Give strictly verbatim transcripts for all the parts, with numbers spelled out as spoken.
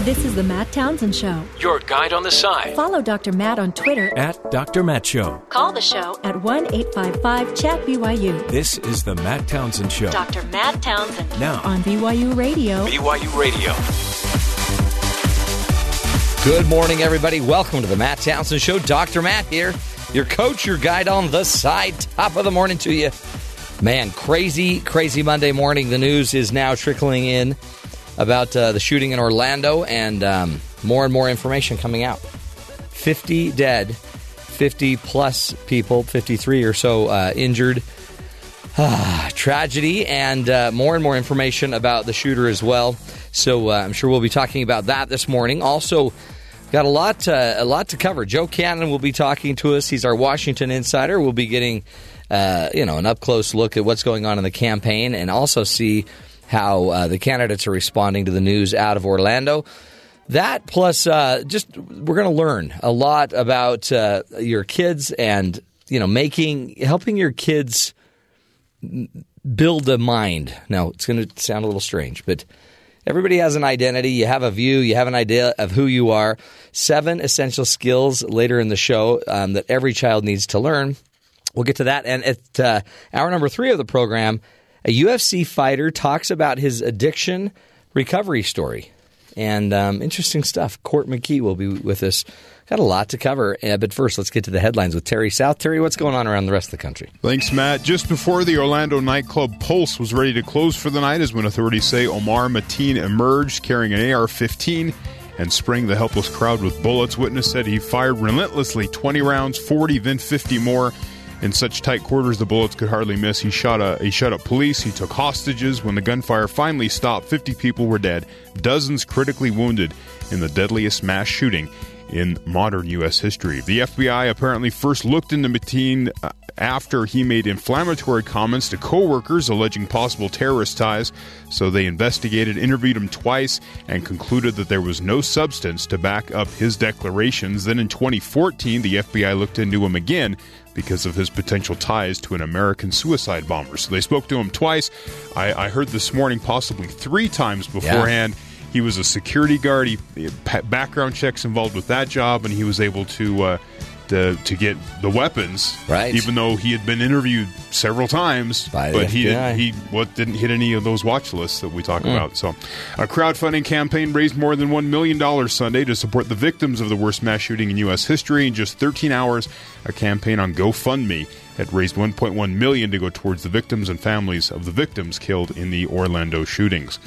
This is the Matt Townsend Show. Your guide on the side. Follow Doctor Matt on Twitter at Doctor Matt Show. Call the show at one eight five five chat B Y U. This is the Matt Townsend Show. Doctor Matt Townsend. Now on B Y U Radio. B Y U Radio. Good morning, everybody. Welcome to the Matt Townsend Show. Doctor Matt here, your coach, your guide on the side. Top of the morning to you. Man, crazy, crazy Monday morning. The news is now trickling in about uh, the shooting in Orlando, and um, more and more information coming out. fifty dead, fifty-plus people, fifty-three or so uh, injured. Ah, tragedy, and uh, more and more information about the shooter as well. So uh, I'm sure we'll be talking about that this morning. Also, got a lot, uh, a lot to cover. Joe Cannon will be talking to us. He's our Washington insider. We'll be getting uh, you know, an up-close look at what's going on in the campaign, and also see how uh, the candidates are responding to the news out of Orlando. That plus uh, just we're going to learn a lot about uh, your kids, and, you know, making helping your kids build a mind. Now, it's going to sound a little strange, but everybody has an identity. You have a view. You have an idea of who you are. Seven essential skills later in the show um, that every child needs to learn. We'll get to that. And at uh, hour number three of the program, a U F C fighter talks about his addiction recovery story, and um, interesting stuff. Court McKee will be with us. Got a lot to cover, uh, but first let's get to the headlines with Terry South. Terry, what's going on around the rest of the country? Thanks, Matt. Just before the Orlando nightclub Pulse was ready to close for the night is when authorities say Omar Mateen emerged carrying an A R fifteen and spraying the helpless crowd with bullets. Witness said he fired relentlessly twenty rounds, forty, then fifty more. In such tight quarters, the bullets could hardly miss. He shot a, he shot up police. He took hostages. When the gunfire finally stopped, fifty people were dead, dozens critically wounded in the deadliest mass shooting in modern U S history. The F B I apparently first looked into Mateen after he made inflammatory comments to co-workers alleging possible terrorist ties. So they investigated, interviewed him twice, and concluded that there was no substance to back up his declarations. Then in twenty fourteen, the F B I looked into him again because of his potential ties to an American suicide bomber. So they spoke to him twice. I, I heard this morning, possibly three times beforehand. Yeah. He was a security guard. He, background checks involved with that job, and he was able to uh, to, to get the weapons. Right. Even though he had been interviewed several times, by but he didn't, he what didn't hit any of those watch lists that we talk mm. about. So, a crowdfunding campaign raised more than one million dollars Sunday to support the victims of the worst mass shooting in U S history. In just thirteen hours, a campaign on GoFundMe had raised one point one million dollars to go towards the victims and families of the victims killed in the Orlando shootings.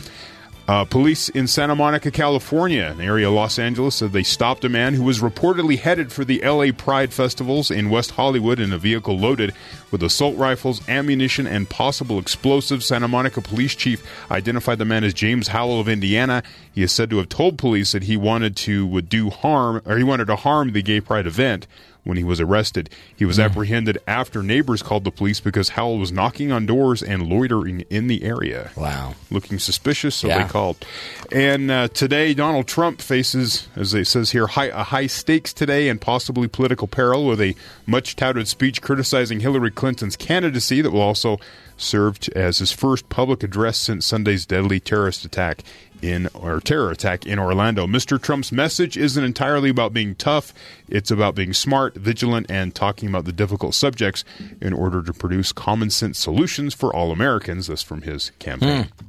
Uh, police in Santa Monica, California, an area of Los Angeles, said they stopped a man who was reportedly headed for the L A Pride festivals in West Hollywood in a vehicle loaded with assault rifles, ammunition, and possible explosives. Santa Monica police chief identified the man as James Howell of Indiana. He is said to have told police that he wanted to would do harm, or he wanted to harm the Gay Pride event. When he was arrested, he was apprehended after neighbors called the police because Howell was knocking on doors and loitering in the area. Wow. Looking suspicious, so yeah. they called. And uh, today, Donald Trump faces, as it says here, high, a high stakes today and possibly political peril with a much-touted speech criticizing Hillary Clinton's candidacy that will also serve as his first public address since Sunday's deadly terrorist attack. In or terror attack in Orlando. Mister Trump's message isn't entirely about being tough. It's about being smart, vigilant, and talking about the difficult subjects in order to produce common sense solutions for all Americans. That's from his campaign. Hmm.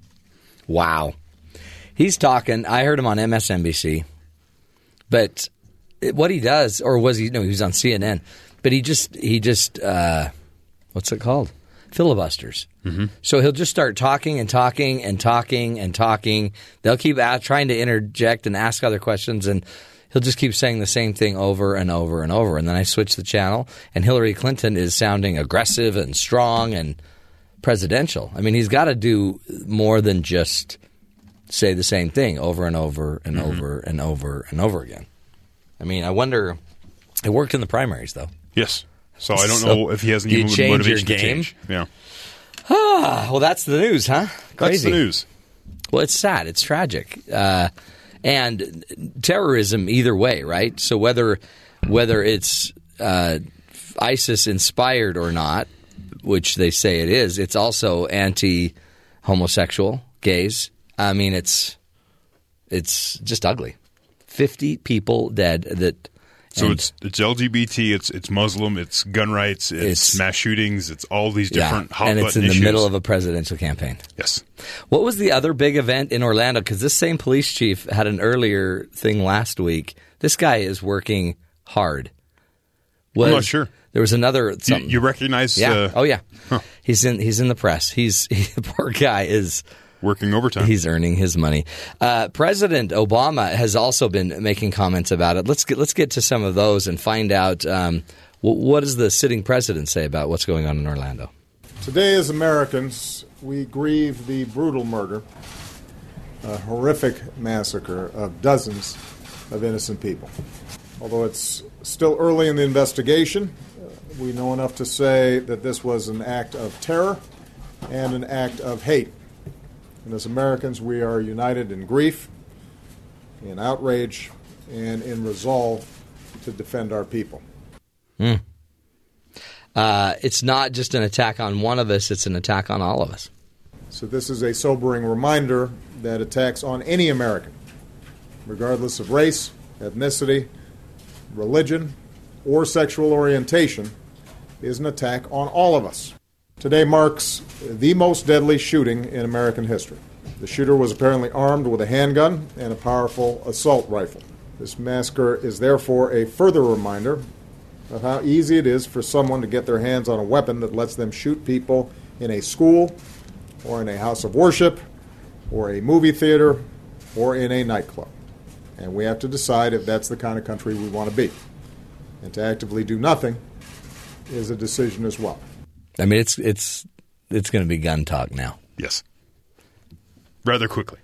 Wow. He's talking. I heard him on M S N B C. But what he does, or was he? No, he was on C N N. But he just, he just, uh, what's it called? Filibusters. Mm-hmm. So he'll just start talking and talking and talking and talking. They'll keep out trying to interject and ask other questions, and he'll just keep saying the same thing over and over and over. And then I switch the channel, and Hillary Clinton is sounding aggressive and strong and presidential. I mean, he's got to do more than just say the same thing over and over and mm-hmm. over and over and over again. I mean, I wonder – it worked in the primaries, though. Yes. So I don't so know if he has any you change motivation your game? To change. Yeah. Ah, well, that's the news, huh? Crazy. That's the news. Well, it's sad. It's tragic. Uh, and terrorism either way, right? So whether whether it's uh, ISIS-inspired or not, which they say it is, it's also anti-homosexual, gays. I mean, it's It's just ugly. fifty people dead. That So it's it's L G B T, it's it's Muslim, it's gun rights, it's, it's mass shootings, it's all these different yeah, hot button issues. And it's in issues. the middle of a presidential campaign. Yes. What was the other big event in Orlando? Because this same police chief had an earlier thing last week. This guy is working hard. Was, I'm not sure. There was another something. You, you recognize? Yeah. Uh, oh, yeah. Huh. He's in He's in the press. He's he, the poor guy is – working overtime. He's earning his money. Uh, President Obama has also been making comments about it. Let's get let's get to some of those and find out um, w- what does the sitting president say about what's going on in Orlando. Today, as Americans, we grieve the brutal murder, a horrific massacre of dozens of innocent people. Although it's still early in the investigation, we know enough to say that this was an act of terror and an act of hate. And as Americans, we are united in grief, in outrage, and in resolve to defend our people. Mm. Uh, it's not just an attack on one of us, it's an attack on all of us. So this is a sobering reminder that attacks on any American, regardless of race, ethnicity, religion, or sexual orientation, is an attack on all of us. Today marks the most deadly shooting in American history. The shooter was apparently armed with a handgun and a powerful assault rifle. This massacre is therefore a further reminder of how easy it is for someone to get their hands on a weapon that lets them shoot people in a school or in a house of worship or a movie theater or in a nightclub. And we have to decide if that's the kind of country we want to be. And to actively do nothing is a decision as well. I mean, it's it's it's going to be gun talk now. Yes. Rather quickly.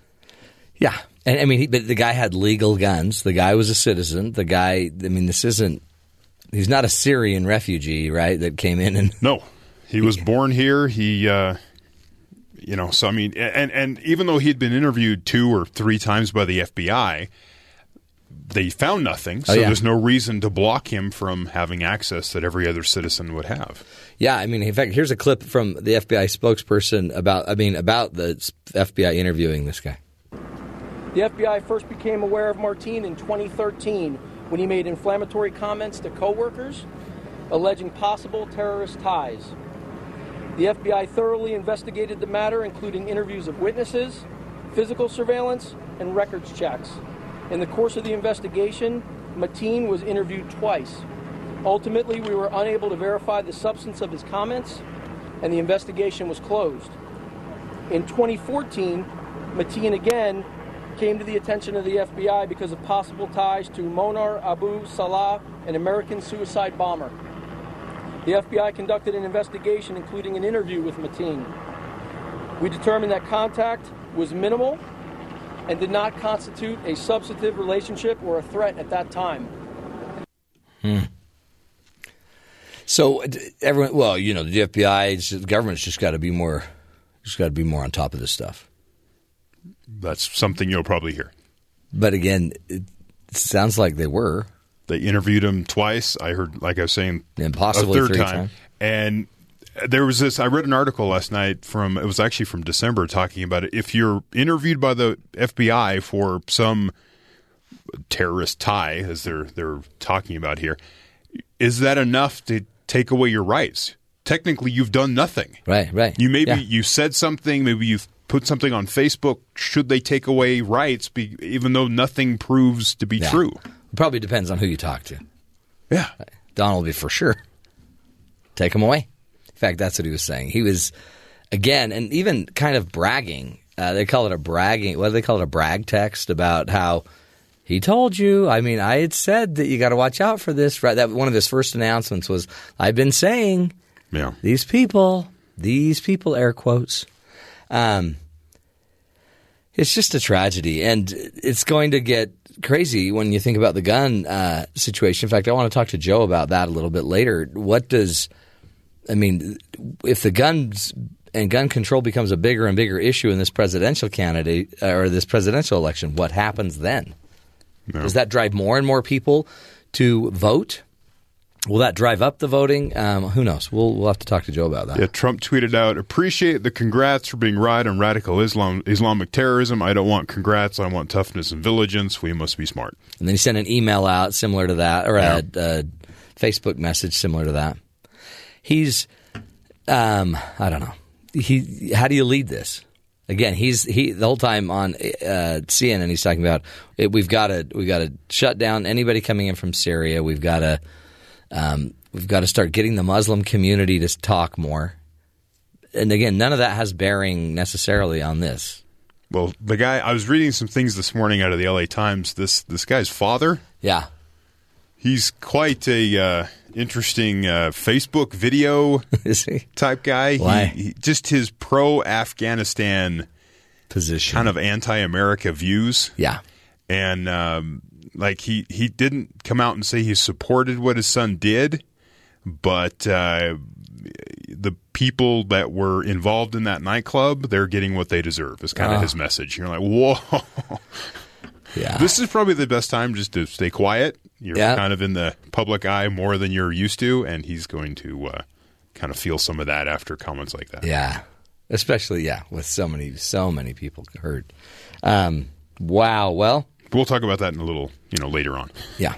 Yeah. And I mean, he, but the guy had legal guns. The guy was a citizen. The guy, I mean, this isn't – he's not a Syrian refugee, right, that came in and – No. He was born here. He uh, – you know, so I mean – and and even though he'd been interviewed two or three times by the F B I, they found nothing. So oh, yeah. there's no reason to block him from having access that every other citizen would have. Yeah, I mean, in fact, here's a clip from the F B I spokesperson about, I mean, about the F B I interviewing this guy. The F B I first became aware of Mateen in twenty thirteen when he made inflammatory comments to coworkers alleging possible terrorist ties. The F B I thoroughly investigated the matter, including interviews of witnesses, physical surveillance, and records checks. In the course of the investigation, Mateen was interviewed twice. Ultimately, we were unable to verify the substance of his comments, and the investigation was closed. In twenty fourteen, Mateen again came to the attention of the F B I because of possible ties to Muammar Abu Salah, an American suicide bomber. The F B I conducted an investigation, including an interview with Mateen. We determined that contact was minimal and did not constitute a substantive relationship or a threat at that time. Hmm. So everyone, well, you know, the F B I, the government's just got to be more, just got to be more on top of this stuff. That's something you'll probably hear. But again, it sounds like they were. They interviewed him twice. I heard, like I was saying, and possibly a third time. time. And there was this. I read an article last night from. It was actually from December talking about it. If you're interviewed by the F B I for some terrorist tie, as they're they're talking about here, is that enough to take away your rights? Technically, you've done nothing. Right, right. You maybe yeah. you said something. Maybe you've put something on Facebook. Should they take away rights, be, even though nothing proves to be yeah. true? It probably depends on who you talk to. Yeah, Donald will be for sure. Take him away. In fact, that's what he was saying. He was again, and even kind of bragging. Uh, they call it a bragging. What do they call it? A brag text about how. He told you. I mean, I had said that you got to watch out for this. Right? That one of his first announcements was, "I've been saying, yeah. these people, these people," air quotes. Um, it's just a tragedy, and it's going to get crazy when you think about the gun uh, situation. In fact, I want to talk to Joe about that a little bit later. What does, I mean, if the guns and gun control becomes a bigger and bigger issue in this presidential candidate or this presidential election, what happens then? No. Does that drive more and more people to vote? Will that drive up the voting? Um, who knows? We'll we'll have to talk to Joe about that. Yeah, Trump tweeted out, "Appreciate the congrats for being right on radical Islam Islamic terrorism. I don't want congrats. I want toughness and vigilance. We must be smart." And then he sent an email out similar to that, or yeah. a, a Facebook message similar to that. He's, um, I don't know. He, how do you lead this? Again, he's he the whole time on uh, C N N. He's talking about it, we've got to we got to shut down anybody coming in from Syria. We've got to. Um, we've got to start getting the Muslim community to talk more. And again, none of that has bearing necessarily on this. Well, the guy, I was reading some things this morning out of the L A Times. This this guy's father. Yeah. He's quite a uh, interesting uh, Facebook video Is he? type guy. Why? He, he, just his pro-Afghanistan position, kind of anti-America views. Yeah. And um Like, he, he didn't come out and say he supported what his son did, but uh, the people that were involved in that nightclub, they're getting what they deserve is kind of uh, his message. You're like, whoa. Yeah. This is probably the best time just to stay quiet. You're yeah. kind of in the public eye more than you're used to, and he's going to uh, kind of feel some of that after comments like that. Yeah. Especially, yeah, with so many, so many people hurt. Um, wow. Well. We'll talk about that in a little, you know, later on. Yeah.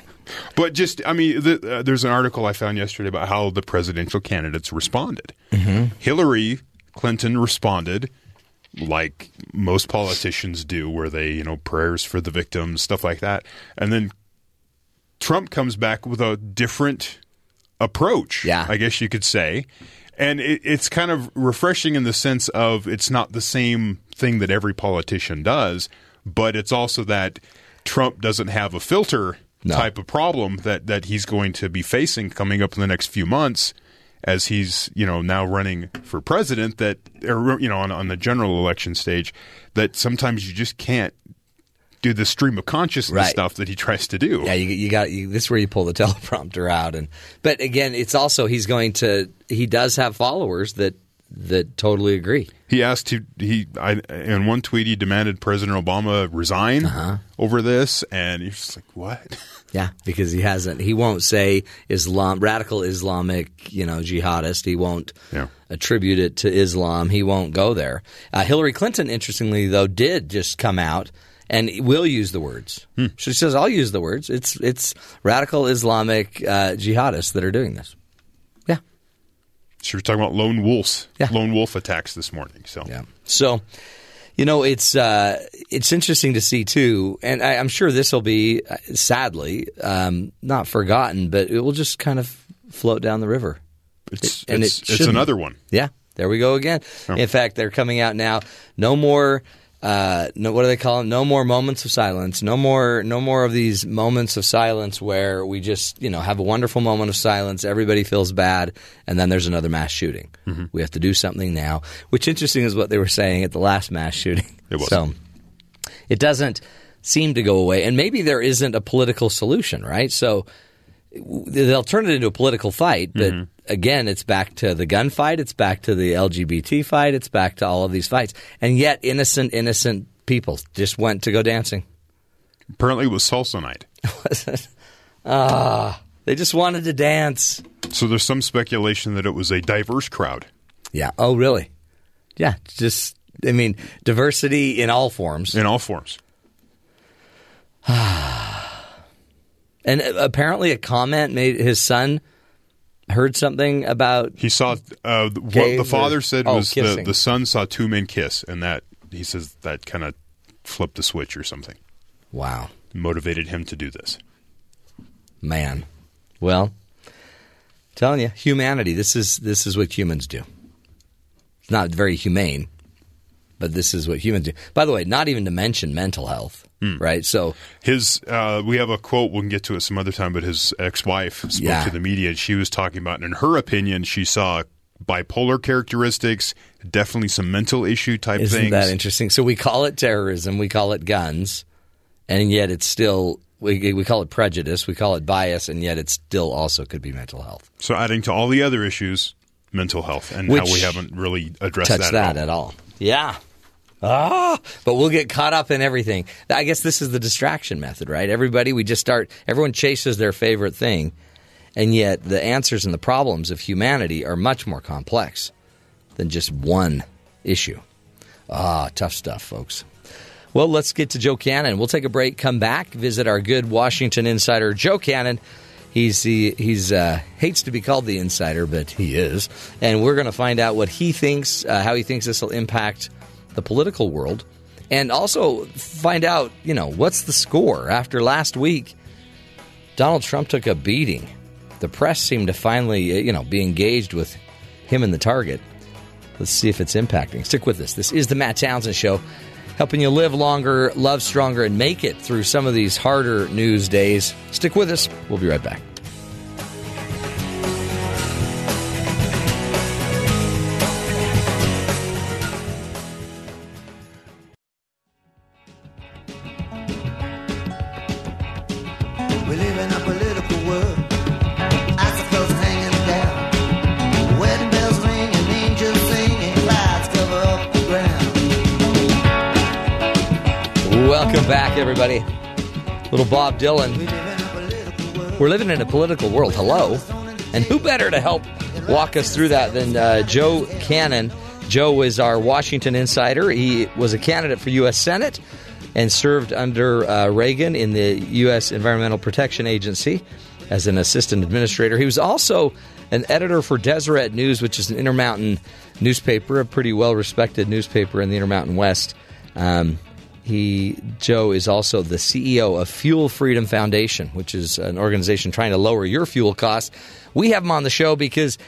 But just, I mean, the, uh, there's an article I found yesterday about how the presidential candidates responded. Mm-hmm. Hillary Clinton responded like most politicians do, where they, you know, prayers for the victims, stuff like that. And then Trump comes back with a different approach, yeah. I guess you could say. And it, it's kind of refreshing in the sense of it's not the same thing that every politician does, but it's also that Trump doesn't have a filter no. type of problem that, that he's going to be facing coming up in the next few months as he's, you know, now running for president that, or, you know, on, on the general election stage, that sometimes you just can't do the stream of consciousness right. stuff that he tries to do. Yeah, you, you got you, this is where you pull the teleprompter out. And but again, it's also he's going to he does have followers that. That totally agree. He asked he, he I, in one tweet he demanded President Obama resign uh-huh. over this, and he's just like, what? Yeah, because he hasn't. He won't say Islam, radical Islamic, you know, jihadist. He won't yeah. attribute it to Islam. He won't go there. Uh, Hillary Clinton, interestingly though, did just come out and will use the words. Hmm. She says, "I'll use the words. It's it's radical Islamic uh, jihadists that are doing this." So we're talking about lone wolves, yeah. lone wolf attacks this morning. So, yeah. so you know, it's uh, it's interesting to see too, and I, I'm sure this will be sadly um, not forgotten, but it will just kind of float down the river. It's it, and it's, it it's another one. Yeah, there we go again. Oh. In fact, they're coming out now. No more. Uh, no, what do they call them? No more moments of silence. No more. No more of these moments of silence where we just, you know, have a wonderful moment of silence. Everybody feels bad, and then there's another mass shooting. Mm-hmm. We have to do something now. Which interesting is what they were saying at the last mass shooting. It was. So it doesn't seem to go away, and maybe there isn't a political solution, right? So they'll turn it into a political fight, but mm-hmm. again, it's back to the gun fight. It's back to the L G B T fight. It's back to all of these fights. And yet innocent, innocent people just went to go dancing. Apparently it was salsa night. Was it? Ah, they just wanted to dance. So there's some speculation that it was a diverse crowd. Yeah. Oh, really? Yeah. Just, I mean, diversity in all forms. In all forms. Ah. And apparently a comment made his son heard something about he saw uh, what the father or, said oh, was the, the son saw two men kiss, and that he says that kind of flipped the switch or something. Wow. Motivated him to do this. Man. Well, I'm telling you, humanity, this is this is what humans do. It's not very humane, but this is what humans do. By the way, not even to mention mental health. Mm. Right, so his uh, we have a quote we can get to it some other time, but his ex-wife spoke yeah. to the media, and she was talking about, and in her opinion, she saw bipolar characteristics, definitely some mental issue type Isn't things. Isn't that interesting? So we call it terrorism, we call it guns, and yet it's still we we call it prejudice, we call it bias, and yet it still also could be mental health. So adding to all the other issues, mental health, and Which how we haven't really addressed that, that at, all. at all. Yeah. Ah, but we'll get caught up in everything. I guess this is the distraction method, right? Everybody, we just start, everyone chases their favorite thing. And yet the answers and the problems of humanity are much more complex than just one issue. Ah, tough stuff, folks. Well, let's get to Joe Cannon. We'll take a break, come back, visit our good Washington insider, Joe Cannon. He's he, he's uh, hates to be called the insider, but he is. And we're going to find out what he thinks, uh, how he thinks this will impact the political world. And also find out, you know, what's the score after last week? Donald Trump took a beating. The press seemed to finally, you know, be engaged with him and the target. Let's see if it's impacting. Stick with us. This is the Matt Townsend Show, helping you live longer, love stronger, and make it through some of these harder news days. Stick with us. We'll be right back. Everybody, little Bob Dylan. We're living in a political world. Hello, and who better to help walk us through that than uh, Joe Cannon? Joe is our Washington insider. He was a candidate for U S Senate and served under uh, Reagan in the U S Environmental Protection Agency as an assistant administrator. He was also an editor for Deseret News, which is an Intermountain newspaper, a pretty well-respected newspaper in the Intermountain West. Um, He, Joe, is also the C E O of Fuel Freedom Foundation, which is an organization trying to lower your fuel costs. We have him on the show because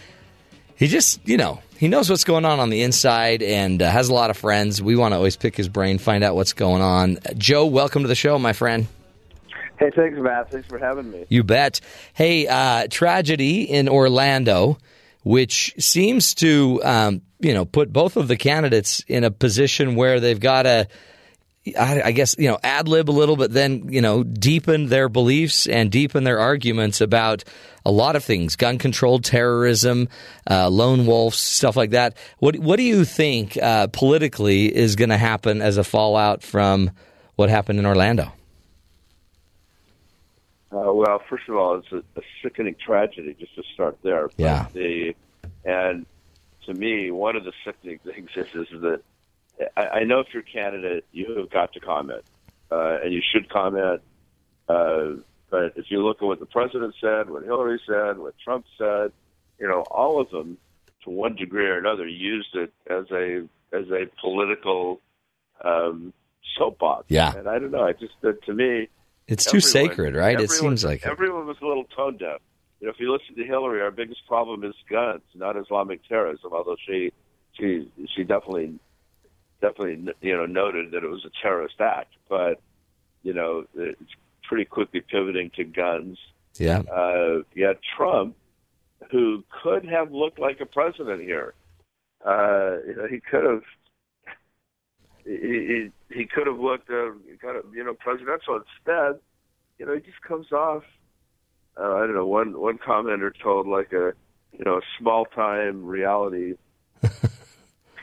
he just, you know, he knows what's going on on the inside and uh, has a lot of friends. We want to always pick his brain, find out what's going on. Joe, welcome to the show, my friend. Hey, thanks, Matt. Thanks for having me. You bet. Hey, uh, tragedy in Orlando, which seems to, um, you know, put both of the candidates in a position where they've got to, I guess, you know, ad lib a little, but then, you know, deepen their beliefs and deepen their arguments about a lot of things: gun control, terrorism, uh, lone wolves, stuff like that. What What do you think uh, politically is going to happen as a fallout from what happened in Orlando? Uh, well, first of all, it's a, a sickening tragedy, just to start there. But yeah. The, and to me, one of the sickening things is, is that I know if you're a candidate, you have got to comment, uh, and you should comment. Uh, but if you look at what the president said, what Hillary said, what Trump said, you know, all of them, to one degree or another, used it as a as a political um, soapbox. Yeah, and I don't know. I just uh, to me, it's everyone, too sacred, right? Everyone, it seems like everyone it. was a little tone deaf. You know, if you listen to Hillary, our biggest problem is guns, not Islamic terrorism. Although she she she definitely. Definitely, you know, noted that it was a terrorist act, but you know, it's pretty quickly pivoting to guns. Yeah, uh, yeah. Trump, who could have looked like a president here, uh, you know, he could have, he he could have looked uh, kind of, you know, presidential. Instead, you know, he just comes off. Uh, I don't know. One one commenter told like a, you know, a small time reality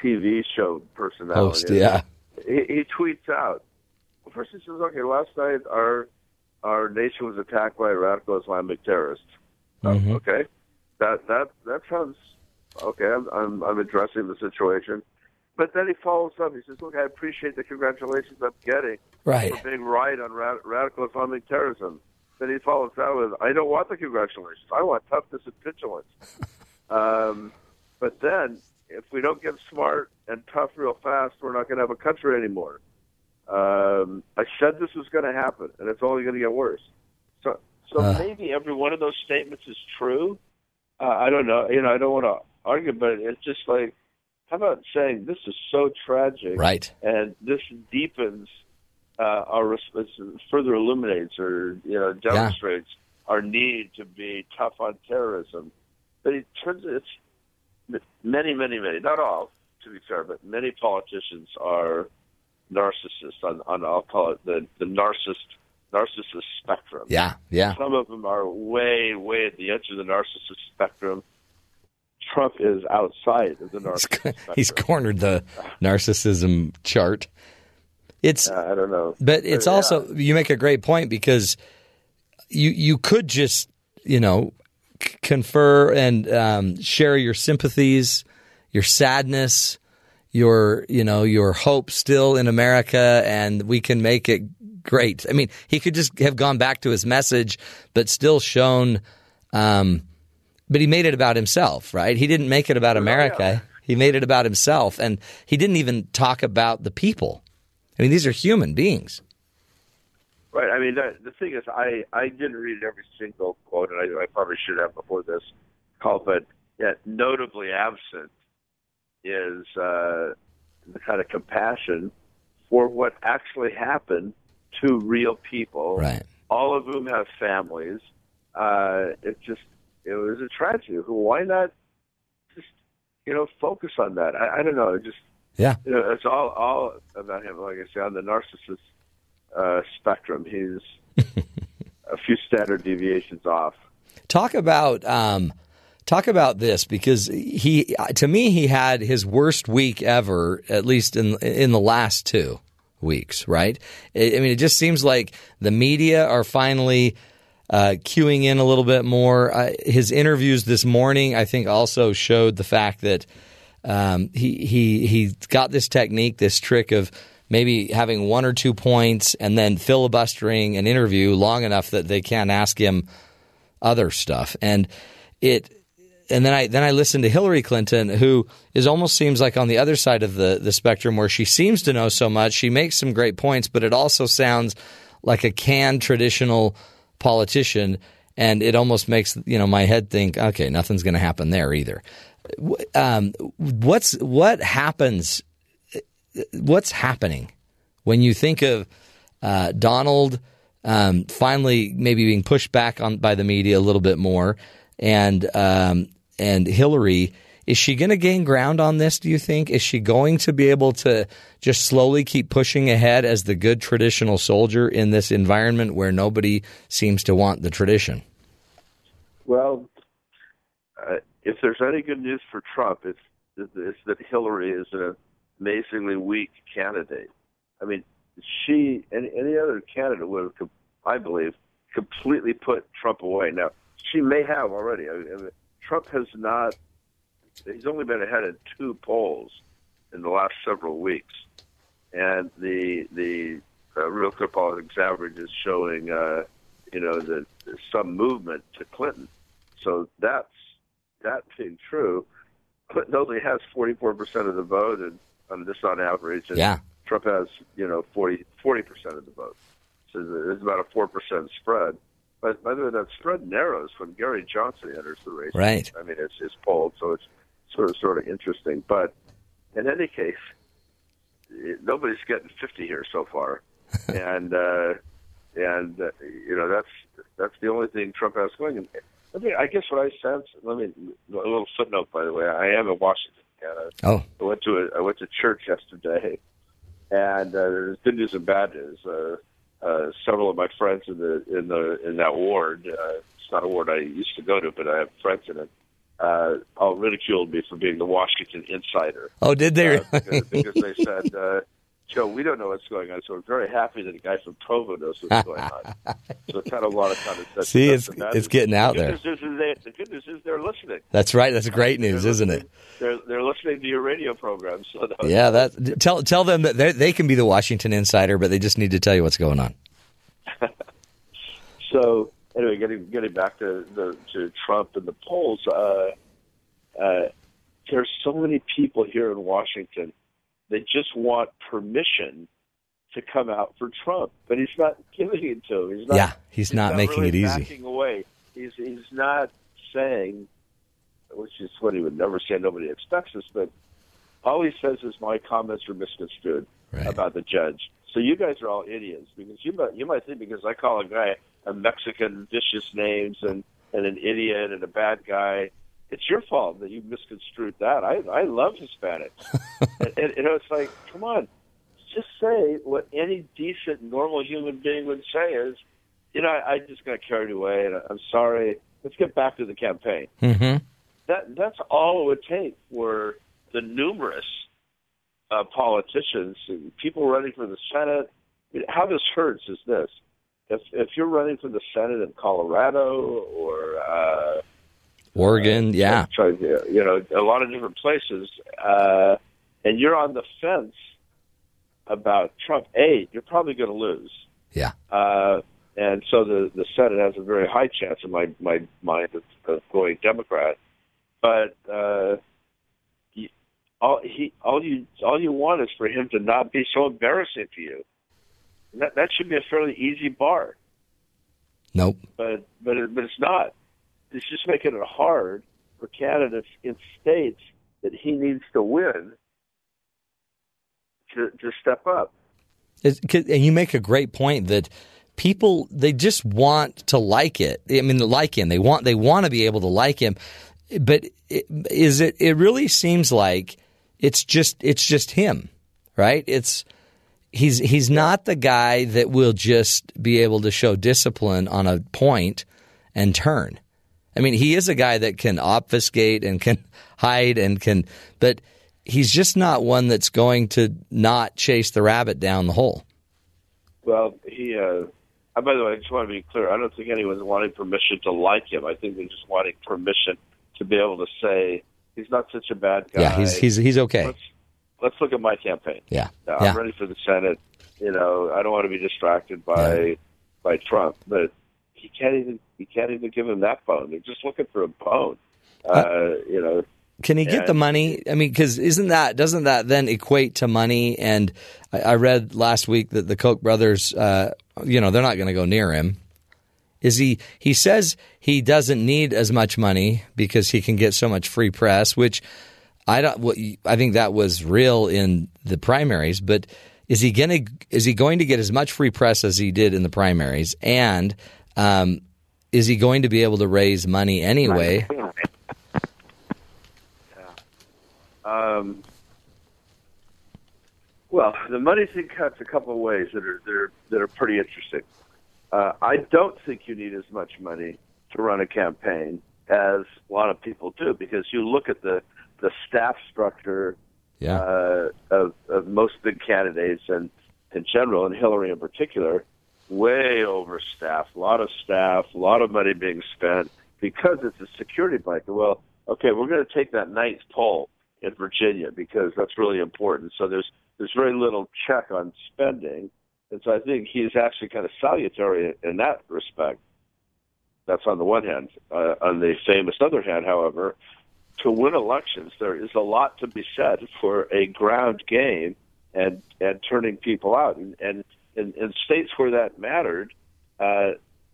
T V show personality. Host, yeah. He, he tweets out. First he says, okay, last night our our nation was attacked by radical Islamic terrorists. Mm-hmm. Okay. That that that sounds okay, I'm, I'm I'm addressing the situation. But then he follows up. He says, look, I appreciate the congratulations I'm getting right. for being right on ra- radical Islamic terrorism. Then he follows that with, I don't want the congratulations. I want toughness and vigilance. um, but then if we don't get smart and tough real fast, we're not going to have a country anymore. Um, I said this was going to happen, and it's only going to get worse. So, so uh, maybe every one of those statements is true. Uh, I don't know. You know, I don't want to argue, but it's just like, how about saying this is so tragic, right? And this deepens uh, our, further illuminates or you know demonstrates yeah. our need to be tough on terrorism. But it turns it's. Many, many, many, not all, to be fair, but many politicians are narcissists on, on I'll call it the, the narcissist narcissist spectrum. Yeah, yeah. Some of them are way, way at the edge of the narcissist spectrum. Trump is outside of the narcissist spectrum. He's cornered the narcissism chart. It's uh, I don't know. But it's but, also, yeah. you make a great point because you you could just, you know, c- confer and um, share your sympathies, your sadness, your, you know, your hope still in America, and we can make it great. I mean, he could just have gone back to his message, but still shown, um, but he made it about himself, right? He didn't make it about America. Oh, yeah. He made it about himself, and he didn't even talk about the people. I mean, these are human beings. Right. I mean, the, the thing is, I, I didn't read every single quote, and I, I probably should have before this call, but yet notably absent is uh, the kind of compassion for what actually happened to real people, right, all of whom have families. Uh, it just, it was a tragedy. Why not just, you know, focus on that? I, I don't know. Just, yeah, you know, it's all, all about him. Like I say, on the narcissist uh, spectrum, he's a few standard deviations off. Talk about, um, talk about this, because he, to me, he had his worst week ever, at least in in the last two weeks, right? I mean, it just seems like the media are finally uh, queuing in a little bit more. Uh, his interviews this morning, I think, also showed the fact that um, he he he got this technique, this trick of maybe having one or two points and then filibustering an interview long enough that they can't ask him other stuff. And it and then I then I listened to Hillary Clinton, who is almost seems like on the other side of the, the spectrum, where she seems to know so much. She makes some great points, but it also sounds like a canned traditional politician, and it almost makes, you know, my head think, okay, nothing's going to happen there either. Um, what's what happens? What's happening when you think of uh, Donald um, finally maybe being pushed back on by the media a little bit more, and um, and Hillary? Is she going to gain ground on this, do you think? Is she going to be able to just slowly keep pushing ahead as the good traditional soldier in this environment where nobody seems to want the tradition? Well, uh, if there's any good news for Trump, it's, it's that Hillary is an amazingly weak candidate. I mean, she and any other candidate would have, I believe, completely put Trump away. Now, she may have already. I mean, Trump has not. He's only been ahead in two polls in the last several weeks, and the the uh, Real Clear Politics average is showing, uh, you know, that some movement to Clinton. So that's that being true. Clinton only has forty-four percent of the vote, and um, this on average, and yeah, Trump has, you know, forty percent of the vote. So there's about a four percent spread. But by the way, that spread narrows when Gary Johnson enters the race. Right. I mean, it's it's polled, so it's sort of sort of interesting, but in any case, nobody's getting fifty here so far, and uh, and uh, you know that's that's the only thing Trump has going. Let me, I guess what I sense. Let me a little footnote. By the way, I am in Washington. And I, oh, I went to a, I went to church yesterday, and uh, there's good news and bad news. Uh, uh, several of my friends in the in the in that ward. Uh, it's not a ward I used to go to, but I have friends in it. Uh, all ridiculed me for being the Washington insider. Oh, did they? Uh, because, because they said, uh, Joe, we don't know what's going on, so we're very happy that the guy from Provo knows what's going on. So it's had a lot of kind of... See, it's, it's getting out the there. News is they, the good news is they're listening. That's right. That's great news, isn't it? They're, they're listening to your radio program. So that yeah, that, tell tell them that they can be the Washington insider, but they just need to tell you what's going on. So... Anyway, getting getting back to the to Trump and the polls, uh, uh, there's so many people here in Washington that just want permission to come out for Trump, but he's not giving it to him. He's not, yeah, he's, he's not, not making really it easy. Backing away. He's he's not saying, which is what he would never say. Nobody expects this, but all he says is my comments are misconstrued right. about the judge. So you guys are all idiots because you might you might think because I call a guy a Mexican vicious names and, and an idiot and a bad guy. It's your fault that you misconstrued that. I I love Hispanics. and, and, you know, it's like, come on, just say what any decent, normal human being would say is, you know, I, I just got carried away and I'm sorry. Let's get back to the campaign. Mm-hmm. That That's all it would take were the numerous uh, politicians, and people running for the Senate. How this hurts is this. If, if you're running for the Senate in Colorado or uh, Oregon, uh, yeah. Trying, you know, a lot of different places. Uh, and you're on the fence about Trump. A, you're probably going to lose. Yeah. Uh, and so the, the Senate has a very high chance in my, my mind of, of going Democrat. But uh, he, all he all you all you want is for him to not be so embarrassing to you. That, that should be a fairly easy bar. Nope. But but it, but it's not. It's just making it hard for candidates in states that he needs to win to to step up. It's, and you make a great point that people, they just want to like it. I mean, they like him. They want they want to be able to like him. But it, is it? It really seems like it's just it's just him, right? It's he's he's not the guy that will just be able to show discipline on a point and turn. I mean, he is a guy that can obfuscate and can hide and can, but he's just not one that's going to not chase the rabbit down the hole. Well, he. Uh... By the way, I just want to be clear. I don't think anyone's wanting permission to like him. I think they're just wanting permission to be able to say he's not such a bad guy. Yeah, he's he's he's okay. Let's, let's look at my campaign. Yeah. Now, yeah, I'm ready for the Senate. You know, I don't want to be distracted by yeah. by Trump, but he can't even he can't even give him that bone. They're just looking for a bone. Uh, uh, you know, can he get and, the money? I mean, because isn't that doesn't that then equate to money? And I, I read last week that the Koch brothers, uh, you know, they're not going to go near him. Is he? He says he doesn't need as much money because he can get so much free press, which I don't. I think that was real in the primaries. But is he going to? Is he going to get as much free press as he did in the primaries? And um, is he going to be able to raise money anyway? Yeah. Um. Well, the money thing cuts a couple of ways that are that are, that are pretty interesting. Uh, I don't think you need as much money to run a campaign as a lot of people do, because you look at the, the staff structure yeah. uh, of, of most big candidates, and in general, and Hillary in particular, way overstaffed, a lot of staff, a lot of money being spent because it's a security blanket. Well, okay, we're going to take that ninth poll in Virginia because that's really important. So there's there's very little check on spending. And so I think he's actually kind of salutary in that respect. That's on the one hand. Uh, on the famous other hand, however, to win elections, there is a lot to be said for a ground game and, and turning people out. And, and in, in states where that mattered, uh,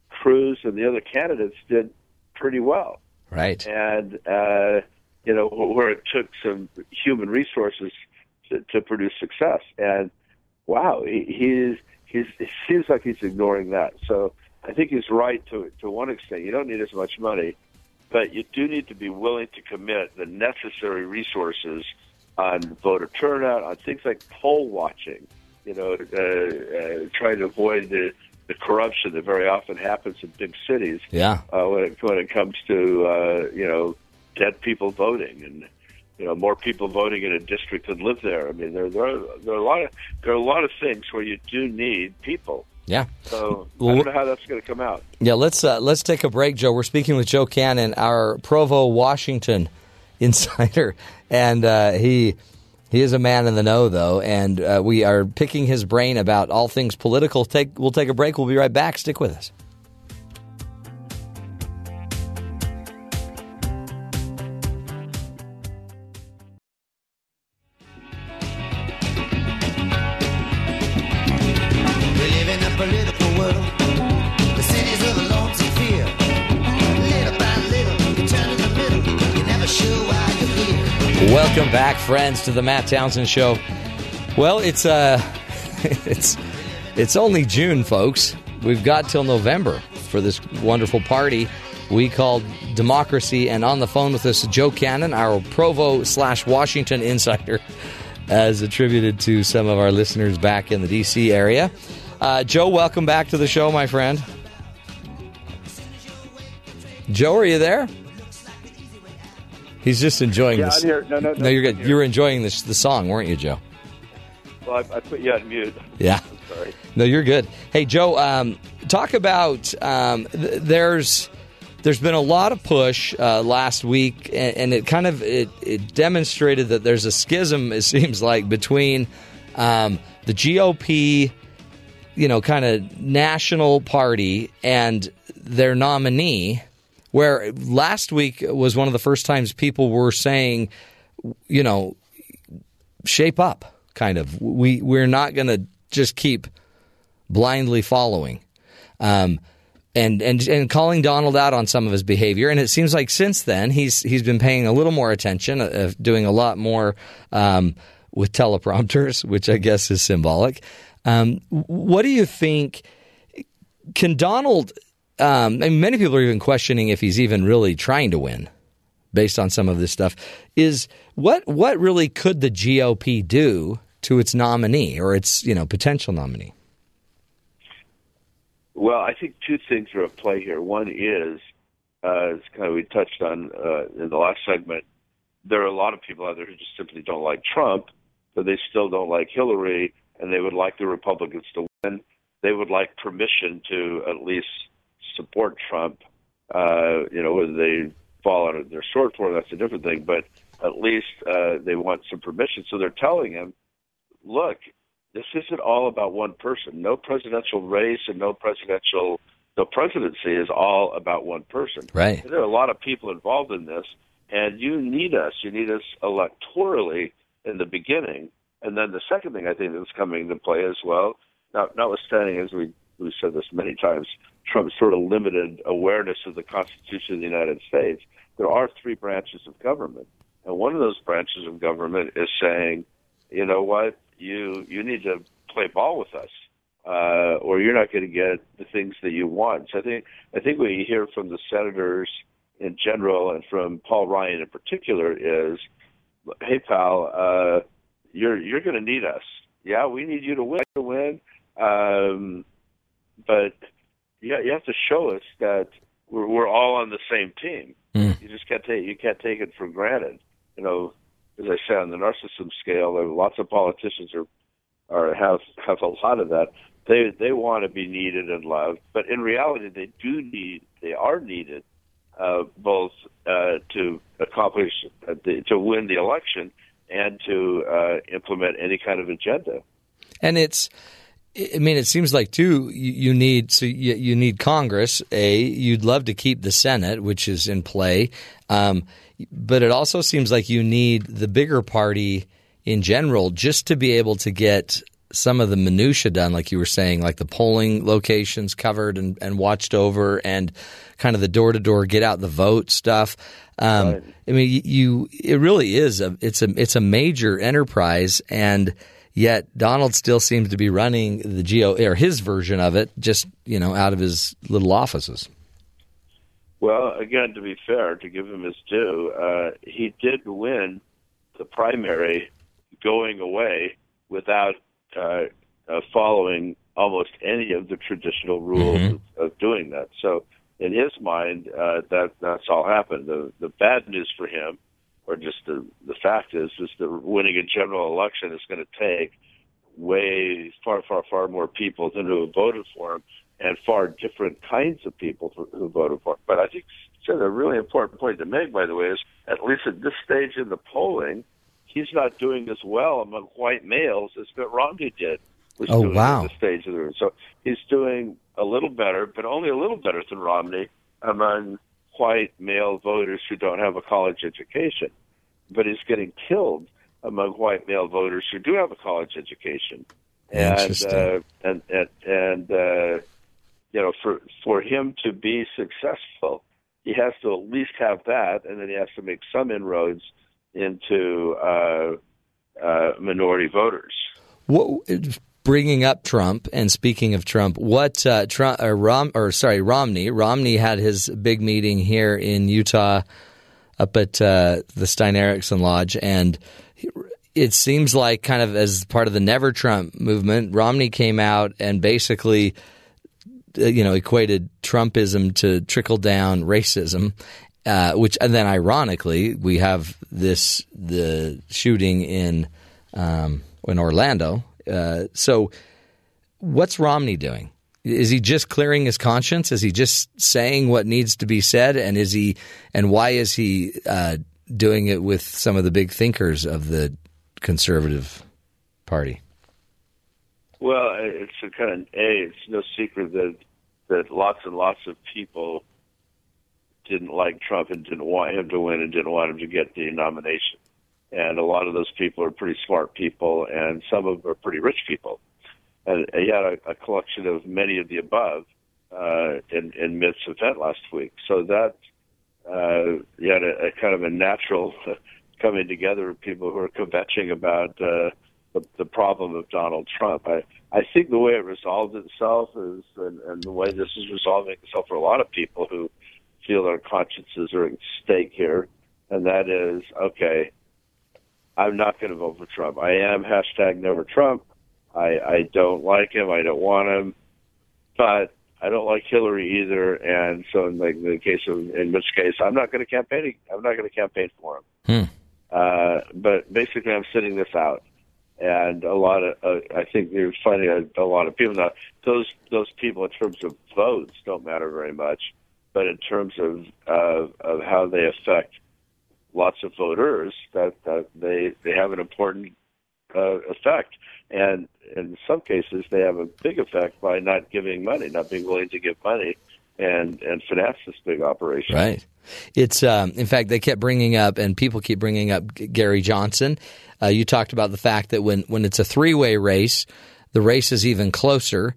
Cruz and the other candidates did pretty well. Right. And, uh, you know, where it took some human resources to, to produce success. And, wow, he, he's, he's, it seems like he's ignoring that. So I think he's right to to one extent. You don't need as much money, but you do need to be willing to commit the necessary resources on voter turnout, on things like poll watching, you know, uh, uh, trying to avoid the, the corruption that very often happens in big cities yeah. uh, when, it, when it comes to, uh, you know, dead people voting and, you know, more people voting in a district that live there. I mean, there there are, there are a lot of there are a lot of things where you do need people. Yeah. So well, I don't know how that's going to come out. Yeah. Let's uh, let's take a break, Joe. We're speaking with Joe Cannon, our Provo, Washington insider, and uh, he he is a man in the know, though, and uh, we are picking his brain about all things political. Take we'll take a break. We'll be right back. Stick with us. Welcome back, friends, to the Matt Townsend Show. Well, it's uh, it's it's only June, folks. We've got till November for this wonderful party we called Democracy. And on the phone with us, Joe Cannon, our Provo slash Washington insider, as attributed to some of our listeners back in the D C area. Uh, Joe, welcome back to the show, my friend. Joe, are you there? He's just enjoying yeah, this. I'm here. No, no, no, no, you're good. You were enjoying this, the song, weren't you, Joe? Well, I, I put you on mute. Yeah. I'm sorry. No, you're good. Hey, Joe, um, talk about um, th- there's there's been a lot of push uh, last week, and, and it kind of it, it demonstrated that there's a schism, it seems like, between um, the G O P, you know, kind of national party and their nominee, where last week was one of the first times people were saying, you know, shape up, kind of. We, we're not going to just keep blindly following um, and, and and calling Donald out on some of his behavior. And it seems like since then he's he's been paying a little more attention, uh, doing a lot more um, with teleprompters, which I guess is symbolic. Um, what do you think? Can Donald um, – I mean, many people are even questioning if he's even really trying to win based on some of this stuff. Is what what really could the G O P do to its nominee or its, you know, potential nominee? Well, I think two things are at play here. One is, uh, as kind of we touched on uh, in the last segment, there are a lot of people out there who just simply don't like Trump, but they still don't like Hillary, and they would like the Republicans to win. They would like permission to at least support Trump. Uh, you know, whether they fall out of their short form, that's a different thing, but at least uh, they want some permission. So they're telling him, look, this isn't all about one person. No presidential race and no presidential the presidency is all about one person. Right. And there are a lot of people involved in this, and you need us. You need us electorally in the beginning. And then the second thing I think that's coming into play as well, now, notwithstanding, as we, we've said this many times, Trump's sort of limited awareness of the Constitution of the United States, there are three branches of government. And one of those branches of government is saying, you know what, you you need to play ball with us, uh, or you're not going to get the things that you want. So I think, I think what you hear from the senators in general and from Paul Ryan in particular is, hey, pal, uh, You're you're going to need us. Yeah, we need you to win. To win, um, but yeah, you have to show us that we're, we're all on the same team. Mm. You just can't take you can't take it for granted. You know, as I say, on the narcissism scale, lots of politicians are are have have a lot of that. They they want to be needed and loved, but in reality, they do need they are needed uh, both uh, to accomplish uh, the, to win the election and to uh, implement any kind of agenda. And it's, I mean, it seems like, too, you need so you, you need Congress, A, you'd love to keep the Senate, which is in play, um, but it also seems like you need the bigger party in general just to be able to get some of the minutia done, like you were saying, like the polling locations covered and, and watched over and kind of the door-to-door get-out-the-vote stuff. Um, right. I mean, you it really is a it's a it's a major enterprise, and yet Donald still seems to be running the G O or his version of it, just you know, out of his little offices. Well, again, to be fair, to give him his due, uh, he did win the primary going away without uh, uh, following almost any of the traditional rules mm-hmm. of, of doing that. So. In his mind, uh, that that's all happened. The the bad news for him, or just the, the fact is, is that winning a general election is going to take way far, far, far more people than who voted for him, and far different kinds of people who voted for him. But I think so a really important point to make, by the way, is at least at this stage in the polling, he's not doing as well among white males as Mitt Romney did. Was oh, doing wow. At this stage of the room. So he's doing a little better, but only a little better than Romney among white male voters who don't have a college education. But he's getting killed among white male voters who do have a college education. And, uh, and, and, and uh, you know, for, for him to be successful, he has to at least have that, and then he has to make some inroads into uh, uh, minority voters. What Bringing up Trump and speaking of Trump, what uh, Trump or, Rom, or sorry, Romney, Romney had his big meeting here in Utah up at uh, the Stein Erickson Lodge. And it seems like kind of as part of the Never Trump movement, Romney came out and basically, you know, equated Trumpism to trickle down racism, uh, which and then ironically, we have this the shooting in um, in Orlando. Uh, so what's Romney doing? Is he just clearing his conscience? Is he just saying what needs to be said? And is he, and why is he uh, doing it with some of the big thinkers of the conservative party? Well, it's a kind of a. It's no secret that that lots and lots of people didn't like Trump and didn't want him to win and didn't want him to get the nomination. And a lot of those people are pretty smart people, and some of them are pretty rich people. And he had a, a collection of many of the above uh, in, in Mitt's event last week. So that uh, you had a, a kind of a natural coming together of people who are kvetching about uh, the, the problem of Donald Trump. I, I think the way it resolved itself is, and, and the way this is resolving itself for a lot of people who feel their consciences are at stake here, and that is, okay, I'm not going to vote for Trump. I am hashtag Never Trump. I, I don't like him. I don't want him. But I don't like Hillary either. And so, in, like, in the case of, in which case, I'm not going to campaign. I'm not going to campaign for him. Hmm. Uh, but basically, I'm sitting this out. And a lot of, uh, I think you're finding a, a lot of people now. Those those people, in terms of votes, don't matter very much. But in terms of uh, of how they affect lots of voters, that, that they they have an important uh, effect. And in some cases, they have a big effect by not giving money, not being willing to give money and, and finance this big operation. Right. It's um, in fact, they kept bringing up, and people keep bringing up Gary Johnson. Uh, you talked about the fact that when, when it's a three-way race, the race is even closer.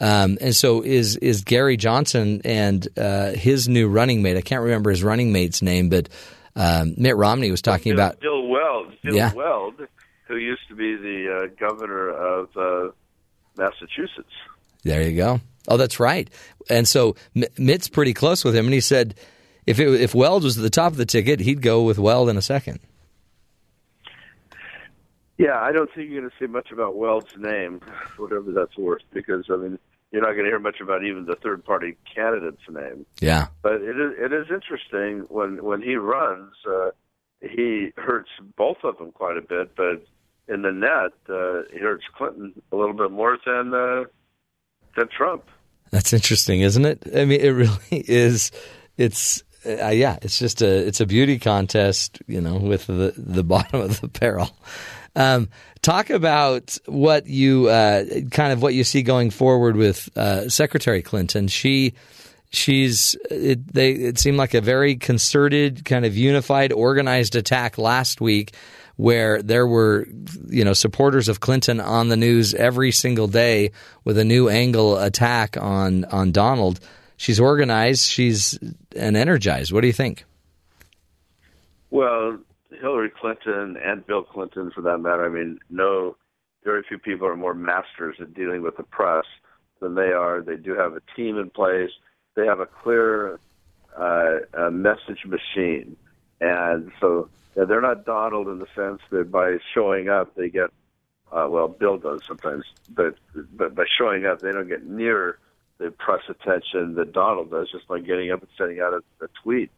Um, and so is is Gary Johnson and uh, his new running mate. I can't remember his running mate's name, but um, Mitt Romney was talking Bill, about Bill Weld. Bill yeah. Weld. Who used to be the uh, governor of uh, Massachusetts. There you go. Oh, that's right. And so M- Mitt's pretty close with him, and he said if it, if Weld was at the top of the ticket, he'd go with Weld in a second. Yeah, I don't think you're going to see much about Weld's name, whatever that's worth, because, I mean, you're not going to hear much about even the third-party candidate's name. Yeah. But it is, it is interesting when, when he runs, uh, he hurts both of them quite a bit, but in the net, uh, it hurts Clinton a little bit more than uh, than Trump. That's interesting, isn't it? I mean, it really is. It's uh, yeah, it's just a it's a beauty contest, you know, with the the bottom of the barrel. Um, talk about what you uh, kind of what you see going forward with uh, Secretary Clinton. She. She's it, they it seemed like a very concerted, kind of unified, organized attack last week where there were, you know, supporters of Clinton on the news every single day with a new angle attack on on Donald. She's organized. She's and energized. What do you think? Well, Hillary Clinton and Bill Clinton, for that matter, I mean, no, very few people are more masters at dealing with the press than they are. They do have a team in place. They have a clear uh, a message machine. And so yeah, they're not Donald in the sense that by showing up, they get, uh, well, Bill does sometimes, but, but by showing up, they don't get near the press attention that Donald does just by getting up and sending out a, a tweet.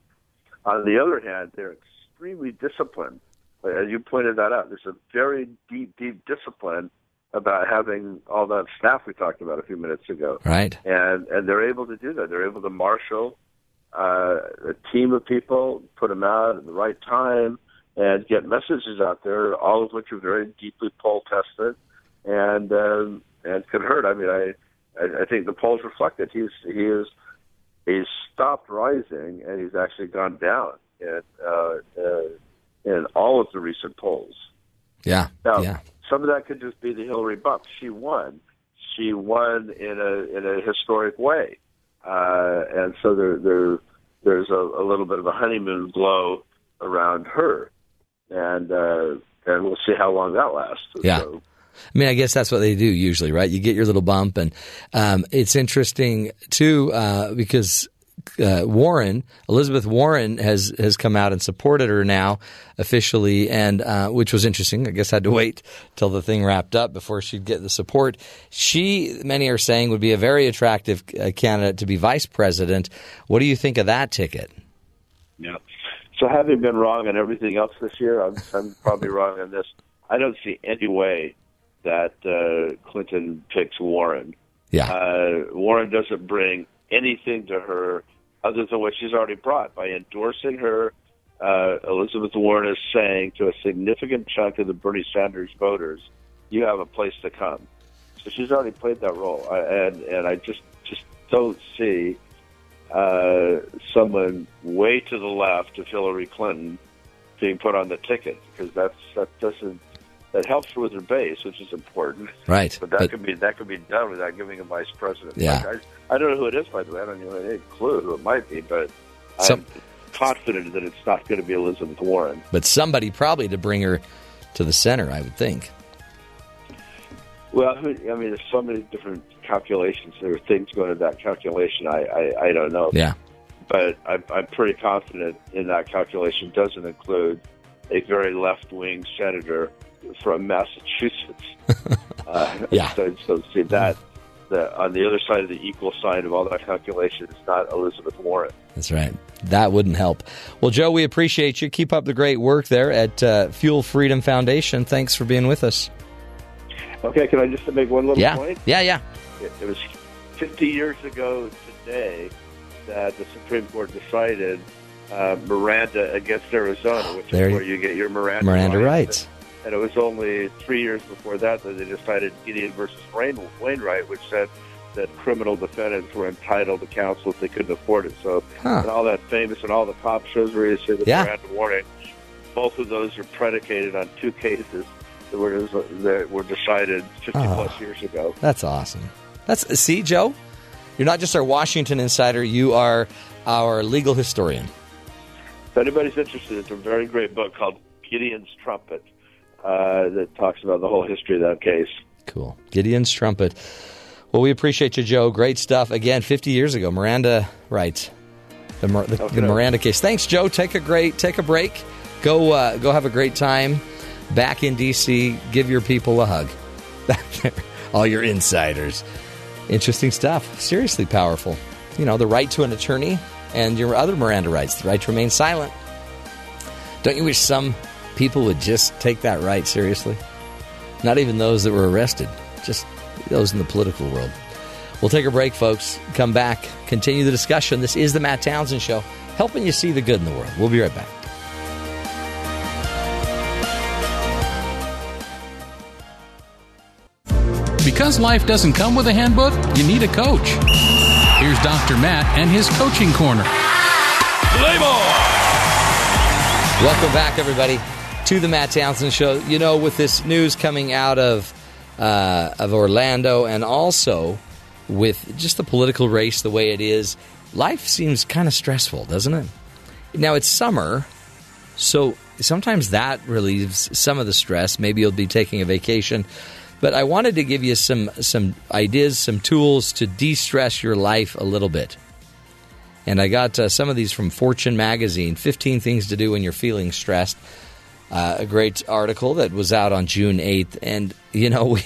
On the other hand, they're extremely disciplined. As you pointed that out, there's a very deep, deep discipline about having all that staff we talked about a few minutes ago. Right. And and they're able to do that. They're able to marshal uh, a team of people, put them out at the right time, and get messages out there, all of which are very deeply poll-tested and um, and could hurt. I mean, I I think the polls reflect that he's, he is, he's stopped rising, and he's actually gone down in, uh, uh, in all of the recent polls. Yeah, now, yeah. Some of that could just be the Hillary bump. She won. She won in a in a historic way, uh, and so there there there's a, a little bit of a honeymoon glow around her, and uh, and we'll see how long that lasts. Yeah, so, I mean, I guess that's what they do usually, right? You get your little bump, and um, it's interesting too uh, because. Uh, Warren, Elizabeth Warren has, has come out and supported her now officially, and uh, which was interesting. I guess I had to wait till the thing wrapped up before she'd get the support. She, many are saying, would be a very attractive uh, candidate to be vice president. What do you think of that ticket? Yeah. So having been wrong on everything else this year, I'm, I'm probably wrong on this. I don't see any way that uh, Clinton picks Warren. Yeah. Uh, Warren doesn't bring anything to her other than what she's already brought. By endorsing her, uh, Elizabeth Warren is saying to a significant chunk of the Bernie Sanders voters, you have a place to come. So she's already played that role. I, and, and I just, just don't see uh, someone way to the left of Hillary Clinton being put on the ticket, because that's, that doesn't, that helps her with her base, which is important. Right. But that but, could be that could be done without giving a vice president. Yeah. Like I, I don't know who it is, by the way. I don't even have any clue who it might be, but Some, I'm confident that it's not going to be Elizabeth Warren. But somebody probably to bring her to the center, I would think. Well, I mean, there's so many different calculations. There are things going into that calculation. I, I, I don't know. Yeah. But I'm, I'm pretty confident in that calculation doesn't include a very left-wing senator from Massachusetts. Uh, yeah. So, so see that the, on the other side of the equal sign of all that calculation is not Elizabeth Warren. That's right. That wouldn't help. Well, Joe, we appreciate you. Keep up the great work there at uh, Fuel Freedom Foundation. Thanks for being with us. Okay, can I just make one little yeah. point? Yeah, yeah. It, it was fifty years ago today that the Supreme Court decided uh, Miranda against Arizona, which there is where you get your Miranda, Miranda rights. And it was only three years before that that they decided Gideon versus Wainwright, which said that criminal defendants were entitled to counsel if they couldn't afford it. So, huh. and all that famous and all the cop shows where you see the yeah. Miranda warning, both of those are predicated on two cases that were, that were decided fifty oh, plus years ago. That's awesome. That's see, Joe, you're not just our Washington insider; you are our legal historian. If anybody's interested, it's a very great book called Gideon's Trumpet. Uh, that talks about the whole history of that case. Cool. Gideon's Trumpet. Well, we appreciate you, Joe. Great stuff. Again, fifty years ago, Miranda rights. The, the, okay. the Miranda case. Thanks, Joe. Take a great, take a break. Go, uh, go have a great time back in D C Give your people a hug. All your insiders. Interesting stuff. Seriously powerful. You know, the right to an attorney and your other Miranda rights, the right to remain silent. Don't you wish some people would just take that right seriously? Not even those that were arrested, just those in the political world. We'll take a break, folks. Come back, continue the discussion. This is the Matt Townsend Show, helping you see the good in the world. We'll be right back. Because life doesn't come with a handbook, you need a coach. Here's Doctor Matt and his coaching corner. Play ball! Welcome back, everybody, to the Matt Townsend Show. You know, with this news coming out of uh, of Orlando, and also with just the political race the way it is, life seems kind of stressful, doesn't it? Now, it's summer, so sometimes that relieves some of the stress. Maybe you'll be taking a vacation. But I wanted to give you some, some ideas, some tools to de-stress your life a little bit. And I got uh, some of these from Fortune magazine, fifteen Things to Do When You're Feeling Stressed. Uh, a great article that was out on June eighth, and, you know, we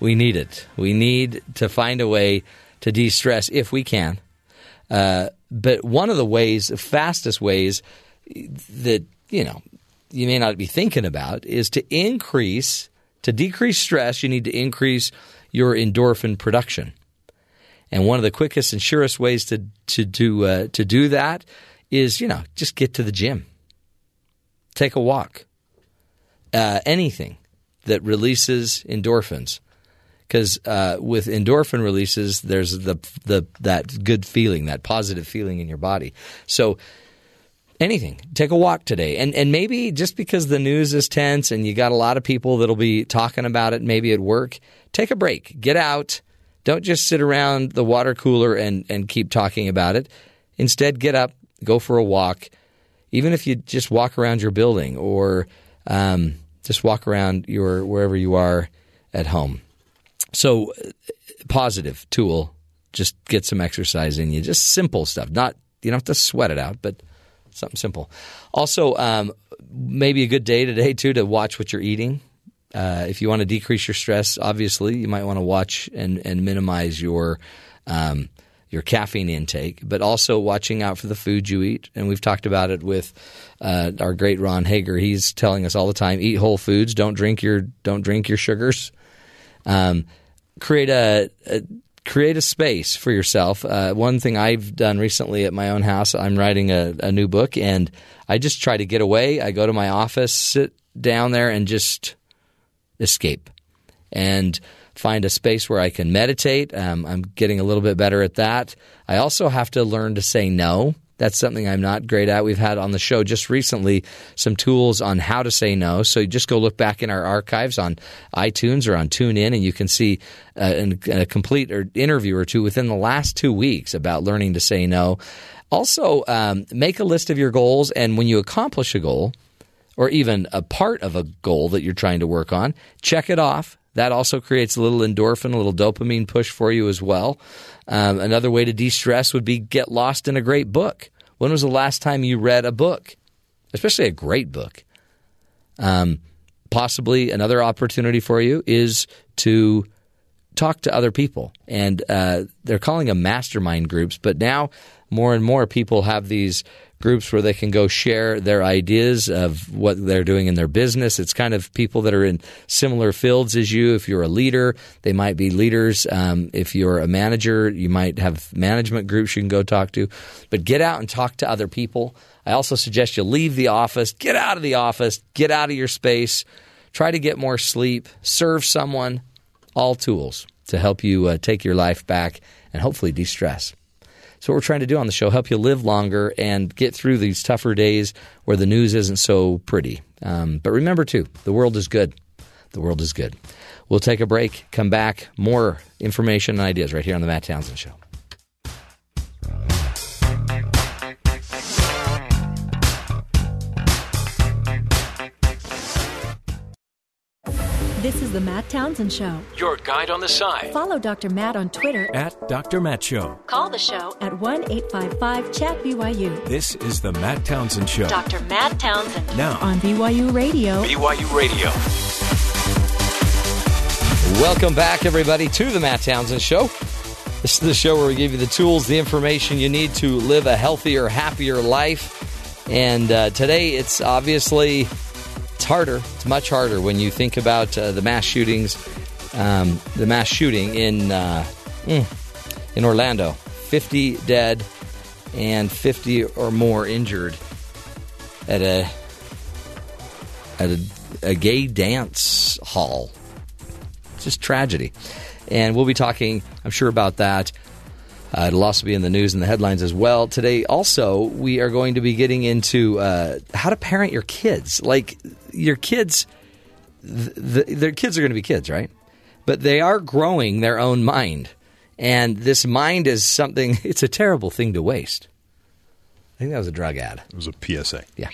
we need it. We need to find a way to de-stress if we can. Uh, but one of the ways, the fastest ways that, you know, you may not be thinking about is to increase, to decrease stress, you need to increase your endorphin production. And one of the quickest and surest ways to to do, uh, to do that is, you know, just get to the gym. Take a walk. Uh, anything that releases endorphins, because uh, with endorphin releases, there's the the that good feeling, that positive feeling in your body. So anything, take a walk today, and and maybe just because the news is tense and you got a lot of people that'll be talking about it, maybe at work, take a break, get out. Don't just sit around the water cooler and and keep talking about it. Instead, get up, go for a walk. Even if you just walk around your building, or um, just walk around your wherever you are at home. So positive tool, just get some exercise in you. Just simple stuff. Not you don't have to sweat it out, but something simple. Also, um, maybe a good day today too to watch what you're eating. Uh, if you want to decrease your stress, obviously you might want to watch and, and minimize your um, – your caffeine intake, but also watching out for the food you eat. And we've talked about it with uh, our great Ron Hager. He's telling us all the time, eat whole foods, don't drink your don't drink your sugars. Um, create a, a create a space for yourself. Uh, one thing I've done recently at my own house, I'm writing a, a new book, and I just try to get away. I go to my office, sit down there, and just escape and find a space where I can meditate. Um, I'm getting a little bit better at that. I also have to learn to say no. That's something I'm not great at. We've had on the show just recently some tools on how to say no. So you just go look back in our archives on iTunes or on TuneIn, and you can see a, a complete interview or two within the last two weeks about learning to say no. Also, um, make a list of your goals, and when you accomplish a goal or even a part of a goal that you're trying to work on, check it off. That also creates a little endorphin, a little dopamine push for you as well. Um, another way to de-stress would be get lost in a great book. When was the last time you read a book, especially a great book? Um, possibly another opportunity for you is to talk to other people. And uh, they're calling them mastermind groups, but now more and more people have these groups where they can go share their ideas of what they're doing in their business. It's kind of people that are in similar fields as you. If you're a leader, they might be leaders. Um, if you're a manager, you might have management groups you can go talk to. But get out and talk to other people. I also suggest you leave the office. Get out of the office. Get out of your space. Try to get more sleep. Serve someone. All tools to help you uh, take your life back and hopefully de-stress. So what we're trying to do on the show, help you live longer and get through these tougher days where the news isn't so pretty. Um, but remember, too, the world is good. The world is good. We'll take a break, come back, more information and ideas right here on The Matt Townsend Show. This is The Matt Townsend Show. Your guide on the side. Follow Doctor Matt on Twitter at Doctor Matt Show. Call the show at one eight five five chat B Y U. This is The Matt Townsend Show. Doctor Matt Townsend. Now on B Y U Radio. B Y U Radio. Welcome back, everybody, to The Matt Townsend Show. This is the show where we give you the tools, the information you need to live a healthier, happier life. And uh, today it's obviously... It's harder. It's much harder when you think about uh, the mass shootings, um, the mass shooting in uh, in Orlando. fifty dead and fifty or more injured at a at a, a gay dance hall. It's just tragedy. And we'll be talking, I'm sure, about that. Uh, it'll also be in the news and the headlines as well. Today also, we are going to be getting into uh, how to parent your kids. Like, your kids, th- their kids are going to be kids, right? But they are growing their own mind. And this mind is something, it's a terrible thing to waste. I think that was a drug ad. It was a P S A. Yeah.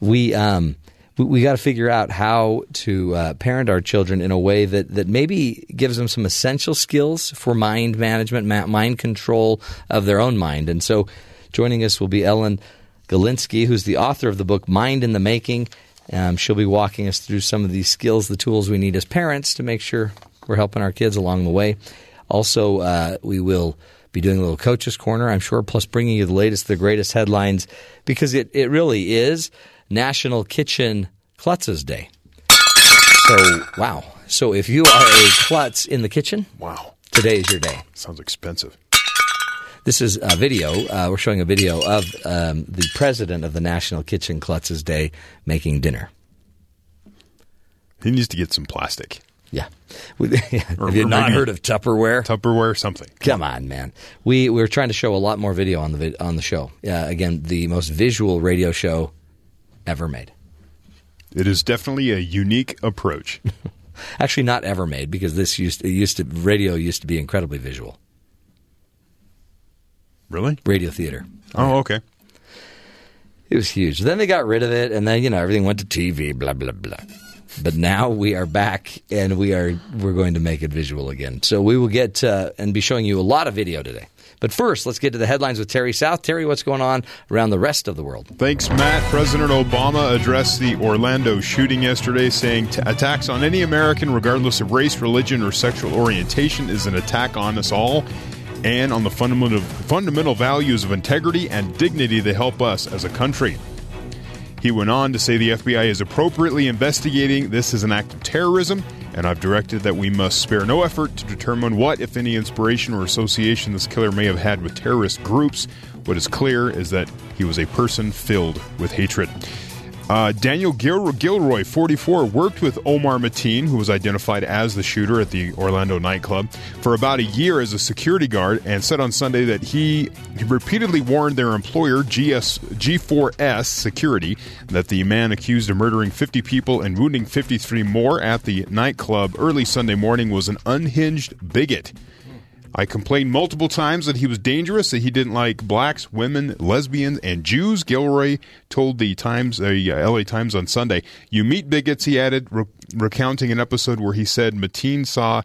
We um, we, we got to figure out how to uh, parent our children in a way that, that maybe gives them some essential skills for mind management, ma- mind control of their own mind. And so joining us will be Ellen Galinsky, who's the author of the book Mind in the Making. Um, she'll be walking us through some of these skills, the tools we need as parents to make sure we're helping our kids along the way. Also, uh, we will be doing a little Coach's Corner, I'm sure, plus bringing you the latest, the greatest headlines, because it, it really is National Kitchen Klutzes Day. So, wow. So if you are a klutz in the kitchen, wow, today is your day. Sounds expensive. This is a video. Uh, we're showing a video of um, the president of the National Kitchen Klutzes Day making dinner. He needs to get some plastic. Yeah. Have you not heard of Tupperware? Tupperware something. Come on, man. We, we were trying to show a lot more video on the on the show. Uh, again, the most visual radio show ever made. It is definitely a unique approach. Actually, not ever made, because this used it used to radio used to be incredibly visual. Really? Radio theater. Oh, okay. It was huge. Then they got rid of it, and then, you know, everything went to T V, blah, blah, blah. But now we are back, and we are, we're going to make it visual again. So we will get uh, and be showing you a lot of video today. But first, let's get to the headlines with Terry South. Terry, what's going on around the rest of the world? Thanks, Matt. President Obama addressed the Orlando shooting yesterday, saying t- attacks on any American, regardless of race, religion, or sexual orientation, is an attack on us all, and on the fundamental fundamental values of integrity and dignity that help us as a country. He went on to say the F B I is appropriately investigating this as an act of terrorism and I've directed that we must spare no effort to determine what, if any, inspiration or association this killer may have had with terrorist groups. What is clear is that he was a person filled with hatred. Uh, Daniel Gil- Gilroy, forty-four, worked with Omar Mateen, who was identified as the shooter at the Orlando nightclub, for about a year as a security guard, and said on Sunday that he repeatedly warned their employer, G S, G four S Security, that the man accused of murdering fifty people and wounding fifty-three more at the nightclub early Sunday morning was an unhinged bigot. I complained multiple times that he was dangerous, that he didn't like blacks, women, lesbians, and Jews, Gilroy told the Times, uh, L A Times on Sunday. You meet bigots, he added, re- recounting an episode where he said Mateen saw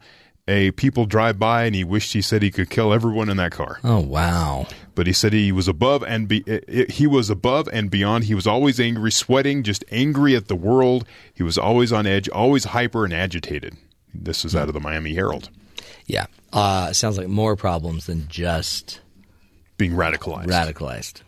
a people drive by and he wished he said he could kill everyone in that car. Oh, wow. But he said he was above and be- he was above and beyond. He was always angry, sweating, just angry at the world. He was always on edge, always hyper and agitated. This is out of the Miami Herald. Yeah. Uh, sounds like more problems than just being radicalized. Radicalized.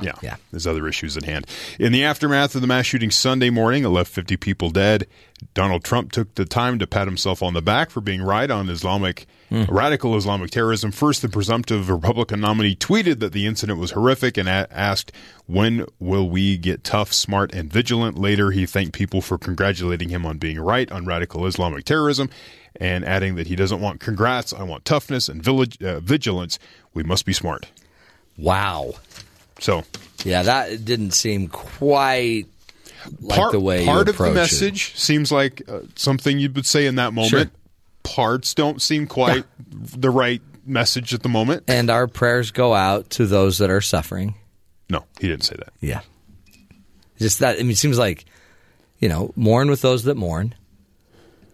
Yeah. Yeah. There's other issues at hand. In the aftermath of the mass shooting Sunday morning, it left fifty people dead. Donald Trump took the time to pat himself on the back for being right on Islamic, mm. radical Islamic terrorism. First, the presumptive Republican nominee tweeted that the incident was horrific and a- asked, when will we get tough, smart, and vigilant? Later, he thanked people for congratulating him on being right on radical Islamic terrorism, and adding that he doesn't want congrats, I want toughness and village, uh, vigilance. We must be smart. Wow. So. Yeah, that didn't seem quite like part, the way part you approach it. Part of the message it. seems like uh, something you would say in that moment. Sure. Parts don't seem quite the right message at the moment. And our prayers go out to those that are suffering. No, he didn't say that. Yeah. Just that, I mean, it seems like, you know, mourn with those that mourn.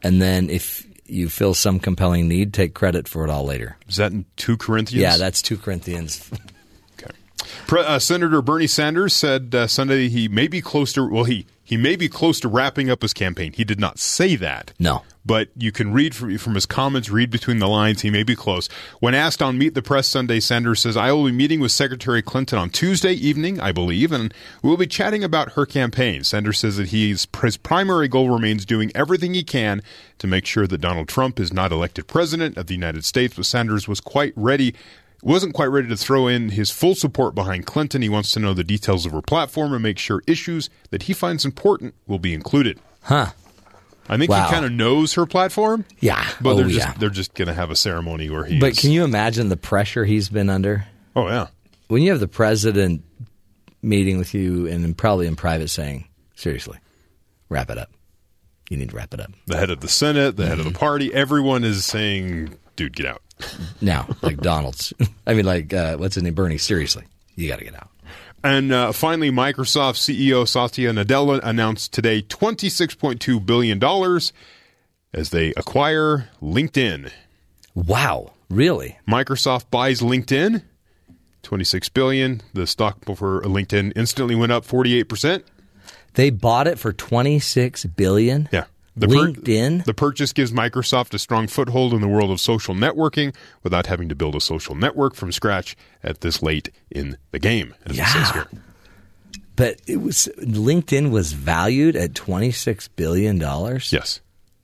And then if you feel some compelling need, take credit for it all later. Is that in two Corinthians? Yeah, that's two Corinthians. Okay. Pre- uh, Senator Bernie Sanders said uh, Sunday he may be close to, well, he, he may be close to wrapping up his campaign. He did not say that. No. But you can read from, from his comments, read between the lines, he may be close. When asked on Meet the Press Sunday, Sanders says, I will be meeting with Secretary Clinton on Tuesday evening, I believe, and we'll be chatting about her campaign. Sanders says that he's, his primary goal remains doing everything he can to make sure that Donald Trump is not elected president of the United States, but Sanders was quite ready wasn't quite ready to throw in his full support behind Clinton. He wants to know the details of her platform and make sure issues that he finds important will be included. Huh. I think wow. he kind of knows her platform. Yeah. But oh, they're just, yeah. they're just going to have a ceremony where he But is. Can you imagine the pressure he's been under? Oh, yeah. When you have the president meeting with you and probably in private saying, seriously, wrap it up. You need to wrap it up. The head of the Senate, the mm-hmm. head of the party, everyone is saying, dude, get out. Now, like Donald's. I mean, like, uh, what's his name? Bernie, seriously, you got to get out. And uh, finally, Microsoft C E O Satya Nadella announced today twenty-six point two billion dollars as they acquire LinkedIn. Wow, really? Microsoft buys LinkedIn, twenty-six billion dollars. The stock for LinkedIn instantly went up forty-eight percent. They bought it for twenty-six billion dollars? Yeah. The LinkedIn? Pur- the purchase gives Microsoft a strong foothold in the world of social networking without having to build a social network from scratch at this late in the game, as yeah. it says here. But it was, LinkedIn was valued at twenty-six billion dollars? Yes.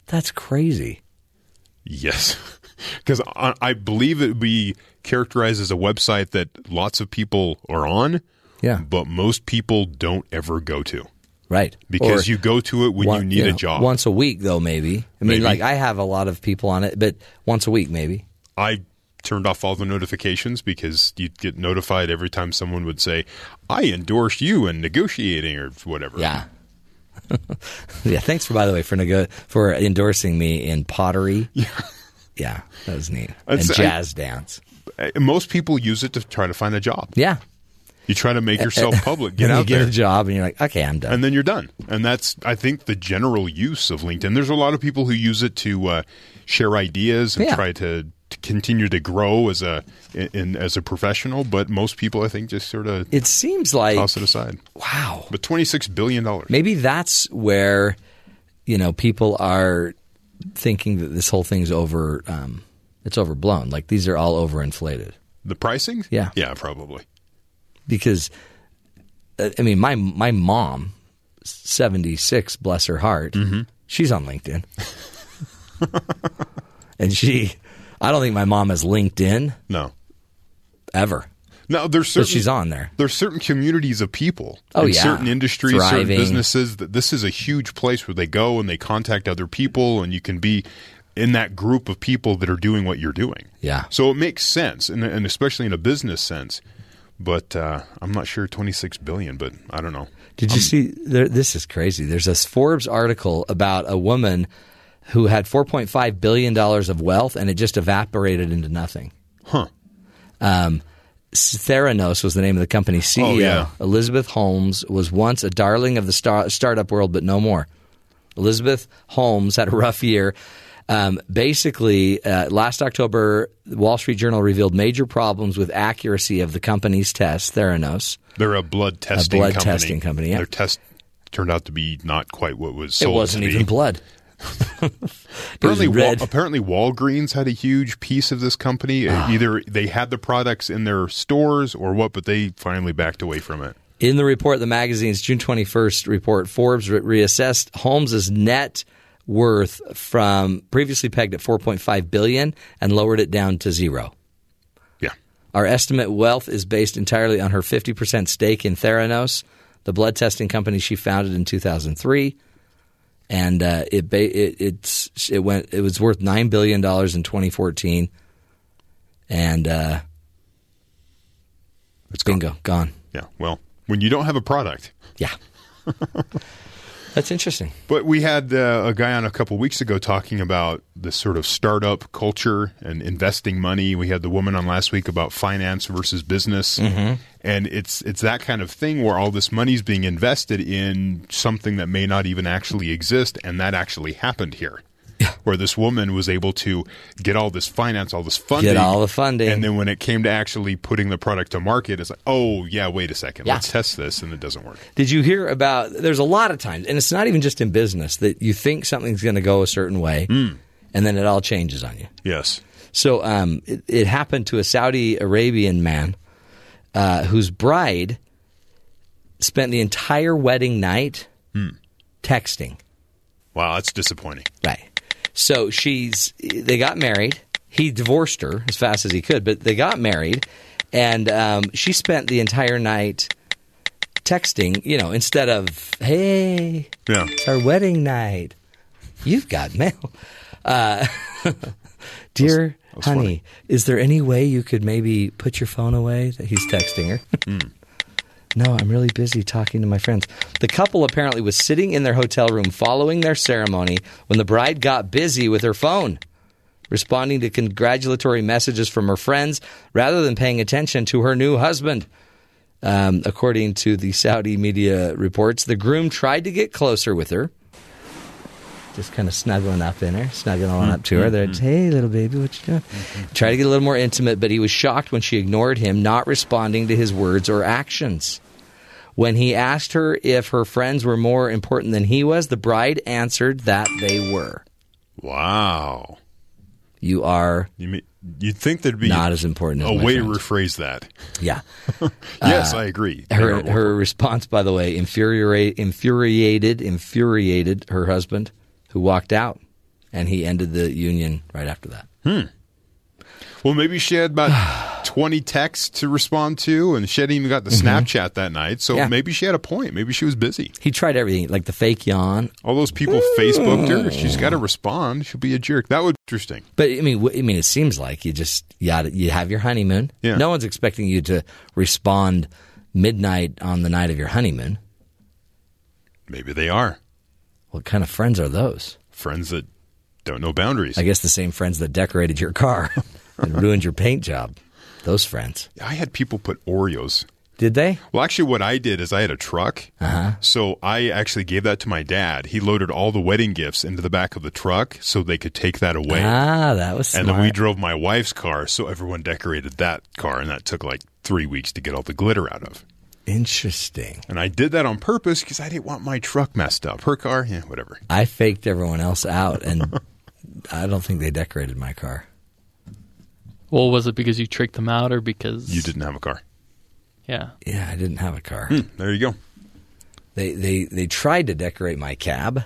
That's crazy. Yes. Because I, I believe it would be characterized as a website that lots of people are on, yeah. but most people don't ever go to. Right. Because or you go to it when one, you need you know, a job. Once a week, though, maybe. I mean, maybe. like, I have a lot of people on it, but once a week, maybe. I turned off all the notifications because you'd get notified every time someone would say, I endorse you in negotiating or whatever. Yeah. yeah. Thanks, for by the way, for nego- for endorsing me in pottery. Yeah. Yeah. That was neat. That's, and jazz I, dance. Most people use it to try to find a job. Yeah. You try to make yourself public. Get out there. You get a job and you're like, okay, I'm done. And then you're done. And that's, I think, the general use of LinkedIn. There's a lot of people who use it to uh, share ideas and yeah. try to, to continue to grow as a in, as a professional. But most people, I think, just sort of it seems like toss it aside. Wow. But twenty-six billion dollars. Maybe that's where, you know, people are thinking that this whole thing's over. Um, it's overblown. Like these are all overinflated. The pricing? Yeah. Yeah, probably. Because, I mean, my my mom, seventy-six, bless her heart, mm-hmm. she's on LinkedIn. And she, I don't think my mom has LinkedIn. No. Ever. Now, there's certain, she's on there. There's certain communities of people. Oh, in yeah. Certain industries, Thriving. certain businesses. That this is a huge place where they go and they contact other people, and you can be in that group of people that are doing what you're doing. Yeah. So it makes sense, and, and especially in a business sense. But uh, I'm not sure twenty-six billion dollars, but I don't know. Did you I'm, see? There, this is crazy. There's this Forbes article about a woman who had four point five billion dollars of wealth, and it just evaporated into nothing. Huh. Um. Theranos was the name of the company's C E O. Oh, yeah. Elizabeth Holmes was once a darling of the star- startup world, but no more. Elizabeth Holmes had a rough year. Um, basically, uh, last October, the Wall Street Journal revealed major problems with accuracy of the company's tests, Theranos. They're a blood testing company. A blood company. testing company, yeah. Their test turned out to be not quite what was sold to be. It wasn't even blood. apparently, Wal- apparently, Walgreens had a huge piece of this company. Ah. Either they had the products in their stores or what, but they finally backed away from it. In the report, the magazine's June twenty-first report, Forbes re- reassessed Holmes's net worth from previously pegged at four point five billion dollars and lowered it down to zero. Yeah. Our estimate wealth is based entirely on her fifty percent stake in Theranos, the blood testing company she founded in two thousand three. And uh, it, it it's it went it was worth nine billion dollars in twenty fourteen, and uh, it's bingo gone. gone. Yeah. Well, when you don't have a product, yeah, that's interesting. But we had uh, a guy on a couple weeks ago talking about this sort of startup culture and investing money. We had the woman on last week about finance versus business, mm-hmm. and it's it's that kind of thing where all this money is being invested in something that may not even actually exist, and that actually happened here, yeah. where this woman was able to get all this finance, all this funding, get all the funding, and then when it came to actually putting the product to market, it's like, oh yeah, wait a second, yeah. let's test this, and it doesn't work. Did you hear about? There's a lot of times, and it's not even just in business that you think something's going to go a certain way. Mm. And then it all changes on you. Yes. So um, it, it happened to a Saudi Arabian man uh, whose bride spent the entire wedding night mm. texting. Wow, that's disappointing. Right. So she's they got married. He divorced her as fast as he could, but they got married. And um, she spent the entire night texting, you know, instead of, hey, yeah. it's our wedding night. You've got mail. Uh, dear that was, that was honey, funny. Is there any way you could maybe put your phone away? He's texting her. mm. No, I'm really busy talking to my friends. The couple apparently was sitting in their hotel room following their ceremony when the bride got busy with her phone, responding to congratulatory messages from her friends rather than paying attention to her new husband. Um, according to the Saudi media reports, the groom tried to get closer with her. Just kind of snuggling up in her, snuggling on mm-hmm. up to her. They're mm-hmm. hey, little baby, what you doing? Mm-hmm. Try to get a little more intimate, but he was shocked when she ignored him, not responding to his words or actions. When he asked her if her friends were more important than he was, the bride answered that they were. Wow. You are you mean, you'd think there'd be not as important as a way to rephrase that. Yeah. yes, uh, I agree. Her, her response, by the way, infuriate, infuriated, infuriated her husband, who walked out, and he ended the union right after that. Hmm. Well, maybe she had about twenty texts to respond to, and she hadn't even got the mm-hmm. Snapchat that night, so yeah. maybe she had a point. Maybe she was busy. He tried everything, like the fake yawn. All those people Facebooked her. She's got to respond. She'll be a jerk. That would be interesting. But, I mean, I mean, it seems like you just you, gotta, you have your honeymoon. Yeah. No one's expecting you to respond midnight on the night of your honeymoon. Maybe they are. What kind of friends are those? Friends that don't know boundaries. I guess the same friends that decorated your car and ruined your paint job. Those friends. I had people put Oreos. Did they? Well, actually, what I did is I had a truck. Uh-huh. So I actually gave that to my dad. He loaded all the wedding gifts into the back of the truck so they could take that away. Ah, that was smart. And then we drove my wife's car, so everyone decorated that car, and that took like three weeks to get all the glitter out of. Interesting. And I did that on purpose because I didn't want my truck messed up. Her car, yeah, whatever. I faked everyone else out, and I don't think they decorated my car. Well, was it because you tricked them out or because... You didn't have a car. Yeah. Yeah, I didn't have a car. Mm, there you go. They, they, they tried to decorate my cab.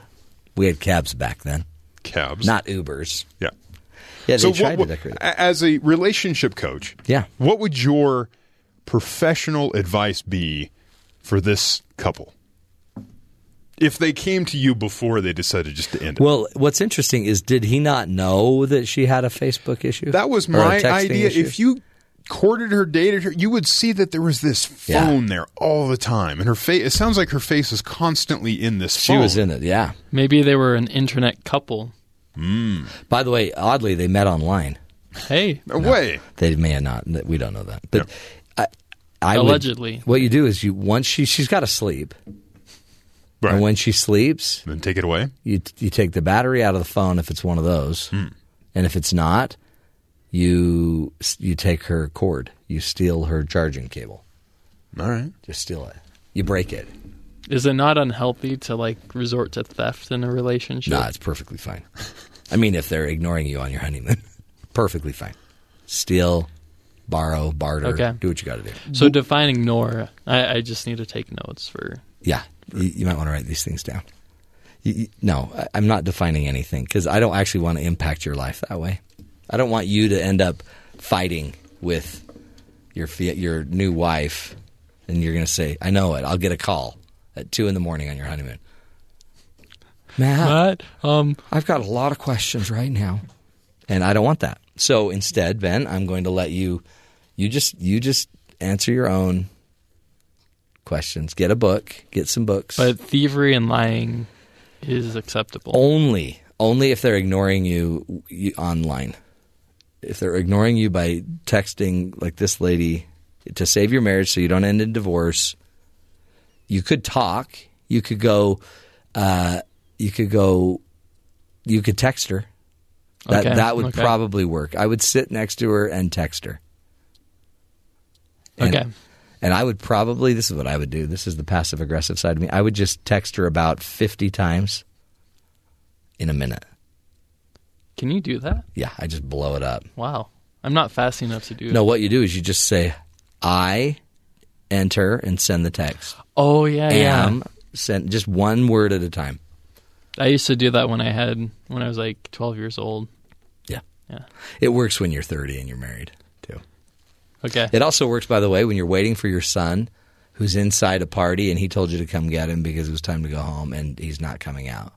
We had cabs back then. cabs. Not Ubers. Yeah. Yeah, they so tried what, to decorate it. As a relationship coach, yeah. what would your professional advice be for this couple? If they came to you before they decided just to end it. Well, what's interesting is, did he not know that she had a Facebook issue? That was my idea. Issue? If you courted her, dated her, you would see that there was this phone yeah. there all the time. And her face, it sounds like her face is constantly in this she phone. She was in it, yeah. Maybe they were an internet couple. Mm. By the way, oddly, they met online. Hey. No, no way. They may have not. We don't know that. But yeah. I, I Allegedly. Would, what you do is you once she, she's got to sleep. Right. And when she sleeps... Then take it away? You you take the battery out of the phone if it's one of those. Mm. And if it's not, you you take her cord. You steal her charging cable. All right. Just steal it. You break it. Is it not unhealthy to, like, resort to theft in a relationship? No, nah, it's perfectly fine. I mean, if they're ignoring you on your honeymoon. Perfectly fine. Steal, borrow, barter. Okay. Do what you got to do. So Boop. Define ignore. I, I just need to take notes for... Yeah. You might want to write these things down. You, you, no, I'm not defining anything because I don't actually want to impact your life that way. I don't want you to end up fighting with your your new wife, and you're going to say, "I know it. I'll get a call at two in the morning on your honeymoon." Matt, Matt um, I've got a lot of questions right now, and I don't want that. So instead, Ben, I'm going to let you you just you just answer your own. Questions. Get a book. Get some books. But thievery and lying is acceptable. Only. Only if they're ignoring you online. If they're ignoring you by texting like this lady to save your marriage so you don't end in divorce, you could talk. You could go uh, – you could go – you could text her. That, okay. that would okay. probably work. I would sit next to her and text her. And, okay. And I would probably – this is what I would do. This is the passive-aggressive side of me. I would just text her about fifty times in a minute. Can you do that? Yeah. I just blow it up. Wow. I'm not fast enough to do it. No, what you do is you just say, I, enter, and send the text. Oh, yeah, am, yeah. Send, just one word at a time. I used to do that when I had – when I was like twelve years old. Yeah. Yeah. It works when you're thirty and you're married. Okay. It also works, by the way, when you're waiting for your son who's inside a party and he told you to come get him because it was time to go home and he's not coming out.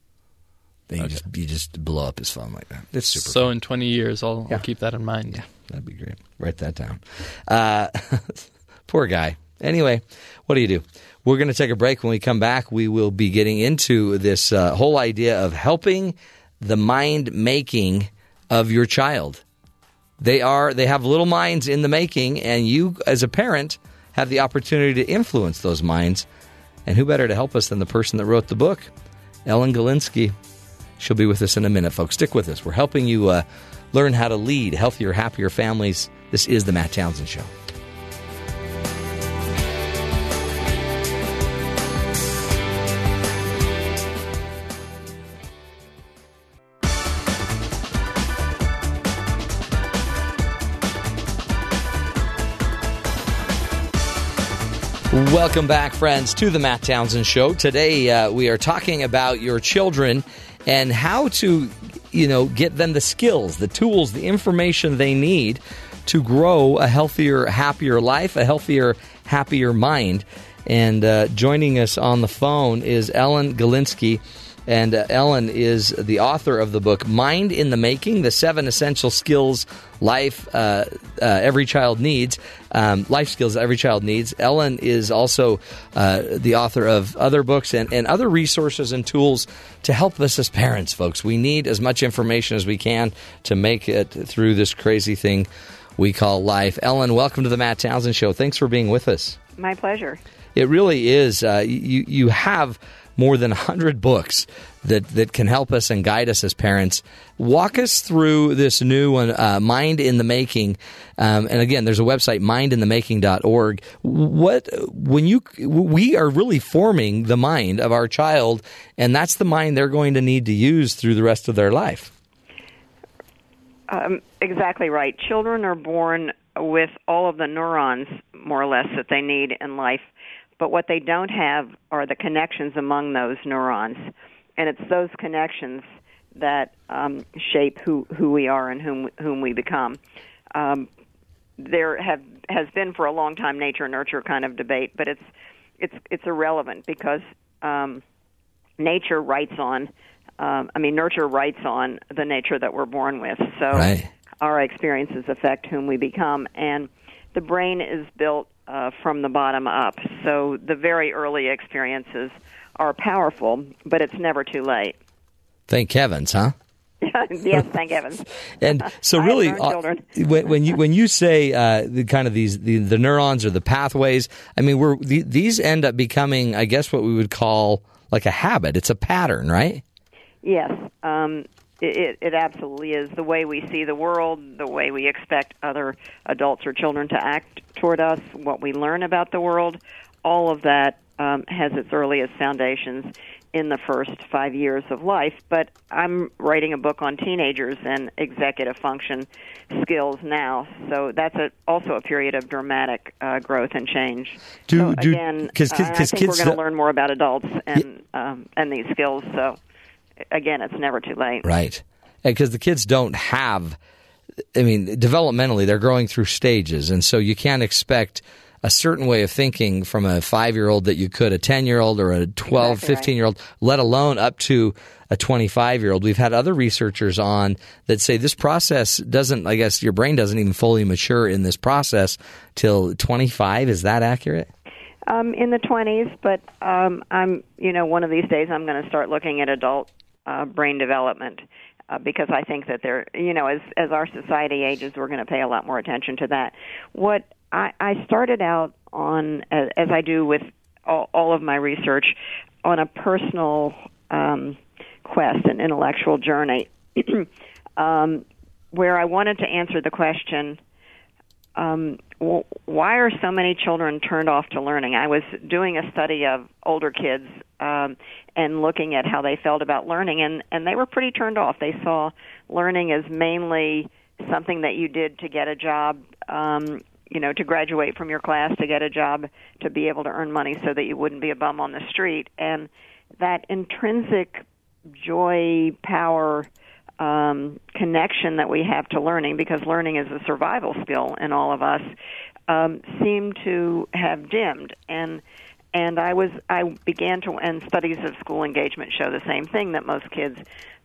Then okay. you, just, you just blow up his phone like that. That's super So fun. In twenty years, I'll, yeah. I'll keep that in mind. Yeah, that'd be great. Write that down. Uh, poor guy. Anyway, what do you do? We're going to take a break. When we come back, we will be getting into this uh, whole idea of helping the mind making of your child. They are. They have little minds in the making, and you, as a parent, have the opportunity to influence those minds. And who better to help us than the person that wrote the book, Ellen Galinsky? She'll be with us in a minute, folks. Stick with us. We're helping you uh, learn how to lead healthier, happier families. This is The Matt Townsend Show. Welcome back, friends, to the Matt Townsend Show. Today, uh, we are talking about your children and how to, you know, get them the skills, the tools, the information they need to grow a healthier, happier life, a healthier, happier mind. And uh, joining us on the phone is Ellen Galinsky. And uh, Ellen is the author of the book, Mind in the Making, The Seven Essential Skills Life uh, uh, Every Child Needs, um, Life Skills Every Child Needs. Ellen is also uh, the author of other books and, and other resources and tools to help us as parents, folks. We need as much information as we can to make it through this crazy thing we call life. Ellen, welcome to the Matt Townsend Show. Thanks for being with us. My pleasure. It really is. Uh, you, you have... more than one hundred books that, that can help us and guide us as parents. Walk us through this new one, uh, Mind in the Making. Um, and again, there's a website, mind in the making dot org. What, when you, we are really forming the mind of our child, and that's the mind they're going to need to use through the rest of their life. Um, exactly right. Children are born with all of the neurons, more or less, that they need in life. But what they don't have are the connections among those neurons. And it's those connections that um, shape who, who we are and whom whom we become. Um, there have has been for a long time nature nurture kind of debate, but it's it's it's irrelevant because um, nature writes on. Um, I mean, nurture writes on the nature that we're born with. So right. Our experiences affect whom we become, and the brain is built uh, from the bottom up. So the very early experiences are powerful, but it's never too late. Thank heavens, huh? Yes, thank heavens. And so, really, uh, when, when you when you say uh, the kind of these the, the neurons or the pathways, I mean, we're the, these end up becoming, I guess, what we would call like a habit. It's a pattern, right? Yes, um, it, it absolutely is. The way we see the world, the way we expect other adults or children to act toward us, what we learn about the world, all of that um, has its earliest foundations in the first five years of life. But I'm writing a book on teenagers and executive function skills now, so that's a, also a period of dramatic uh, growth and change. Do, so do, again, cause, cause, I, I cause think kids we're going to learn more about adults and yeah. um, and these skills, so... Again, it's never too late. Right. Because the kids don't have, I mean, developmentally, they're growing through stages. And so you can't expect a certain way of thinking from a five-year-old that you could, a ten-year-old or a twelve, exactly fifteen-year-old, right. Let alone up to a twenty-five-year-old. We've had other researchers on that say this process doesn't, I guess, your brain doesn't even fully mature in this process till twenty-five. Is that accurate? Um, in the twenties, but um, I'm, you know, one of these days I'm going to start looking at adult Uh, brain development, uh, because I think that they're, you know, as as our society ages, we're going to pay a lot more attention to that. What I, I started out on, as, as I do with all, all of my research, on a personal um, quest, an intellectual journey, um, where I wanted to answer the question, um, well, why are so many children turned off to learning? I was doing a study of older kids Um, and looking at how they felt about learning, and, and they were pretty turned off. They saw learning as mainly something that you did to get a job, um, you know, to graduate from your class, to get a job, to be able to earn money so that you wouldn't be a bum on the street. And that intrinsic joy, power, um, connection that we have to learning, because learning is a survival skill in all of us, um, seemed to have dimmed. And And I was, I began to, and studies of school engagement show the same thing, that most kids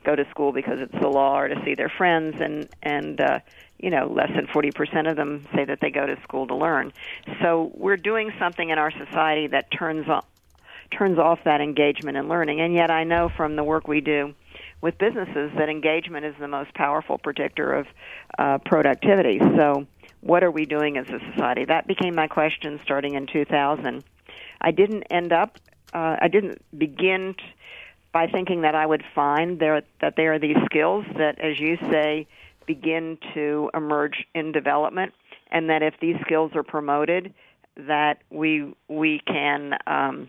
go to school because it's the law or to see their friends, and, and uh, you know, less than forty percent of them say that they go to school to learn. So we're doing something in our society that turns off, turns off that engagement in learning, and yet I know from the work we do with businesses that engagement is the most powerful predictor of uh, productivity. So what are we doing as a society? That became my question starting in two thousand. I didn't end up, uh, I didn't begin t- by thinking that I would find there that there are these skills that, as you say, begin to emerge in development, and that if these skills are promoted, that we we can um,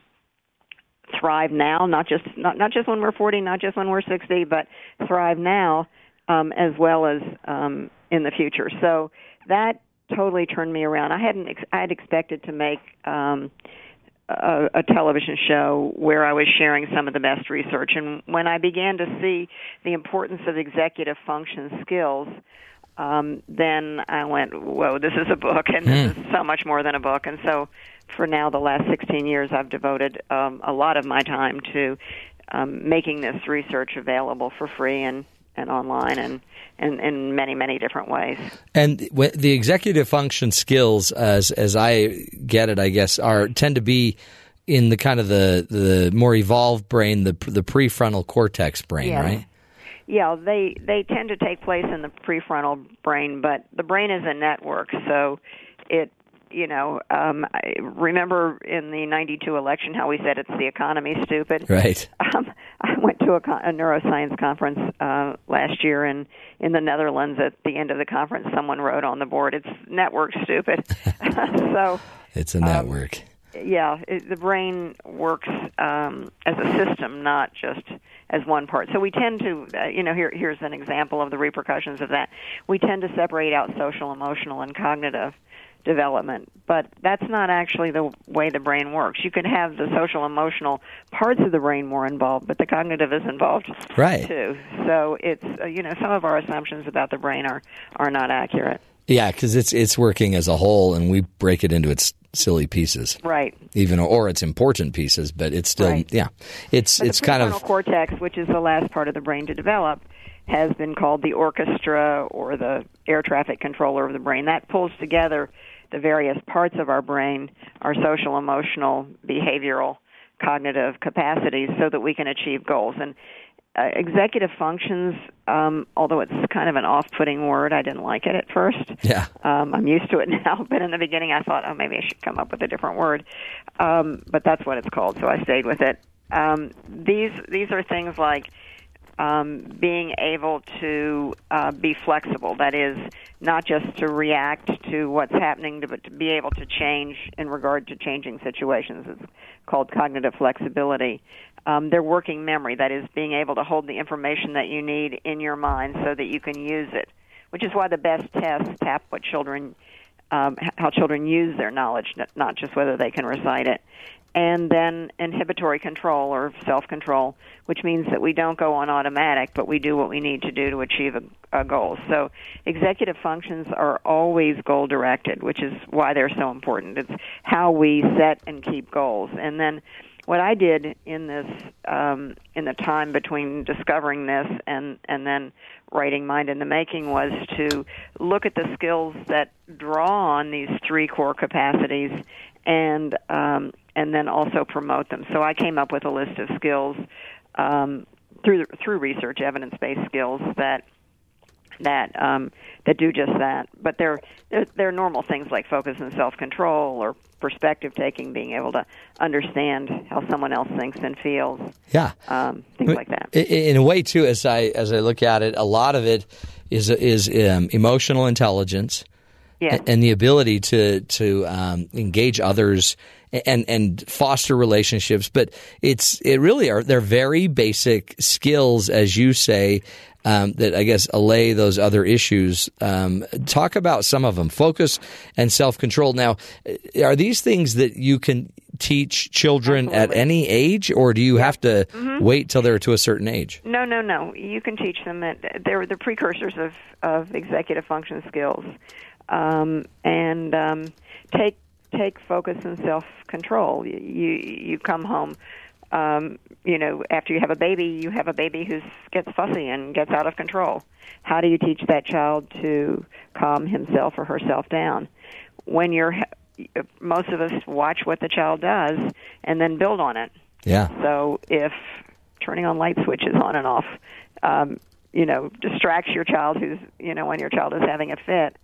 thrive now, not just not, not just when we're forty, not just when we're sixty, but thrive now um, as well as um, in the future. So that totally turned me around. I hadn't ex- I had expected to make Um, A, a television show where I was sharing some of the best research. And when I began to see the importance of executive function skills, um, then I went, whoa, this is a book, and this is so much more than a book. And so for now, the last sixteen years, I've devoted um, a lot of my time to um, making this research available for free and and online and in many, many different ways. And the executive function skills, as as I get it, I guess, are tend to be in the kind of the, the more evolved brain, the the prefrontal cortex brain, yes. Right? Yeah, they, they tend to take place in the prefrontal brain, but the brain is a network, so it, you know, um, I remember in the ninety-two election how we said it's the economy, stupid. Right. Um, I went to a, con- a neuroscience conference uh, last year in, in the Netherlands. At the end of the conference, someone wrote on the board, it's network, stupid. So it's a network. Um, yeah, it, the brain works um, as a system, not just as one part. So we tend to, uh, you know, here here's an example of the repercussions of that. We tend to separate out social, emotional, and cognitive. development, but that's not actually the way the brain works. You can have the social emotional parts of the brain more involved, but the cognitive is involved right. too. So it's uh, you know some of our assumptions about the brain are are not accurate. Yeah, because it's it's working as a whole, and we break it into its silly pieces, right? Even or its important pieces, but it's still right. yeah. It's but it's the kind of prefrontal cortex, which is the last part of the brain to develop, has been called the orchestra or the air traffic controller of the brain. That pulls together the various parts of our brain, our social, emotional, behavioral, cognitive capacities, so that we can achieve goals. And uh, executive functions, um, although it's kind of an off-putting word, I didn't like it at first. Yeah. Um, I'm used to it now, but in the beginning I thought, oh, maybe I should come up with a different word. Um, but that's what it's called, so I stayed with it. Um, these these are things like Um, being able to uh, be flexible, that is, not just to react to what's happening, but to be able to change in regard to changing situations. It's called cognitive flexibility. Um, their working memory, that is, being able to hold the information that you need in your mind so that you can use it, which is why the best tests tap what children, um, how children use their knowledge, not just whether they can recite it. And then inhibitory control or self-control, which means that we don't go on automatic, but we do what we need to do to achieve a, a goal. So executive functions are always goal-directed, which is why they're so important. It's how we set and keep goals. And then what I did in this, um, in the time between discovering this and, and then writing Mind in the Making was to look at the skills that draw on these three core capacities and um, and then also promote them. So I came up with a list of skills um, through through research, evidence-based skills that that um, that do just that. But they're, they're they're normal things like focus and self-control or perspective taking, being able to understand how someone else thinks and feels. Yeah, um, things like that. In a way, too, as I as I look at it, a lot of it is is um, emotional intelligence. Yes. And the ability to to um, engage others and and foster relationships, but it's it really are they're very basic skills, as you say, um, that I guess allay those other issues. Um, talk about some of them: focus and self-control. Now, are these things that you can teach children Absolutely. At any age, or do you have to mm-hmm. wait till they're to a certain age? No, no, no. You can teach them that they're the precursors of of executive function skills. Um, and um, take take focus and self-control. You you come home, um, you know, after you have a baby, you have a baby who gets fussy and gets out of control. How do you teach that child to calm himself or herself down? When you're, most of us watch what the child does and then build on it. Yeah. So if turning on light switches on and off, um, you know, distracts your child who's, you know, when your child is having a fit,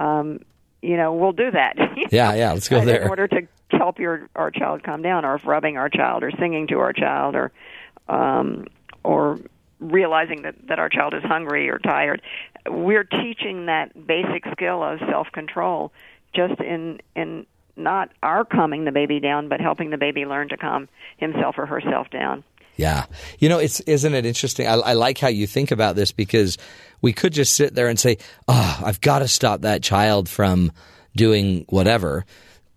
Um, you know, we'll do that. Yeah, yeah, let's go there. In order to help your our child calm down, or if rubbing our child, or singing to our child, or um, or realizing that, that our child is hungry or tired, we're teaching that basic skill of self-control just in in not our calming the baby down, but helping the baby learn to calm himself or herself down. Yeah. You know, it's isn't it interesting? I, I like how you think about this, because we could just sit there and say, oh, I've got to stop that child from doing whatever.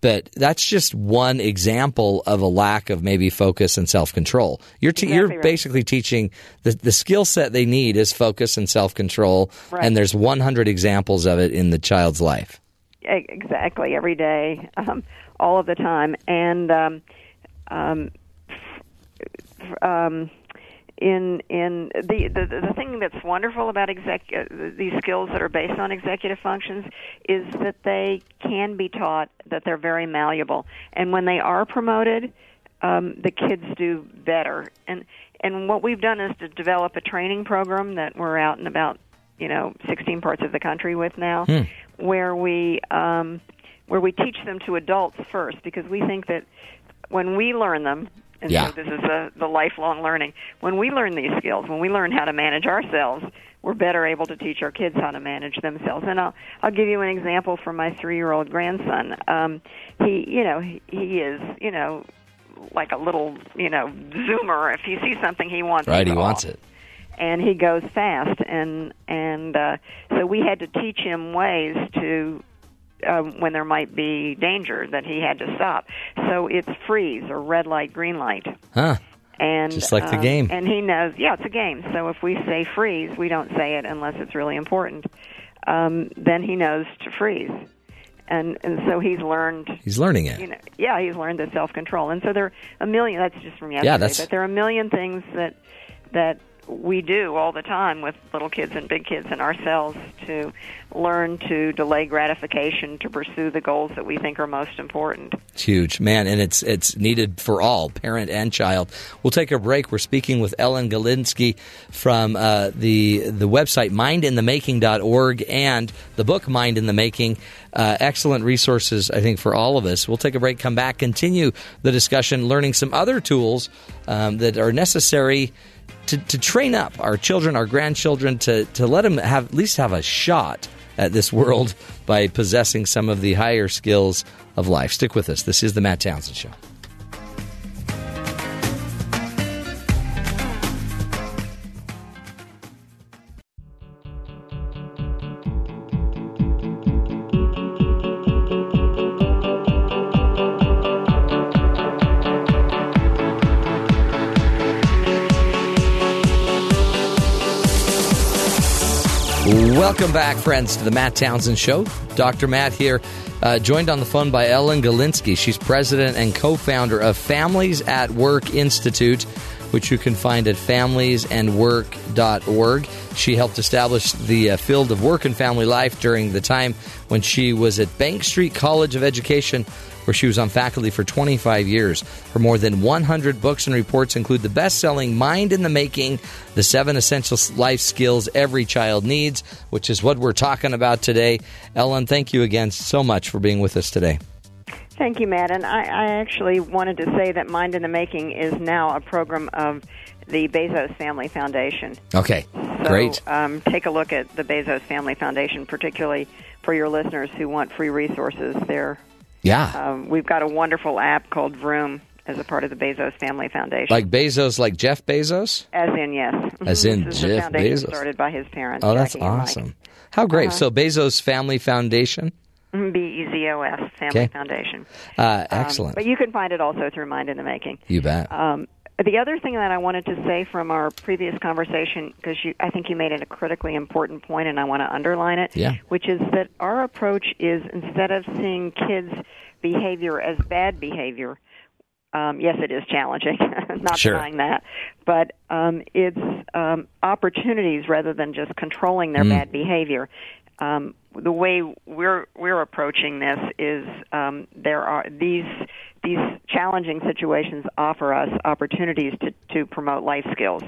But that's just one example of a lack of maybe focus and self-control. You're te- exactly you're right. basically teaching the, the skill set they need is focus and self-control. Right. And there's one hundred examples of it in the child's life. Exactly. Every day, um, all of the time. And um, um Um, in in the, the the thing that's wonderful about exec, uh, these skills that are based on executive functions is that they can be taught, that they're very malleable, and when they are promoted, um, the kids do better. And and what we've done is to develop a training program that we're out in about you know sixteen parts of the country with now, hmm. where we um, where we teach them to adults first, because we think that when we learn them. And yeah. so this is a, the lifelong learning. When we learn these skills, when we learn how to manage ourselves, we're better able to teach our kids how to manage themselves. And I'll I'll give you an example from my three-year-old grandson. Um, he, you know, he, he is, you know, like a little, you know, zoomer. If he sees something, he wants it. Right, he wants it. And he goes fast. And, and uh, so we had to teach him ways to uh, when there might be danger that he had to stop. So it's freeze or red light, green light. Huh. And, just like uh, the game. And he knows, yeah, it's a game. So if we say freeze, we don't say it unless it's really important. Um, then he knows to freeze. And and so he's learned... He's learning it. You know, yeah, he's learned the self-control. And so there are a million... That's just from yesterday. Yeah, that's... But there are a million things that that we do all the time with little kids and big kids and ourselves to learn to delay gratification, to pursue the goals that we think are most important. It's huge. Man, and it's it's needed for all, parent and child. We'll take a break. We're speaking with Ellen Galinsky from uh, the the website mind in the making dot org and the book Mind in the Making. Uh, excellent resources, I think, for all of us. We'll take a break, come back, continue the discussion, learning some other tools um, that are necessary To, to train up our children, our grandchildren, to, to let them have at least have a shot at this world by possessing some of the higher skills of life. Stick with us. This is the Matt Townsend Show. Welcome back, friends, to the Matt Townsend Show. Doctor Matt here, uh, joined on the phone by Ellen Galinsky. She's president and co-founder of Families at Work Institute, which you can find at families and work dot org. She helped establish the uh, field of work and family life during the time when she was at Bank Street College of Education, where she was on faculty for twenty-five years. Her more than one hundred books and reports include the best-selling Mind in the Making, The Seven Essential Life Skills Every Child Needs, which is what we're talking about today. Ellen, thank you again so much for being with us today. Thank you, Matt. And I, I actually wanted to say that Mind in the Making is now a program of the Bezos Family Foundation. Okay, so, great. Um, take a look at the Bezos Family Foundation, particularly for your listeners who want free resources. They're Yeah. Um, we've got a wonderful app called Vroom as a part of the Bezos Family Foundation. Like Bezos, like Jeff Bezos? As in, yes. As in this is Jeff the Bezos. Started by his parents. Oh, that's Jackie awesome. How great. Uh-huh. So Bezos Family Foundation? B E Z O S, Family okay. Foundation. Uh, excellent. Um, but you can find it also through Mind in the Making. You bet. Um, the other thing that I wanted to say from our previous conversation, because I think you made it a critically important point, and I want to underline it, yeah. which is that our approach is instead of seeing kids' behavior as bad behavior, um, yes, it is challenging, not sure. denying that, but um, it's um, opportunities rather than just controlling their mm. bad behavior. Um, the way we're we're approaching this is um, there are these these challenging situations offer us opportunities to, to promote life skills.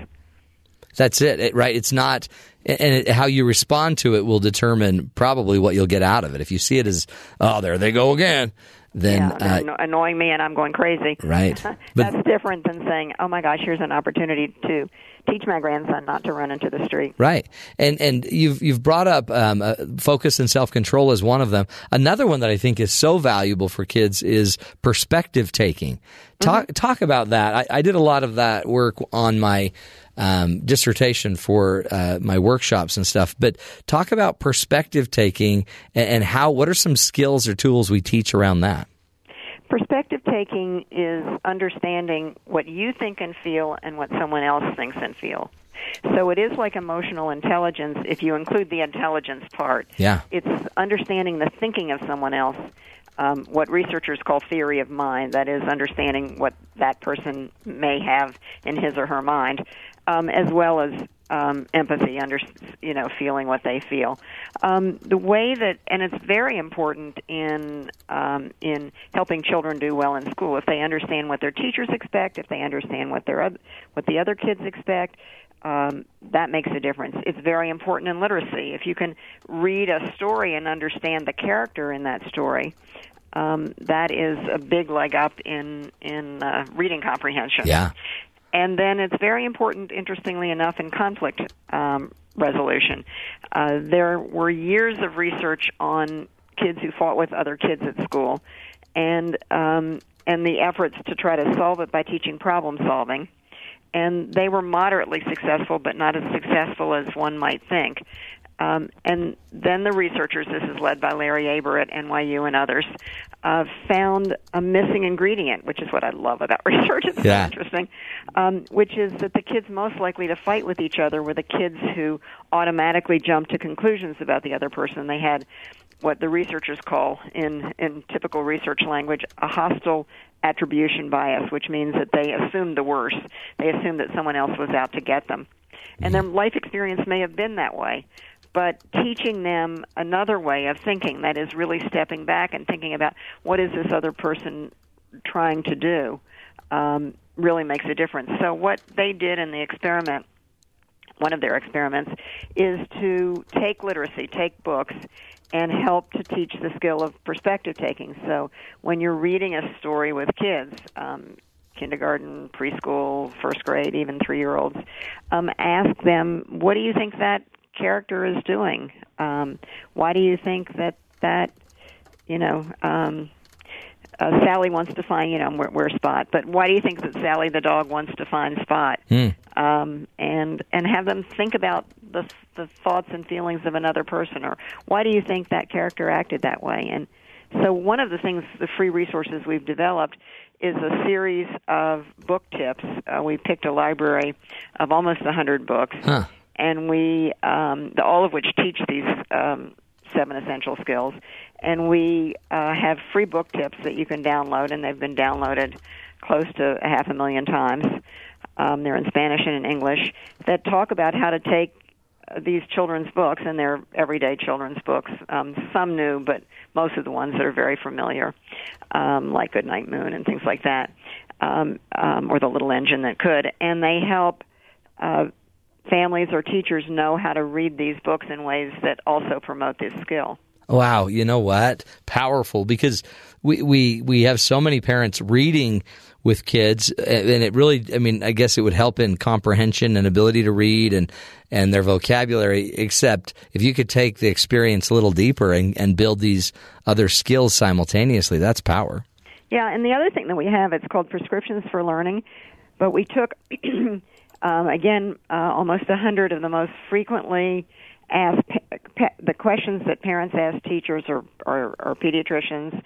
That's it, it right? It's not, and it, how you respond to it will determine probably what you'll get out of it. If you see it as, oh, there they go again, then yeah, uh, annoying me and I'm going crazy. Right, that's but, different than saying, oh my gosh, here's an opportunity to teach my grandson not to run into the street. Right, and and you've you've brought up um, uh, focus and self control as one of them. Another one that I think is so valuable for kids is perspective taking. Talk mm-hmm. talk about that. I, I did a lot of that work on my um, dissertation for uh, my workshops and stuff. But talk about perspective taking and, and how. What are some skills or tools we teach around that? Perspective taking is understanding what you think and feel and what someone else thinks and feel. So it is like emotional intelligence if you include the intelligence part. Yeah. It's understanding the thinking of someone else, um, what researchers call theory of mind, that is understanding what that person may have in his or her mind, um, as well as um, empathy, under, you know, feeling what they feel. Um, the way that, and it's very important in um, in helping children do well in school. If they understand what their teachers expect, if they understand what their what the other kids expect, um, that makes a difference. It's very important in literacy. If you can read a story and understand the character in that story, um, that is a big leg up in in uh, reading comprehension. Yeah. And then it's very important, interestingly enough, in conflict um, resolution. Uh, there were years of research on kids who fought with other kids at school, and um, and the efforts to try to solve it by teaching problem solving. And they were moderately successful, but not as successful as one might think. Um, and then the researchers, this is led by Larry Aber at N Y U and others, uh, found a missing ingredient, which is what I love about research. It's yeah. interesting, um, which is that the kids most likely to fight with each other were the kids who automatically jumped to conclusions about the other person. They had what the researchers call, in, in typical research language, a hostile attribution bias, which means that they assumed the worst. They assumed that someone else was out to get them. And their life experience may have been that way. But teaching them another way of thinking, that is really stepping back and thinking about what is this other person trying to do, um, really makes a difference. So what they did in the experiment, one of their experiments, is to take literacy, take books, and help to teach the skill of perspective taking. So when you're reading a story with kids, um, kindergarten, preschool, first grade, even three-year-olds, um, ask them, what do you think that character is doing? Um, why do you think that that you know um, uh, Sally wants to find you know where, where Spot? But why do you think that Sally the dog wants to find Spot? Mm. Um, and and have them think about the the thoughts and feelings of another person, or why do you think that character acted that way? And so one of the things, the free resources we've developed, is a series of book tips. Uh, we picked a library of almost one hundred books. Huh. And we, um, the, all of which teach these um, seven essential skills. And we uh, have free book tips that you can download, and they've been downloaded close to a half a million times. Um, they're in Spanish and in English, that talk about how to take these children's books, and they're everyday children's books, um, some new, but most of the ones that are very familiar, um, like Goodnight Moon and things like that, um, um, or The Little Engine That Could. And they help Uh, families or teachers know how to read these books in ways that also promote this skill. Wow, you know what? Powerful, because we we, we have so many parents reading with kids, and it really, I mean, I guess it would help in comprehension and ability to read and, and their vocabulary, except if you could take the experience a little deeper and, and build these other skills simultaneously, that's power. Yeah, and the other thing that we have, it's called Prescriptions for Learning, but we took Um, again, uh, almost one hundred of the most frequently asked pa- pa- the questions that parents ask teachers or, or, or pediatricians,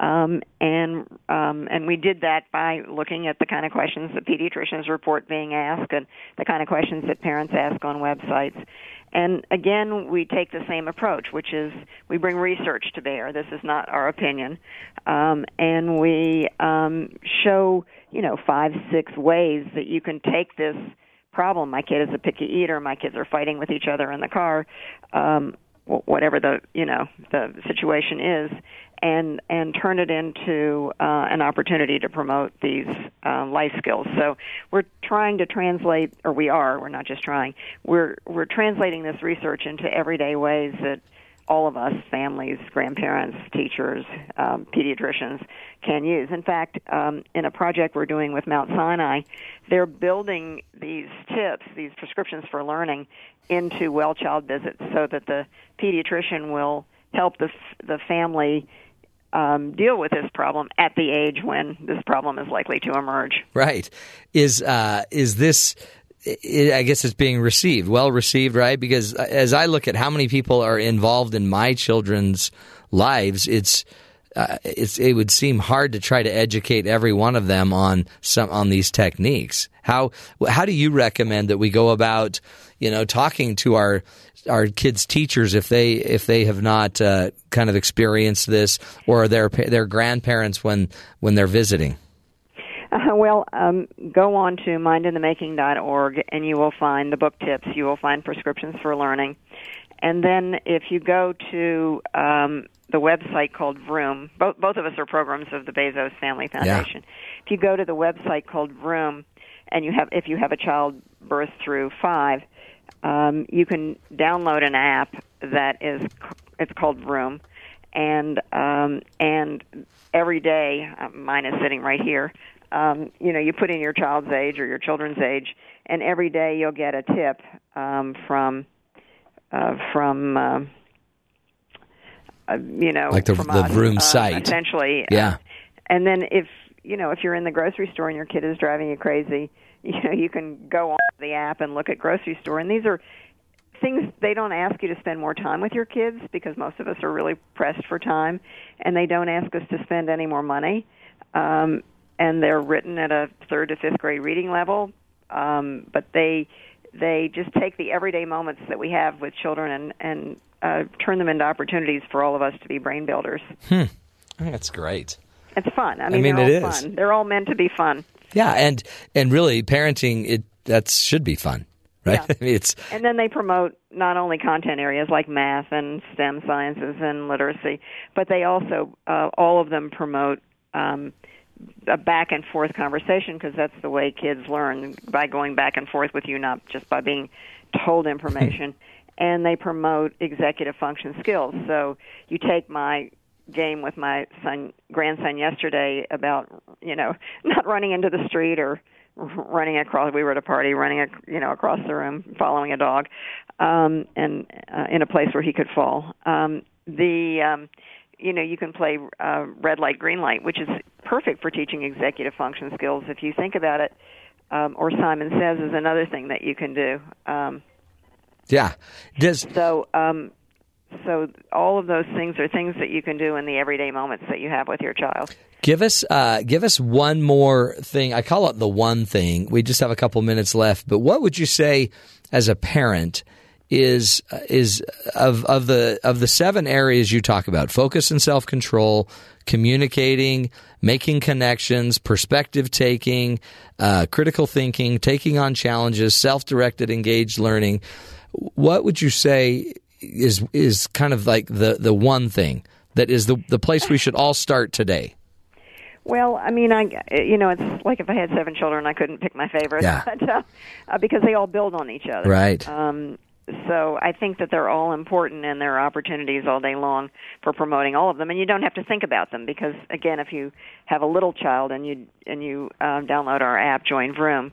um, and um, and we did that by looking at the kind of questions that pediatricians report being asked and the kind of questions that parents ask on websites. And again, we take the same approach, which is we bring research to bear. This is not our opinion. Um, and we um, show, you know, five, six ways that you can take this problem. My kid is a picky eater. My kids are fighting with each other in the car, um, whatever the, you know, the situation is, and and turn it into uh, an opportunity to promote these uh, life skills. So we're trying to translate, or we are, we're not just trying, we're we're translating this research into everyday ways that all of us, families, grandparents, teachers, um, pediatricians, can use. In fact, um, in a project we're doing with Mount Sinai, they're building these tips, these prescriptions for learning, into well child visits so that the pediatrician will help the the family um, deal with this problem at the age when this problem is likely to emerge. Right. Is uh, is this, I guess it's being received, well received, right? Because as I look at how many people are involved in my children's lives, it's uh, it's it would seem hard to try to educate every one of them on some on these techniques. How how do you recommend that we go about, you know, talking to our our kids' teachers if they if they have not uh, kind of experienced this, or their their grandparents when when they're visiting? Uh, well, um, go on to mind in the making dot org, and you will find the book tips. You will find Prescriptions for Learning. And then if you go to um, the website called Vroom, both, both of us are programs of the Bezos Family Foundation. Yeah. If you go to the website called Vroom, and you have if you have a child birth through five, um, you can download an app that is it's called Vroom. And, um, and every day, uh, mine is sitting right here, Um, you know, you put in your child's age or your children's age, and every day you'll get a tip um, from, uh, from uh, uh, you know, like the, from the us, Vroom um, site, essentially. Yeah. Uh, and then if you know if you're in the grocery store and your kid is driving you crazy, you know, you can go on the app and look at grocery store, and these are things, they don't ask you to spend more time with your kids because most of us are really pressed for time, and they don't ask us to spend any more money. Um, and they're written at a third to fifth grade reading level, um, but they they just take the everyday moments that we have with children and, and uh, turn them into opportunities for all of us to be brain builders. Hmm. I think that's great. It's fun. I mean, I mean they're it all is. Fun. They're all meant to be fun. Yeah, and and really, parenting it that should be fun. Right? Yeah. It's, and then they promote not only content areas like math and STEM sciences and literacy, but they also, uh, all of them promote um, a back-and-forth conversation, because that's the way kids learn, by going back and forth with you, not just by being told information. And they promote executive function skills. So you take my game with my son, grandson yesterday about, you know, not running into the street or running across, we were at a party, running, you know, across the room, following a dog, um, and uh, in a place where he could fall. Um, the, um, you know, you can play uh, red light, green light, which is perfect for teaching executive function skills if you think about it. Um, or Simon Says is another thing that you can do. Um, yeah. Does- so, um, so all of those things are things that you can do in the everyday moments that you have with your child. Give us uh, give us one more thing. I call it the one thing. We just have a couple minutes left. But what would you say as a parent is is of of the of the seven areas you talk about? Focus and self-control, communicating, making connections, perspective taking, uh, critical thinking, taking on challenges, self-directed, engaged learning. What would you say is is kind of like the, the one thing that is the the place we should all start today? Well, I mean, I you know, it's like if I had seven children, I couldn't pick my favorite, yeah. but, uh, because they all build on each other. Right. Um, so I think that they're all important, and there are opportunities all day long for promoting all of them. And you don't have to think about them because, again, if you have a little child and you and you um, download our app, Join Vroom,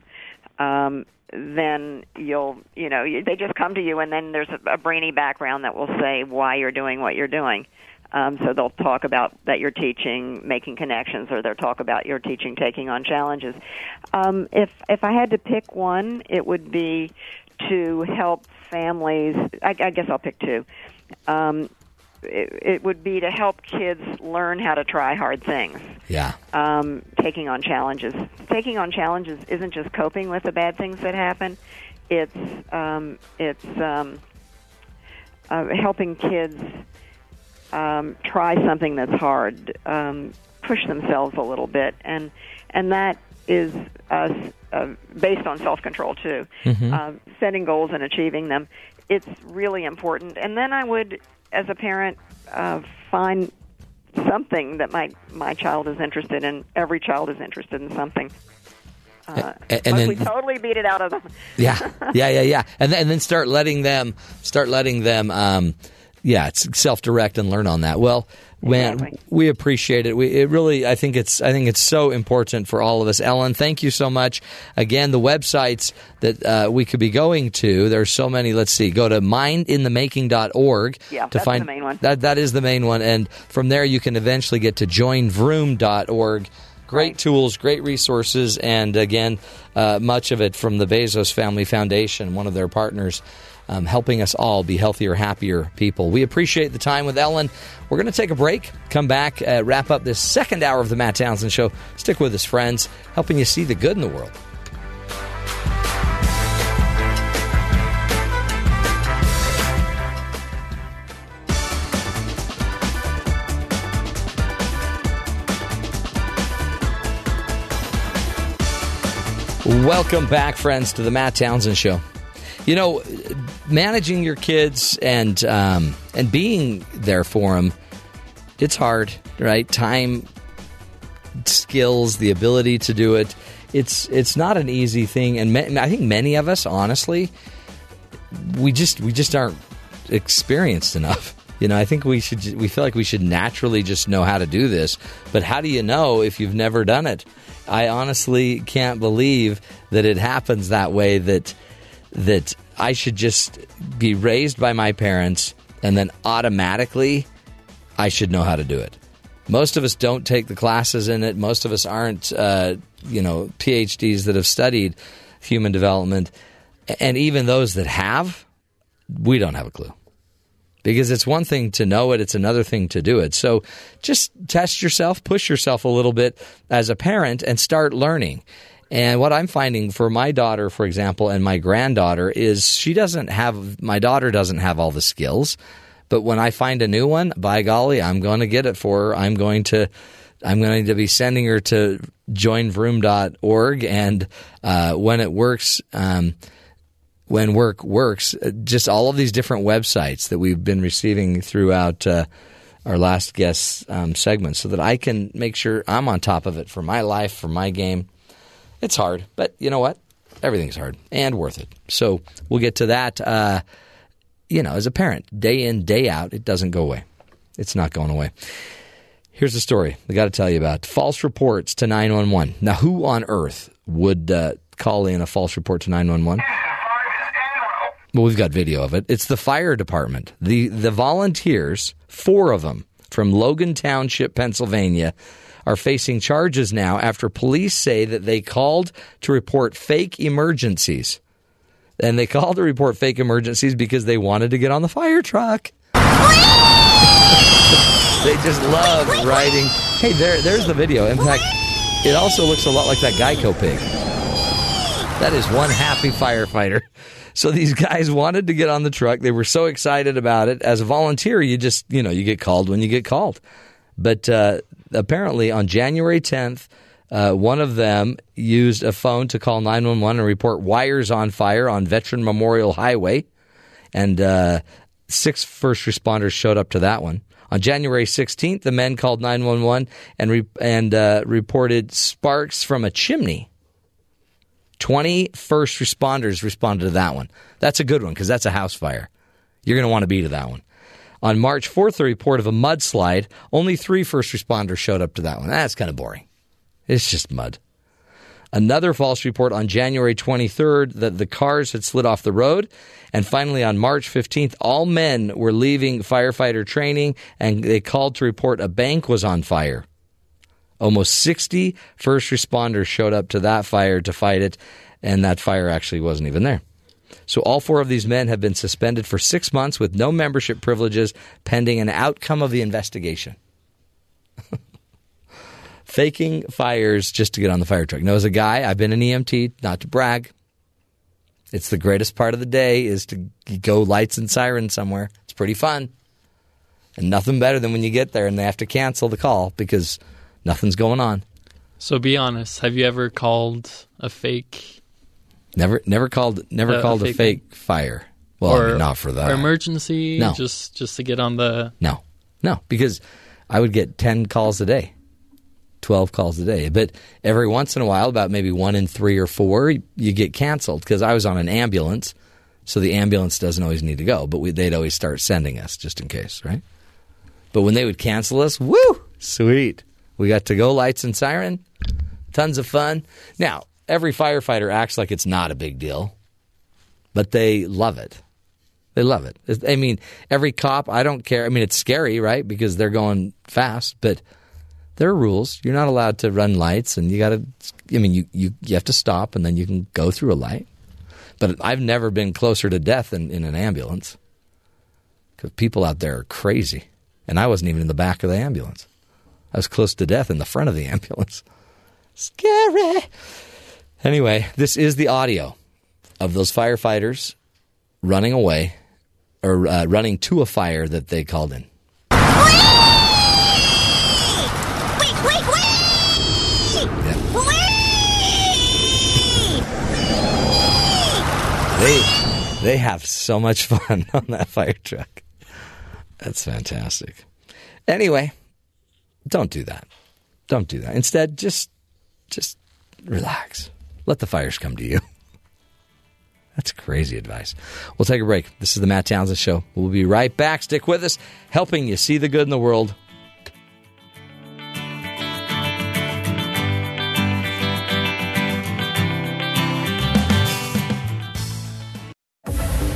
um, then you'll you know you, they just come to you, and then there's a, a brainy background that will say why you're doing what you're doing. Um, so they'll talk about that you're teaching, making connections, or they'll talk about your teaching, taking on challenges. Um, if if I had to pick one, it would be to help families. I, I guess I'll pick two. Um, it, it would be to help kids learn how to try hard things. Yeah. Um, taking on challenges. Taking on challenges isn't just coping with the bad things that happen. It's um, it's um, uh, helping kids. Um, try something that's hard, um, push themselves a little bit, and and that is uh, uh, based on self-control too, mm-hmm. uh, setting goals and achieving them. It's really important. And then I would, as a parent, uh, find something that my, my child is interested in. Every child is interested in something. Uh, and, and then, we totally beat it out of them. yeah, yeah, yeah, yeah. And then, and then start letting them, start letting them... Um, Yeah, it's self-direct and learn on that. Well, man, exactly. We appreciate it. We it really, I think it's, I think it's so important for all of us. Ellen, thank you so much. Again, the websites that uh, we could be going to, there's so many. Let's see, go to mind in the making dot org. Yeah, to that's find, the main one. That that is the main one, and from there you can eventually get to join vroom dot org. Great tools, great resources, and again, uh, much of it from the Bezos Family Foundation, one of their partners. Um, helping us all be healthier, happier people. We appreciate the time with Ellen. We're going to take a break, come back, uh, wrap up this second hour of the Matt Townsend Show. Stick with us, friends, helping you see the good in the world. Welcome back, friends, to the Matt Townsend Show. You know, managing your kids and um, and being there for them, it's hard, right? Time, skills, the ability to do it, it's it's not an easy thing. And ma- I think many of us, honestly, we just we just aren't experienced enough. You know, I think we should we feel like we should naturally just know how to do this. But how do you know if you've never done it? I honestly can't believe that it happens that way. That. That I should just be raised by my parents, and then automatically I should know how to do it. Most of us don't take the classes in it. Most of us aren't, uh, you know, PhDs that have studied human development. And even those that have, We don't have a clue. Because it's one thing to know it, it's another thing to do it. So just test yourself, push yourself a little bit as a parent and start learning. And what I'm finding for my daughter, for example, and my granddaughter is she doesn't have – my daughter doesn't have all the skills. But when I find a new one, by golly, I'm going to get it for her. I'm going to – I'm going to be sending her to join vroom dot org, and uh, when it works, um, when work works, just all of these different websites that we've been receiving throughout uh, our last guest um, segment, so that I can make sure I'm on top of it for my life, for my game. It's hard, but you know what? Everything's hard and worth it. So we'll get to that. Uh, you know, as a parent, day in, day out, it doesn't go away. It's not going away. Here's the story I got to tell you about. False reports to nine one one. Now, who on earth would uh, call in a false report to nine one one? Well, we've got video of it. It's the fire department. The, the volunteers, four of them, from Logan Township, Pennsylvania, are facing charges now after police say that they called to report fake emergencies. And they called to report fake emergencies because they wanted to get on the fire truck. They just love riding. Hey, there, there's the video. In fact, it also looks a lot like that Geico pig. That is one happy firefighter. So these guys wanted to get on the truck. They were so excited about it. As a volunteer, you just, you know, you get called when you get called. But uh, apparently on January tenth, uh, one of them used a phone to call nine one one and report wires on fire on Veteran Memorial Highway. And uh, six first responders showed up to that one. On January sixteenth, the men called nine one one and re- and uh, reported sparks from a chimney. twenty first responders responded to that one. That's a good one because that's a house fire. You're going to want to be to that one. On March fourth, the report of a mudslide, only three first responders showed up to that one. That's kind of boring. It's just mud. Another false report on January twenty-third that the cars had slid off the road. And finally, on March fifteenth, all men were leaving firefighter training and they called to report a bank was on fire. Almost sixty first responders showed up to that fire to fight it, and that fire actually wasn't even there. So all four of these men have been suspended for six months with no membership privileges pending an outcome of the investigation. Faking fires just to get on the fire truck. Now, as a guy, I've been an E M T, not to brag. It's the greatest part of the day is to go lights and sirens somewhere. It's pretty fun. And nothing better than when you get there and they have to cancel the call because nothing's going on. So be honest. Have you ever called a fake? Never never called never a, called a fake, fake fire. Well, or, I mean, not for that. Or emergency? No. Just, just to get on the... No. No, because I would get ten calls a day. twelve calls a day. But every once in a while, about maybe one in three or four, you get canceled because I was on an ambulance. So the ambulance doesn't always need to go, but we, they'd always start sending us just in case, right? But when they would cancel us, woo, sweet. We got to go lights and siren. Tons of fun. Now, every firefighter acts like it's not a big deal, but they love it. They love it. I mean, every cop, I don't care. I mean, it's scary, right? Because they're going fast, but there are rules. You're not allowed to run lights, and you got to. I mean, you, you, you have to stop, and then you can go through a light. But I've never been closer to death than in an ambulance because people out there are crazy, and I wasn't even in the back of the ambulance. I was close to death in the front of the ambulance. Scary. Anyway, this is the audio of those firefighters running away or uh, running to a fire that they called in. They, they have so much fun on that fire truck. That's fantastic. Anyway, don't do that. Don't do that. Instead, just just relax. Let the fires come to you. That's crazy advice. We'll take a break. This is the Matt Townsend Show. We'll be right back. Stick with us, helping you see the good in the world.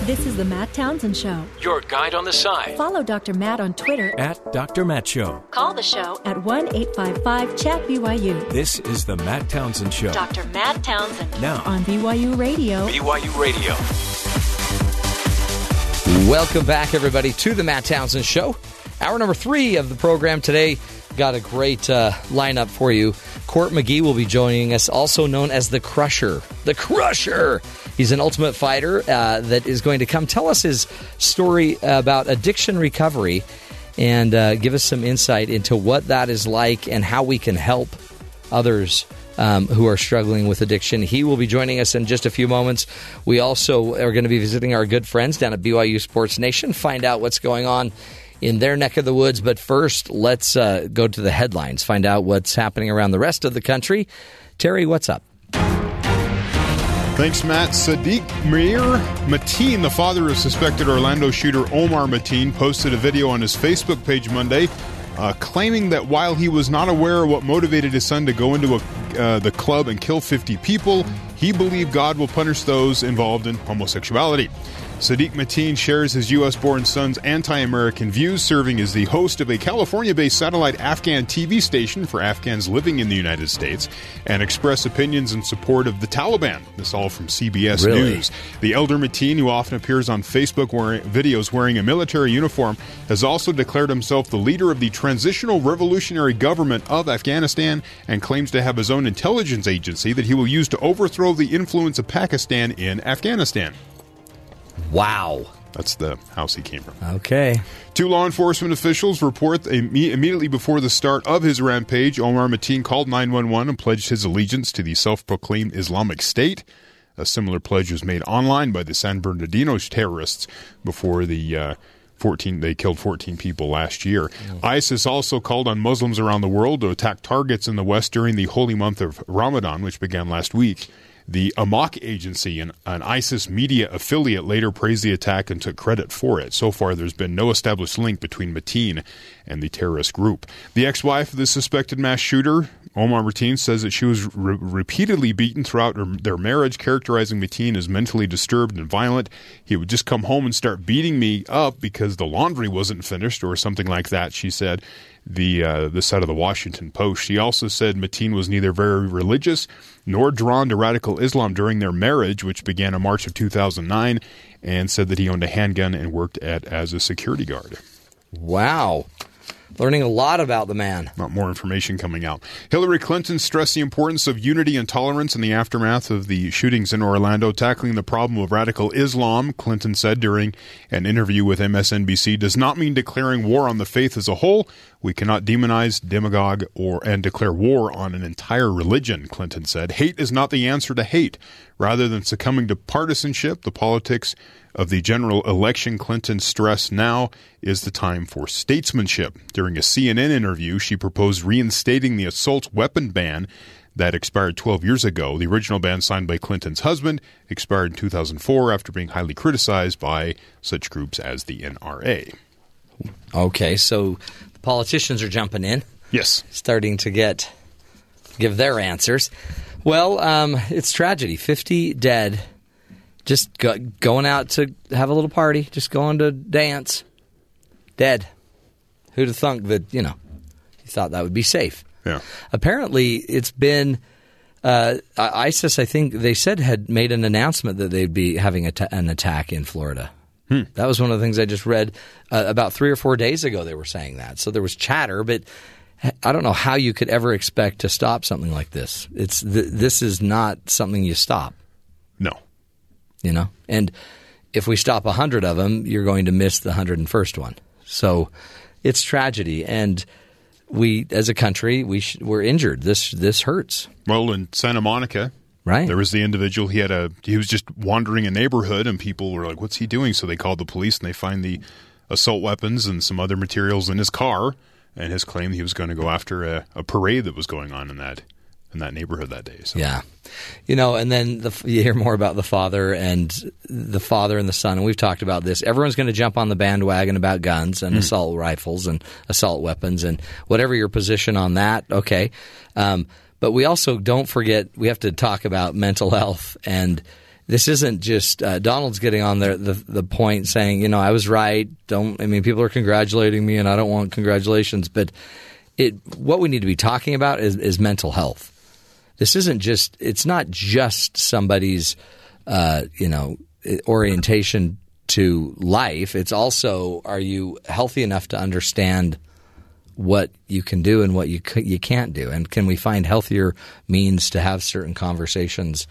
This is the Matt Townsend Show. Your guide on the side. Follow Doctor Matt on Twitter at Doctor Matt Show. Call the show at one eight five five chat B Y U. This is the Matt Townsend Show. Doctor Matt Townsend. Now on B Y U Radio. B Y U Radio. Welcome back, everybody, to the Matt Townsend Show. Hour number three of the program today. Got a great uh, lineup for you. Court McGee will be joining us, also known as the Crusher. The Crusher! He's an ultimate fighter uh, that is going to come tell us his story about addiction recovery and uh, give us some insight into what that is like and how we can help others Um, who are struggling with addiction. He will be joining us in just a few moments. We also are going to be visiting our good friends down at B Y U Sports Nation, find out what's going on in their neck of the woods. But first, let's uh, go to the headlines, find out what's happening around the rest of the country. Terry, what's up? Thanks, Matt. Sadiq Mir Mateen, the father of suspected Orlando shooter Omar Mateen, posted a video on his Facebook page Monday Uh, claiming that while he was not aware of what motivated his son to go into a, uh, the club and kill fifty people, he believed God will punish those involved in homosexuality. Sadiq Mateen shares his U S-born son's anti-American views, serving as the host of a California-based satellite Afghan T V station for Afghans living in the United States, and expressed opinions in support of the Taliban. This all from C B S really? News. The elder Mateen, who often appears on Facebook wearing, videos wearing a military uniform, has also declared himself the leader of the Transitional Revolutionary Government of Afghanistan and claims to have his own intelligence agency that he will use to overthrow the influence of Pakistan in Afghanistan. Wow. That's the house he came from. Okay. Two law enforcement officials report immediately before the start of his rampage, Omar Mateen called nine one one and pledged his allegiance to the self-proclaimed Islamic State. A similar pledge was made online by the San Bernardino terrorists before the uh, fourteen they killed fourteen people last year. Oh. ISIS also called on Muslims around the world to attack targets in the West during the holy month of Ramadan, which began last week. The Amaq agency, an, an ISIS media affiliate, later praised the attack and took credit for it. So far, there's been no established link between Mateen and the terrorist group. The ex-wife of the suspected mass shooter, Omar Mateen, says that she was re- repeatedly beaten throughout her, their marriage, characterizing Mateen as mentally disturbed and violent. He would just come home and start beating me up because the laundry wasn't finished or something like that, she said. The uh, the side of the Washington Post. She also said Mateen was neither very religious nor drawn to radical Islam during their marriage, which began in March of two thousand nine, and said that he owned a handgun and worked at as a security guard. Wow. Learning a lot about the man. Not more information coming out. Hillary Clinton stressed the importance of unity and tolerance in the aftermath of the shootings in Orlando, tackling the problem of radical Islam. Clinton said during an interview with M S N B C, does not mean declaring war on the faith as a whole. We cannot demonize, demagogue, or and declare war on an entire religion, Clinton said. Hate is not the answer to hate. Rather than succumbing to partisanship, the politics of the general election, Clinton stressed, now is the time for statesmanship. During a C N N interview, she proposed reinstating the assault weapon ban that expired twelve years ago. The original ban, signed by Clinton's husband, expired in two thousand four after being highly criticized by such groups as the N R A. Okay, so the politicians are jumping in. Yes. Starting to get give their answers. Well, um, it's tragedy. fifty dead. Just go, going out to have a little party, just going to dance, dead. Who'd have thunk that, you know, you thought that would be safe. Yeah. Apparently, it's been uh, – ISIS, I think they said, had made an announcement that they'd be having a t- an attack in Florida. Hmm. That was one of the things I just read uh, about three or four days ago they were saying that. So there was chatter, but I don't know how you could ever expect to stop something like this. It's th- This is not something you stop. No. You know, and if we stop one hundred of them, you're going to miss the one hundred first one. So it's tragedy. And we, as a country, we sh- we're injured. This this hurts. Well, in Santa Monica, right, there was the individual. He had a he was just wandering a neighborhood and people were like, what's he doing? So they called the police and they find the assault weapons and some other materials in his car. And his claim he was going to go after a, a parade that was going on in that in that neighborhood that day. So. Yeah. You know, and then the, you hear more about the father and the father and the son. And we've talked about this. Everyone's going to jump on the bandwagon about guns and mm. assault rifles and assault weapons and whatever your position on that. Okay. Um, but we also don't forget we have to talk about mental health. And this isn't just uh, – Donald's getting on the, the, the point saying, you know, I was right. Don't – I mean, people are congratulating me and I don't want congratulations. But it what we need to be talking about is, is mental health. This isn't just – it's not just somebody's, uh, you know, orientation to life. It's also, are you healthy enough to understand what you can do and what you c- you can't do? And can we find healthier means to have certain conversations?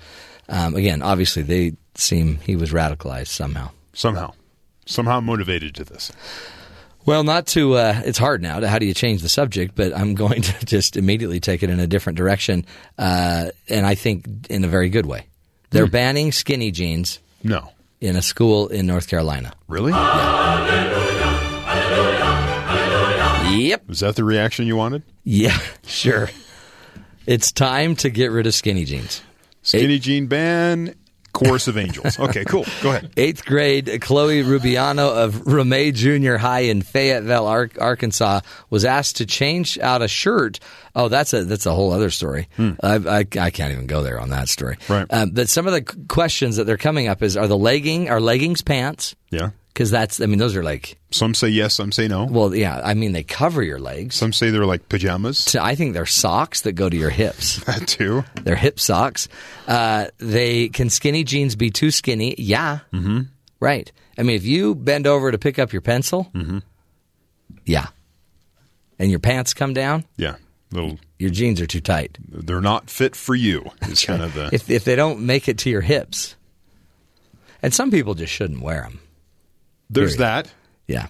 Um, again, obviously, they seem he was radicalized somehow. Somehow. Somehow motivated to this. Well, not to uh, – it's hard now. To how do you change the subject? But I'm going to just immediately take it in a different direction, uh, and I think in a very good way. They're mm. banning skinny jeans. No. In a school in North Carolina. Really? Yeah. Hallelujah. Yep. Is that the reaction you wanted? Yeah, sure. It's time to get rid of skinny jeans. Skinny it, jean ban. Chorus of Angels. Okay, cool. Go ahead. Eighth grade, Chloe Rubiano of Ramey Junior High in Fayetteville, Arkansas, was asked to change out a shirt. Oh, that's a that's a whole other story. Hmm. I, I, I can't even go there on that story. Right. Um, but some of the questions that they're coming up is: Are the legging are leggings pants? Yeah. Because that's I mean those are like some say yes, some say no. Well, yeah. I mean they cover your legs. Some say they're like pajamas. So I think they're socks that go to your hips. That too. They're hip socks. Uh, they can skinny jeans be too skinny? Yeah. Mm-hmm. Right. I mean if you bend over to pick up your pencil, mm-hmm. yeah, and your pants come down, yeah. Little, your jeans are too tight. They're not fit for you. It's kind of the if if they don't make it to your hips, and some people just shouldn't wear them. There's period. That. Yeah.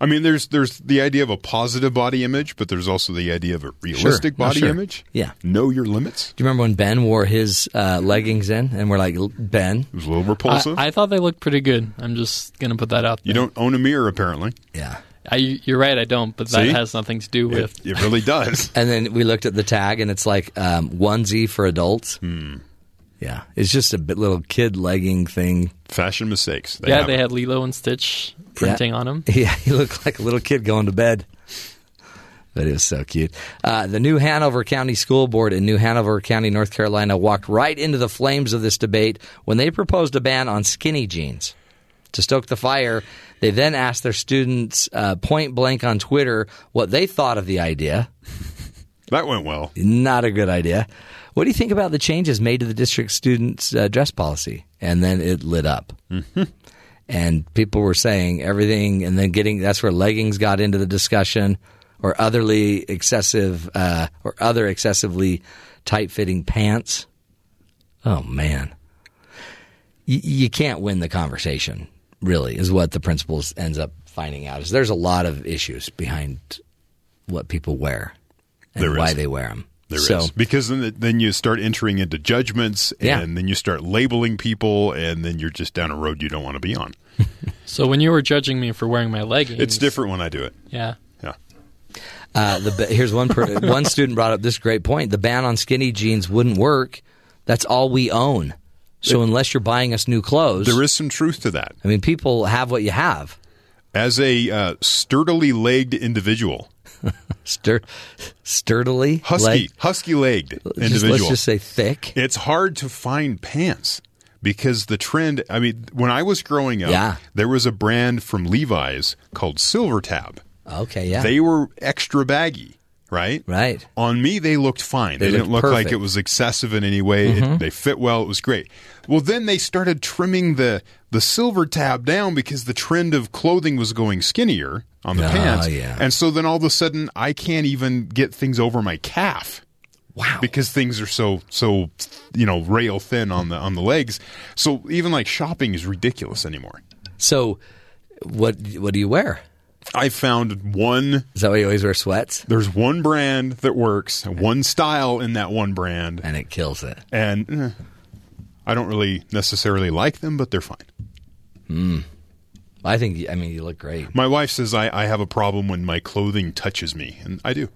I mean, there's there's the idea of a positive body image, but there's also the idea of a realistic sure. body no, sure. image. Yeah. Know your limits. Do you remember when Ben wore his uh, leggings in and we're like, Ben? It was a little repulsive. I, I thought they looked pretty good. I'm just going to put that out there. You don't own a mirror, apparently. Yeah. I, you're right, I don't, but that See? Has nothing to do with. It, it really does. And then we looked at the tag and it's like um, onesie for adults. Hmm. Yeah, it's just a bit little kid legging thing. Fashion mistakes. They yeah, they it. had Lilo and Stitch printing yeah. on them. Yeah, he looked like a little kid going to bed. But it was so cute. Uh, the new Hanover County School Board in New Hanover County, North Carolina, walked right into the flames of this debate when they proposed a ban on skinny jeans. To stoke the fire, they then asked their students uh, point blank on Twitter what they thought of the idea. That went well. Not a good idea. What do you think about the changes made to the district students' uh, dress policy? And then it lit up. Mm-hmm. And people were saying everything and then getting – that's where leggings got into the discussion or otherly excessive uh, – or other excessively tight-fitting pants. Oh, man. Y- you can't win the conversation really is what the principal ends up finding out. Is there's a lot of issues behind what people wear and there why is. They wear them. There so, is. Because then, then you start entering into judgments, and yeah. then you start labeling people, and then you're just down a road you don't want to be on. So when you were judging me for wearing my leggings... It's different when I do it. Yeah. Yeah. Uh, the, here's one per, one student brought up this great point. The ban on skinny jeans wouldn't work. That's all we own. So it, unless you're buying us new clothes... There is some truth to that. I mean, people have what you have. As a uh, sturdily-legged individual... Stur- sturdily? Husky. Leg- Husky-legged individual. Just, let's just say thick. It's hard to find pants because the trend – I mean when I was growing up, yeah. there was a brand from Levi's called Silver Tab. Okay, yeah. They were extra baggy, right? Right. On me, they looked fine. They, they didn't look perfect. Like it was excessive in any way. Mm-hmm. It, they fit well. It was great. Well, then they started trimming the, the Silver Tab down because the trend of clothing was going skinnier on the oh, pants. Yeah. And so then all of a sudden, I can't even get things over my calf. Wow. Because things are so, so you know, rail thin on the on the legs. So even like shopping is ridiculous anymore. So what what do you wear? I found one. Is that why you always wear sweats? There's one brand that works, one style in that one brand. And it kills it. And eh, I don't really necessarily like them, but they're fine. Hmm. I think, I mean, you look great. My wife says I, I have a problem when my clothing touches me, and I do.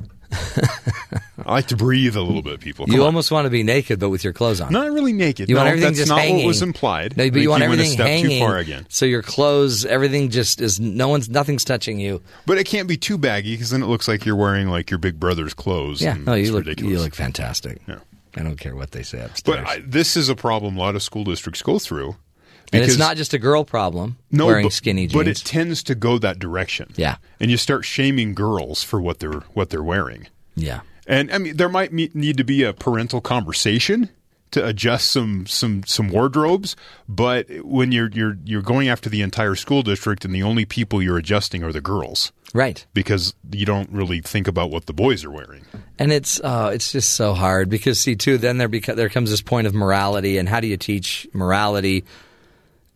I like to breathe a little bit, people. Come you on. Almost want to be naked, but with your clothes on. Not really naked. You no, want everything that's just not hanging. What was implied. No, but you want you everything went a step hanging. Too far again. So your clothes, everything just is. No one's, nothing's touching you. But it can't be too baggy because then it looks like you're wearing like your big brother's clothes. Yeah, no, you look ridiculous. You look fantastic. Yeah. I don't care what they say upstairs. But I, this is a problem a lot of school districts go through. Because, and it's not just a girl problem no, wearing but, skinny jeans. But it tends to go that direction. Yeah. And you start shaming girls for what they're what they're wearing. Yeah. And I mean there might need to be a parental conversation to adjust some some some wardrobes, but when you're you're you're going after the entire school district and the only people you're adjusting are the girls. Right. Because you don't really think about what the boys are wearing. And it's uh, it's just so hard because, see, too, then there beca- there comes this point of morality, and how do you teach morality?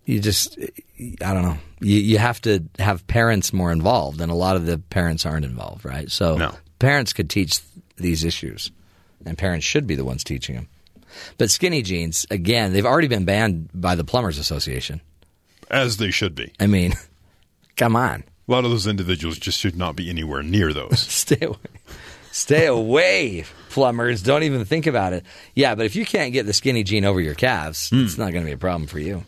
You just – I don't know. You, you have to have parents more involved, and a lot of the parents aren't involved, right? So no. Parents could teach these issues, and parents should be the ones teaching them. But skinny jeans, again, they've already been banned by the Plumbers Association. As they should be. I mean, come on. A lot of those individuals just should not be anywhere near those. Stay away. Stay away, plumbers. Don't even think about it. Yeah, but if you can't get the skinny jean over your calves, mm. it's not going to be a problem for you.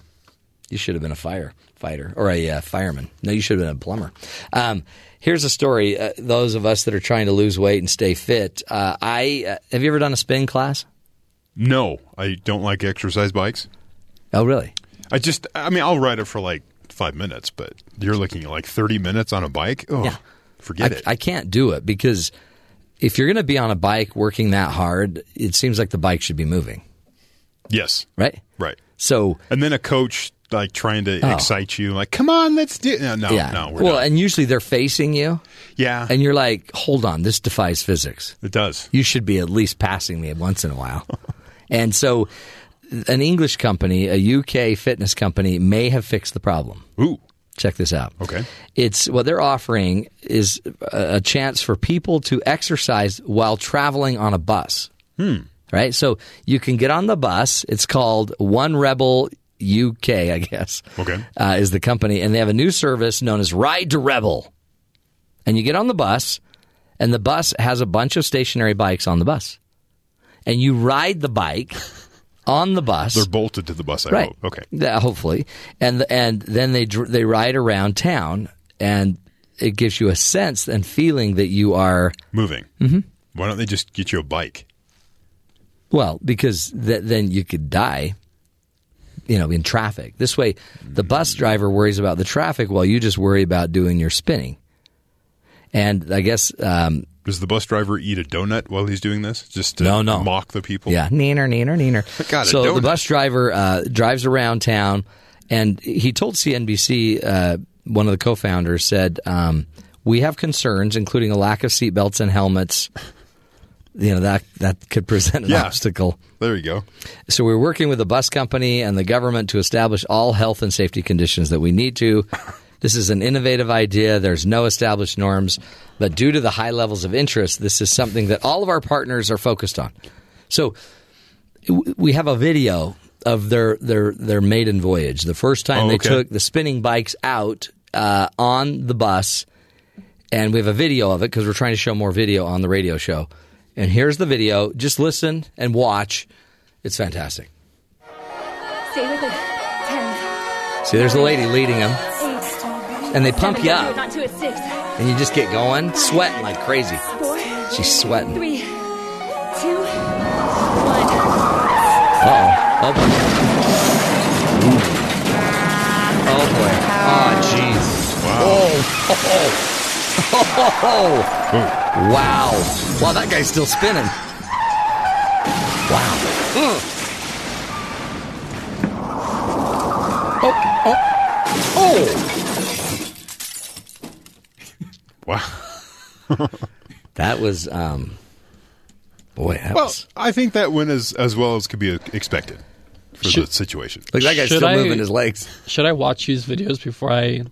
You should have been a firefighter or a uh, fireman. No, you should have been a plumber. Um, here's a story. Uh, those of us that are trying to lose weight and stay fit, uh, I uh, have you ever done a spin class? No, I don't like exercise bikes. Oh, really? I just – I mean, I'll ride it for like five minutes, but you're looking at like thirty minutes on a bike? Oh, yeah. Forget I, it. I can't do it because if you're going to be on a bike working that hard, it seems like the bike should be moving. Yes. Right? Right. So – and then a coach – like trying to oh. excite you, like, come on, let's do it. No, no, yeah. no we're Well, not. And usually they're facing you. Yeah. And you're like, hold on, this defies physics. It does. You should be at least passing me once in a while. And so an English company, a U K fitness company, may have fixed the problem. Ooh. Check this out. Okay. It's what they're offering is a chance for people to exercise while traveling on a bus. Hmm. Right? So you can get on the bus. It's called One Rebel U K, I guess, okay. uh, is the company. And they have a new service known as Ride to Rebel. And you get on the bus, and the bus has a bunch of stationary bikes on the bus. And you ride the bike on the bus. They're bolted to the bus, I right. hope. Okay. Yeah, hopefully. And and then they they ride around town, and it gives you a sense and feeling that you are moving. Mm-hmm. Why don't they just get you a bike? Well, because th- then you could die. You know, in traffic. This way, the bus driver worries about the traffic while you just worry about doing your spinning. And I guess... Um, does the bus driver eat a donut while he's doing this? Just to no, no. mock the people? Yeah. Neener, neener, neener. God, so the bus driver uh, drives around town, and he told C N B C, uh, one of the co-founders, said, um, we have concerns, including a lack of seatbelts and helmets... You know, that that could present an yeah. obstacle. There you go. So we're working with the bus company and the government to establish all health and safety conditions that we need to. This is an innovative idea. There's no established norms. But due to the high levels of interest, this is something that all of our partners are focused on. So we have a video of their, their, their maiden voyage. The first time oh, okay. they took the spinning bikes out uh, on the bus. And we have a video of it because we're trying to show more video on the radio show. And here's the video. Just listen and watch. It's fantastic. Stay with it. Ten. See, there's a lady leading them. Eight. And they pump you up. And you just get going, sweating like crazy. Four. She's sweating. Three. Two. One. Uh-oh. Oh, boy. Oh, boy. Oh, jeez. Wow. Oh, oh, oh. Oh, oh, oh. Wow. Wow, that guy's still spinning. Wow. Mm. Oh, oh, oh. Wow. That was, um, boy, that well, was... I think that went as, as well as could be expected for should, the situation. Look, that guy's still I, moving his legs. Should I watch these videos before I...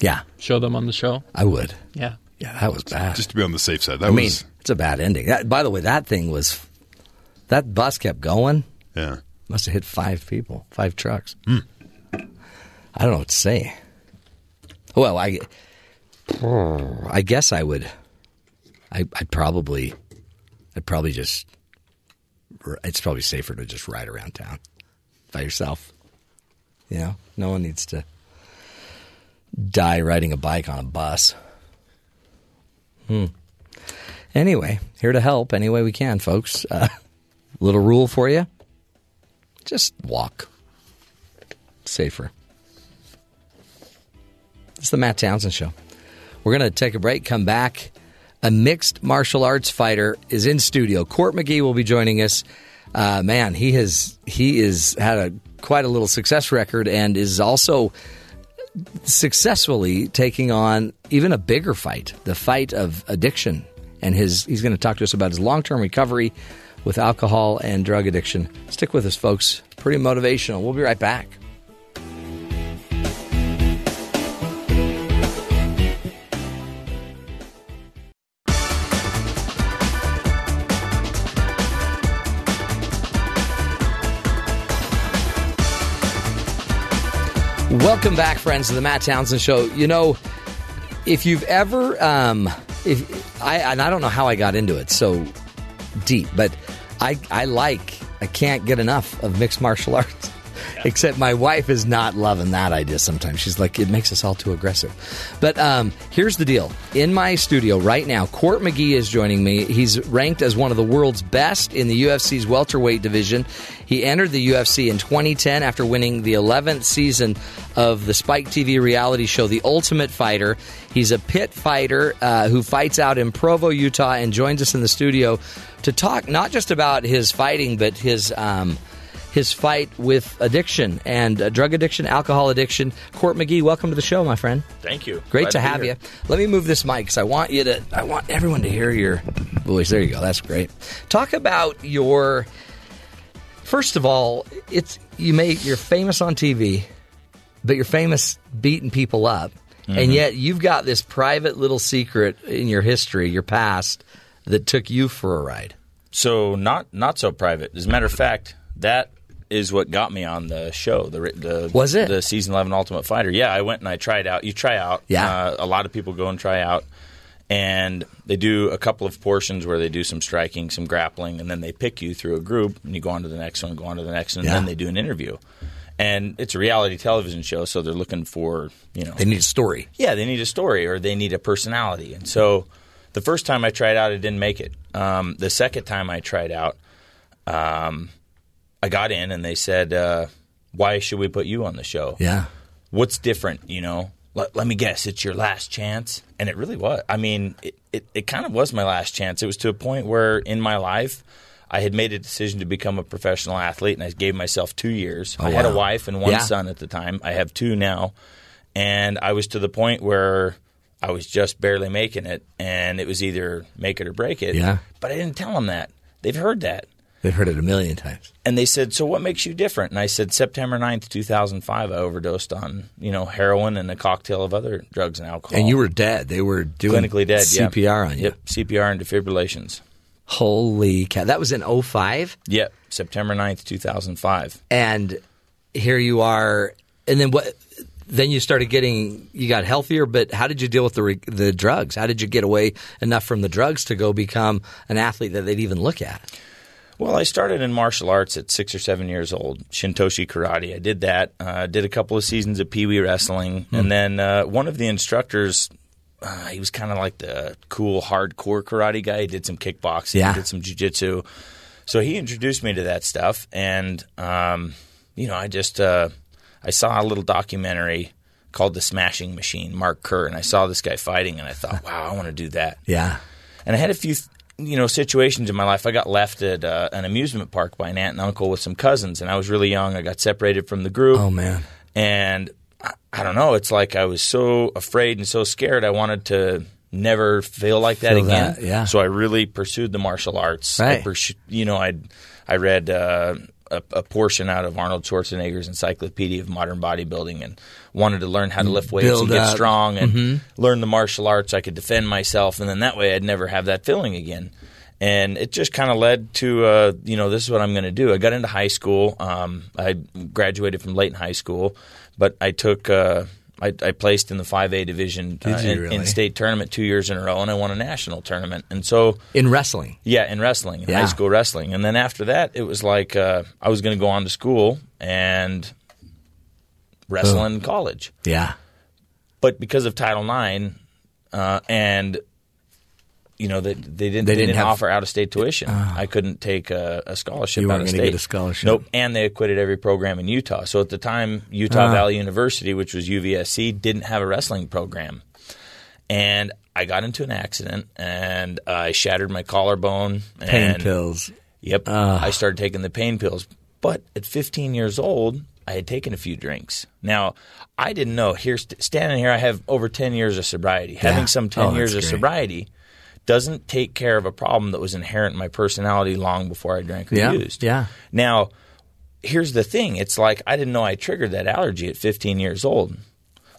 Yeah. Show them on the show? I would. Yeah. Yeah, that was bad. Just to be on the safe side. That I was... mean, it's a bad ending. That, by the way, that thing was – that bus kept going. Yeah. Must have hit five people, five trucks. Mm. I don't know what to say. Well, I, I guess I would I, – I'd probably – I'd probably just – it's probably safer to just ride around town by yourself. You know? No one needs to – die riding a bike on a bus. Hmm. Anyway, here to help any way we can, folks. Uh, little rule for you. Just walk. Safer. It's the Matt Townsend Show. We're going to take a break, come back. A mixed martial arts fighter is in studio. Court McGee will be joining us. uh, man, he has he is had a quite a little success record, and is also successfully taking on even a bigger fight, the fight of addiction. And his he's going to talk to us about his long-term recovery with alcohol and drug addiction. Stick with us, folks. Pretty motivational. We'll be right back. Welcome back, friends, to the Matt Townsend Show. You know, if you've ever, um, if I and I don't know how I got into it so deep, but I I like I can't get enough of mixed martial arts. Yeah. Except my wife is not loving that idea. Sometimes she's like, it makes us all too aggressive. But um, here's the deal: in my studio right now, Court McGee is joining me. He's ranked as one of the world's best in the U F C's welterweight division. He entered the U F C in twenty ten after winning the eleventh season of the Spike T V reality show, The Ultimate Fighter. He's a pit fighter uh, who fights out in Provo, Utah, and joins us in the studio to talk not just about his fighting, but his. Um, His fight with addiction and uh, drug addiction, alcohol addiction. Court McGee, welcome to the show, my friend. Thank you. Great Glad to, to have here. you. Let me move this mic because I want you to. I want everyone to hear your voice. There you go. That's great. Talk about your. First of all, it's you may you're famous on T V, but you're famous beating people up, mm-hmm. and yet you've got this private little secret in your history, your past, that took you for a ride. So not not so private. As a matter of fact, that. Is what got me on the show. The, the was it the season eleven Ultimate Fighter? Yeah, I went and I tried out. You try out. Yeah, uh, a lot of people go and try out, and they do a couple of portions where they do some striking, some grappling, and then they pick you through a group, and you go on to the next one, go on to the next one, yeah. and then they do an interview. And it's a reality television show, so they're looking for you know they need a story. Yeah, they need a story, or they need a personality. And so the first time I tried out, I didn't make it. Um, the second time I tried out. Um, I got in and they said, uh, why should we put you on the show? Yeah. What's different, you know? Let, let me guess. It's your last chance. And it really was. I mean, it, it, it kind of was my last chance. It was to a point where in my life I had made a decision to become a professional athlete, and I gave myself two years. Oh, I wow. had a wife and one yeah. son at the time. I have two now. And I was to the point where I was just barely making it, and it was either make it or break it. Yeah. But I didn't tell them that. They've heard that. They've heard it a million times. And they said, so what makes you different? And I said, September ninth, two thousand five, I overdosed on, you know, heroin and a cocktail of other drugs and alcohol. And you were dead. They were doing clinically dead, C P R yeah. on you. Yep, C P R and defibrillations. Holy cow. That was in oh five? Yep, September ninth, two thousand five. And here you are. And then what? Then you started getting – you got healthier, but how did you deal with the the drugs? How did you get away enough from the drugs to go become an athlete that they'd even look at? Well, I started in martial arts at six or seven years old, Shintoshi karate. I did that. Uh, did a couple of seasons of Pee Wee wrestling. Mm-hmm. And then uh, one of the instructors, uh, he was kind of like the cool, hardcore karate guy. He did some kickboxing. Yeah. He did some jiu-jitsu. So he introduced me to that stuff. And, um, you know, I just uh, – I saw a little documentary called The Smashing Machine, Mark Kerr. And I saw this guy fighting, and I thought, wow, I want to do that. Yeah. And I had a few th- – you know, situations in my life. I got left at uh, an amusement park by an aunt and uncle with some cousins, and I was really young. I got separated from the group. Oh, man. And I, I don't know. It's like I was so afraid and so scared. I wanted to never feel like that feel again. That, yeah. So I really pursued the martial arts. Right. I pers- you know, I I read uh, a, a portion out of Arnold Schwarzenegger's Encyclopedia of Modern Bodybuilding and wanted to learn how to lift weights Build and get up. strong and mm-hmm. learn the martial arts. I could defend myself, and then that way I'd never have that feeling again. And it just kind of led to, uh, you know, this is what I'm going to do. I got into high school. Um, I graduated from Layton High School, but I took uh, I, I placed in the five A division uh, in, really? in state tournament two years in a row, and I won a national tournament. And so in wrestling, yeah, in wrestling, in yeah. high school wrestling. And then after that, it was like uh, I was going to go on to school and. Wrestle in college. Yeah. But because of Title nine uh, and, you know, they, they didn't, they didn't, they didn't have, offer out-of-state tuition. Uh, I couldn't take a, a scholarship out of state. You weren't going to get a scholarship. Nope. And they acquitted every program in Utah. So at the time, Utah uh, Valley University, which was U V S C, didn't have a wrestling program. And I got into an accident, and I shattered my collarbone. Pain and pills. Yep. Uh, I started taking the pain pills. But at fifteen years old, I had taken a few drinks. Now, I didn't know. Here, standing here, I have over ten years of sobriety. Yeah. Having some ten oh, years of great. sobriety doesn't take care of a problem that was inherent in my personality long before I drank or yeah. used. Yeah. Now, here's the thing. It's like I didn't know I triggered that allergy at fifteen years old.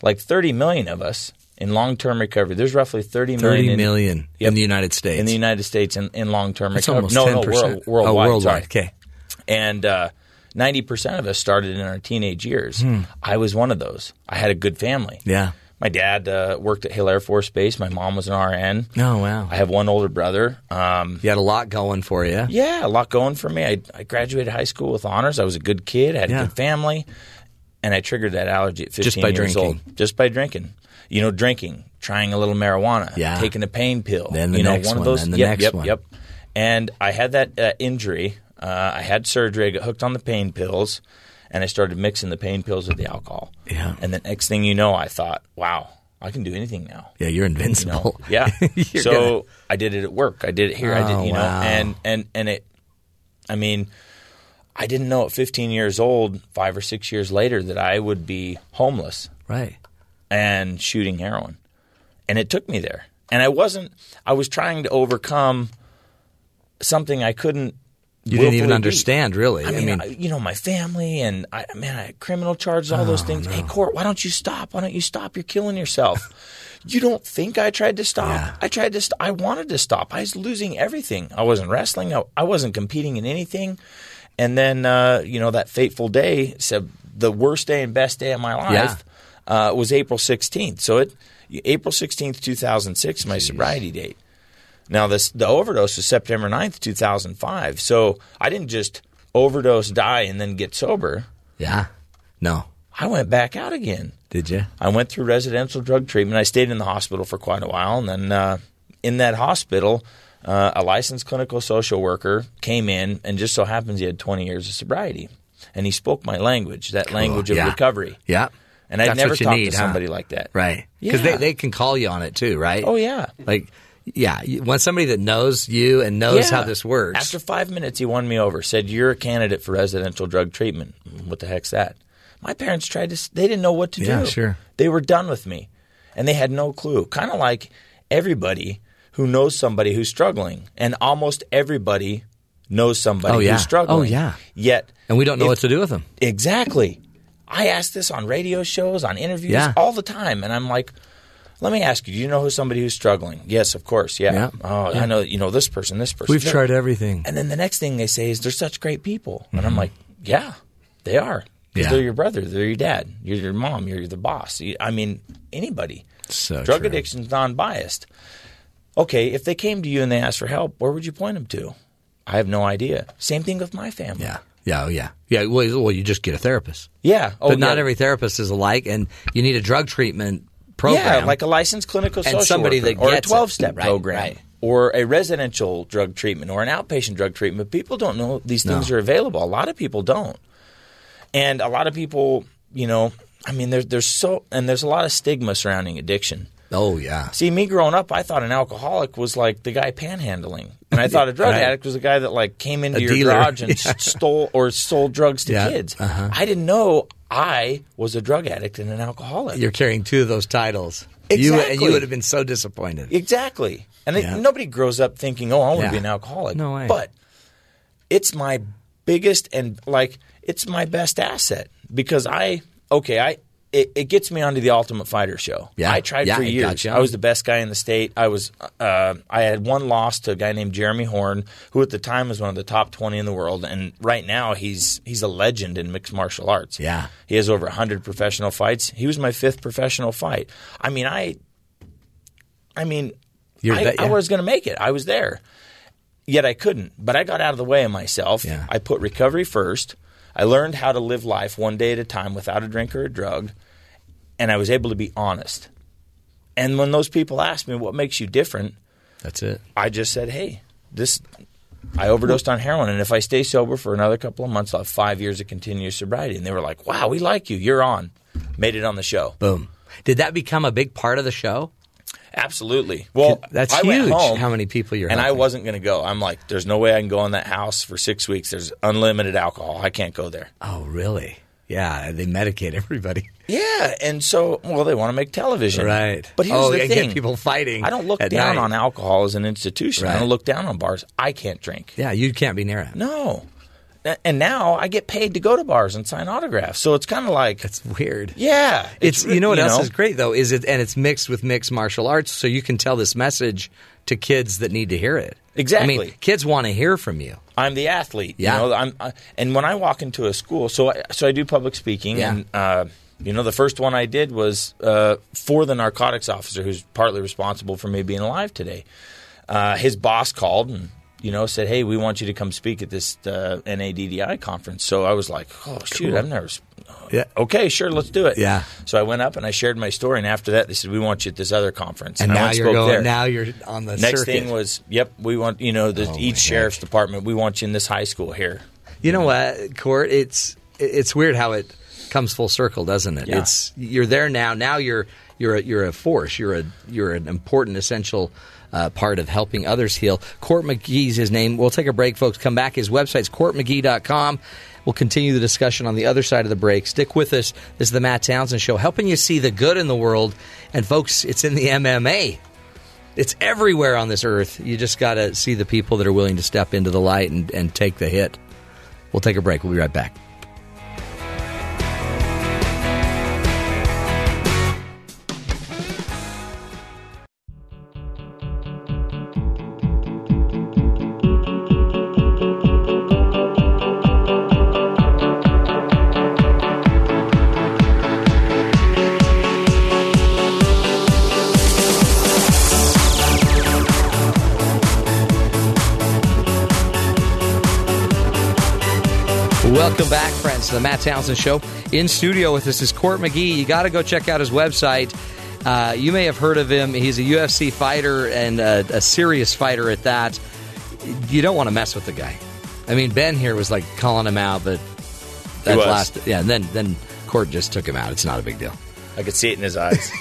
Like thirty million of us in long-term recovery. There's roughly thirty million. thirty million in, yep, in the United States. In the United States in, in long-term That's recovery. That's almost no, ten percent. No, world, worldwide. Oh, worldwide. Okay. And uh, ninety percent of us started in our teenage years. Hmm. I was one of those. I had a good family. Yeah. My dad uh, worked at Hill Air Force Base. My mom was an R N. Oh, wow. I have one older brother. Um, you had a lot going for you. Yeah, a lot going for me. I, I graduated high school with honors. I was a good kid. I had yeah. a good family. And I triggered that allergy at fifteen just by years drinking. old. Just by drinking. You know, drinking, trying a little marijuana, yeah. taking a pain pill. Then the you know, next one, one of those, then the yep, next yep, one. Yep. And I had that uh, injury. Uh, I had surgery. I got hooked on the pain pills. And I started mixing the pain pills with the alcohol. Yeah. And the next thing you know, I thought, wow, I can do anything now. Yeah, you're invincible. You know? Yeah. you're so gonna... I did it at work. I did it here. Oh, I did, you wow. know, and, and, and it, I mean, I didn't know at fifteen years old, five or six years later, that I would be homeless. Right. And shooting heroin. And it took me there. And I wasn't, I was trying to overcome something I couldn't. You didn't even understand, beat. really. I mean, I mean I, you know, my family and I, man, I had criminal charges, all oh, those things. No. Hey, court, why don't you stop? Why don't you stop? You're killing yourself. You don't think I tried to stop? Yeah. I tried to. St- I wanted to stop. I was losing everything. I wasn't wrestling. I, I wasn't competing in anything. And then, uh, you know, that fateful day, said the worst day and best day of my life, yeah. uh, was April sixteenth. So it, April sixteenth, two thousand six, my Jeez. sobriety date. Now, this, the overdose was September ninth, two thousand five. So I didn't just overdose, die, and then get sober. Yeah. No. I went back out again. Did you? I went through residential drug treatment. I stayed in the hospital for quite a while. And then uh, in that hospital, uh, a licensed clinical social worker came in, and just so happens he had twenty years of sobriety. And he spoke my language, that cool. language of yeah. recovery. Yeah. And I'd never talked need, to somebody huh? like that. Right. Because yeah. they, they can call you on it too, right? Oh, yeah. Like – yeah, when somebody that knows you and knows yeah. how this works. After five minutes, he won me over, said, you're a candidate for residential drug treatment. What the heck's that? My parents tried to – they didn't know what to yeah, do. Yeah, sure. They were done with me, and they had no clue. Kind of like everybody who knows somebody who's struggling, and almost everybody knows somebody oh, yeah. who's struggling. Oh, yeah. Yet – and we don't know if, what to do with them. Exactly. I ask this on radio shows, on interviews, yeah. all the time, and I'm like – let me ask you, do you know who's somebody who's struggling? Yes, of course, yeah. yeah. Oh, yeah. I know, you know, this person, this person. We've that. tried everything. And then the next thing they say is they're such great people. Mm-hmm. And I'm like, yeah, they are. Yeah. They're your brother. They're your dad. You're your mom. You're the boss. I mean, anybody. So Drug true. addiction's non-biased. Okay, if they came to you and they asked for help, where would you point them to? I have no idea. Same thing with my family. Yeah. Yeah, oh yeah. Yeah, well, well, you just get a therapist. Yeah. Oh, but not yeah. every therapist is alike, and you need a drug treatment program. Yeah, like a licensed clinical and social somebody worker, that or a twelve-step right, program, right. or a residential drug treatment, or an outpatient drug treatment. People don't know these things no. are available. A lot of people don't, and a lot of people, you know, I mean, there's there's so and there's a lot of stigma surrounding addiction. Oh yeah. See, me growing up, I thought an alcoholic was like the guy panhandling, and I thought a drug right. addict was the guy that like came into a your dealer. garage and yeah. stole or sold drugs to yeah. kids. Uh-huh. I didn't know. I was a drug addict and an alcoholic. You're carrying two of those titles. Exactly. You, and you would have been so disappointed. Exactly. And yeah. it, nobody grows up thinking, oh, I want yeah. to be an alcoholic. No way. But it's my biggest and like it's my best asset because I – okay, I it, it gets me onto the Ultimate Fighter show. Yeah. I tried yeah, for years. Gotcha. I was the best guy in the state. I was uh, I had one loss to a guy named Jeremy Horn, who at the time was one of the top twenty in the world. And right now he's he's a legend in mixed martial arts. Yeah. He has over one hundred professional fights. He was my fifth professional fight. I mean, I I mean, You're I, that, yeah. I was going to make it. I was there. Yet I couldn't. But I got out of the way of myself. Yeah. I put recovery first. I learned how to live life one day at a time without a drink or a drug, and I was able to be honest. And when those people asked me, what makes you different? That's it. I just said, hey, this – I overdosed on heroin, and if I stay sober for another couple of months, I'll have five years of continuous sobriety. And they were like, wow, we like you. You're on. Made it on the show. Boom. Did that become a big part of the show? Absolutely. Well, that's I huge. Went home, how many people you're? And helping. I wasn't going to go. I'm like, there's no way I can go in that house for six weeks. There's unlimited alcohol. I can't go there. Oh, really? Yeah, they medicate everybody. Yeah, and so well, they want to make television, right? But here's oh, the thing: get people fighting. I don't look down night. on alcohol as an institution. Right. I don't look down on bars. I can't drink. Yeah, you can't be near it. No. And now I get paid to go to bars and sign autographs. So it's kind of like – It's weird. Yeah. It's, it's You know what you else know? is great though is it, and it's mixed with mixed martial arts, so you can tell this message to kids that need to hear it. Exactly. I mean, kids want to hear from you. I'm the athlete. Yeah. You know, I'm, I, and when I walk into a school – so I, so I do public speaking yeah. and uh, you know the first one I did was uh, for the narcotics officer who's partly responsible for me being alive today. Uh, his boss called and – you know, said, hey, we want you to come speak at this uh, N A D D I conference. So I was like, oh, shoot, cool. I've never oh, – yeah. okay, sure, let's do it. Yeah. So I went up and I shared my story, and after that they said, we want you at this other conference. And, and now, you're going, now you're on the Next circuit. thing was, yep, we want – you know, the, oh, each sheriff's heck. department, we want you in this high school here. You know what, Court, it's it's weird how it comes full circle, doesn't it? Yeah. It's You're there now. Now you're you're a, you're a force. You're a You're an important, essential – Uh, part of helping others heal. Court McGee's his name. We'll take a break, folks. Come back. His website's court mcgee dot com. We'll continue the discussion on the other side of the break. Stick with us. This is the Matt Townsend Show, helping you see the good in the world. And, folks, it's in the M M A. It's everywhere on this earth. You just got to see the people that are willing to step into the light and, and take the hit. We'll take a break. We'll be right back. Welcome back, friends, to the Matt Townsend Show. In studio with us is Court McGee. You got to go check out his website. Uh, you may have heard of him. He's a U F C fighter and a, a serious fighter at that. You don't want to mess with the guy. I mean, Ben here was like calling him out, but that last yeah. And then then Court just took him out. It's not a big deal. I could see it in his eyes.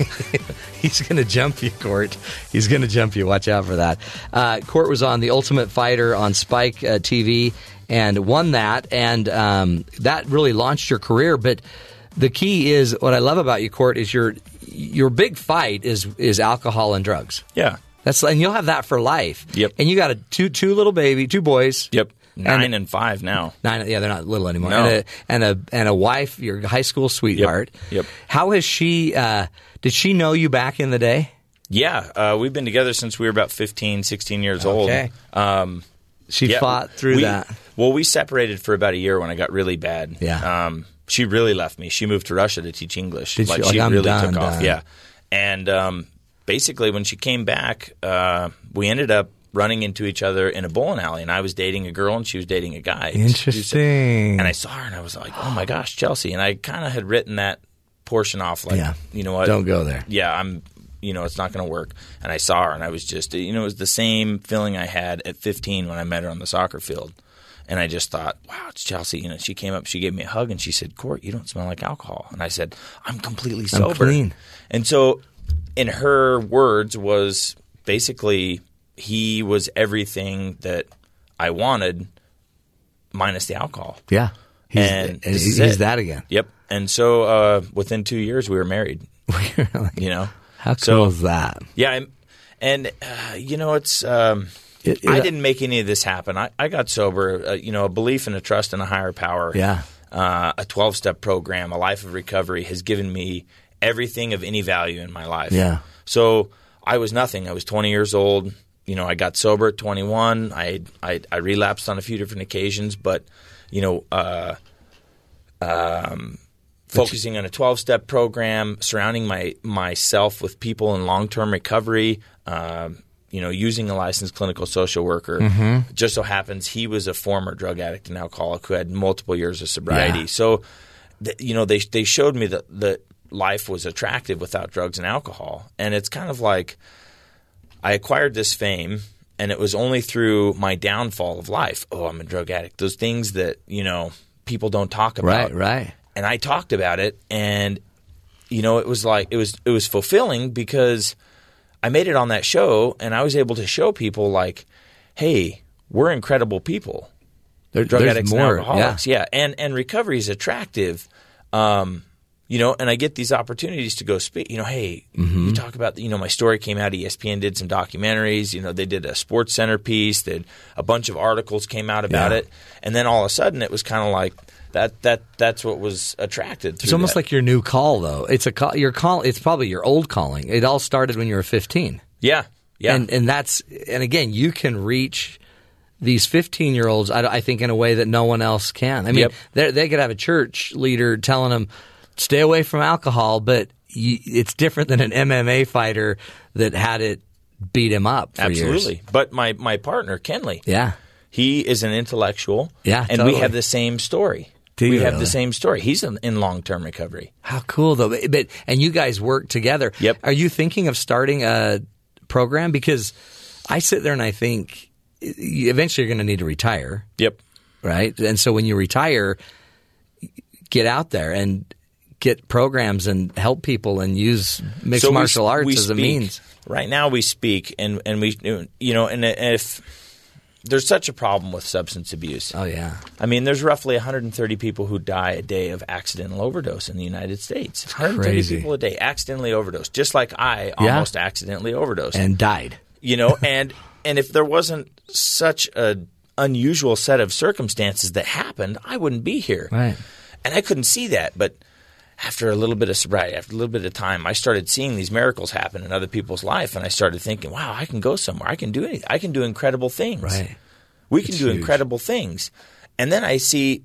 He's going to jump you, Court. He's going to jump you. Watch out for that. Uh, Court was on The Ultimate Fighter on Spike uh, T V and won that, and um, that really launched your career. But the key is what I love about you, Court, is your your big fight is is alcohol and drugs. Yeah, that's and you'll have that for life. Yep. And you got a two two little baby, two boys. Yep. Nine and, and five now. Nine, yeah, they're not little anymore. No. And, a, and a and a wife, your high school sweetheart. Yep. Yep. How has she? Uh, did she know you back in the day? Yeah, uh, we've been together since we were about fifteen, sixteen years old. Okay. Um, she yeah, fought through we, that. Well, we separated for about a year when I got really bad. Yeah. Um, she really left me. She moved to Russia to teach English. Did like she, like she I'm really done, took done. off. Yeah. And um, basically, when she came back, uh, we ended up running into each other in a bowling alley, and I was dating a girl and she was dating a guy. Interesting. And I saw her and I was like, oh my gosh, Chelsea. And I kind of had written that portion off like, yeah. you know what? Don't go there. Yeah, I'm, you know, it's not going to work. And I saw her and I was just, you know, it was the same feeling I had at fifteen when I met her on the soccer field. And I just thought, wow, it's Chelsea. You know, she came up, she gave me a hug and she said, Court, you don't smell like alcohol. And I said, I'm completely sober. I'm clean. And so in her words was basically, he was everything that I wanted minus the alcohol. Yeah. He's, and he's, he's that again. Yep. And so uh, within two years we were married. Really? You know? How cool so, is that? Yeah. And, and uh, you know, it's um, it, – I didn't make any of this happen. I, I got sober. Uh, you know, a belief and a trust in a higher power. Yeah. Uh, a twelve-step program, a life of recovery has given me everything of any value in my life. Yeah. So I was nothing. I was twenty years old. You know, I got sober at twenty-one. I, I I relapsed on a few different occasions, but you know, uh, um, focusing on a twelve-step program, surrounding my myself with people in long-term recovery. Um, you know, using a licensed clinical social worker. Mm-hmm. Just so happens he was a former drug addict and alcoholic who had multiple years of sobriety. Yeah. So, th- you know, they they showed me that that life was attractive without drugs and alcohol, and it's kind of like. I acquired this fame, and it was only through my downfall of life. Oh, I'm a drug addict. Those things that, you know, people don't talk about. Right, right. And I talked about it, and, you know, it was like it was it was fulfilling because I made it on that show, and I was able to show people like, hey, we're incredible people. They're drug addicts and alcoholics. Yeah. yeah. And and recovery is attractive. Um, you know, and I get these opportunities to go speak. You know, hey, mm-hmm. you talk about, you know, my story came out. E S P N did some documentaries. You know, they did a Sports Center piece. They, a bunch of articles came out about yeah. it. And then all of a sudden it was kind of like that that that's what was attracted to It's almost that. Like your new call though. It's a call, your call it's probably your old calling. It all started when you were fifteen. Yeah. Yeah. And and that's and again, you can reach these fifteen-year-olds, I, I think, in a way that no one else can. I mean, yep. they could have a church leader telling them, stay away from alcohol, but you, it's different than an M M A fighter that had it beat him up for Absolutely. Years. But my, my partner, Kenley, yeah. he is an intellectual, yeah, and totally. we have the same story. Do we have really? the same story. He's in, in long-term recovery. How cool, though. But, but and you guys work together. Yep. Are you thinking of starting a program? Because I sit there and I think – eventually you're going to need to retire. Yep. Right? And so when you retire, get out there and get programs and help people and use mixed so martial we, arts we as speak. a means. Right now we speak and, and we – you know, and if – there's such a problem with substance abuse. Oh, yeah. I mean, there's roughly one hundred thirty people who die a day of accidental overdose in the United States. It's one hundred thirty crazy. People a day accidentally overdose, just like I almost yeah. accidentally overdosed. And died. You know, and – and if there wasn't such an unusual set of circumstances that happened, I wouldn't be here. Right. And I couldn't see that. But after a little bit of sobriety, after a little bit of time, I started seeing these miracles happen in other people's life. And I started thinking, wow, I can go somewhere. I can do anything. I can do incredible things. Right. We it's can do huge. incredible things. And then I see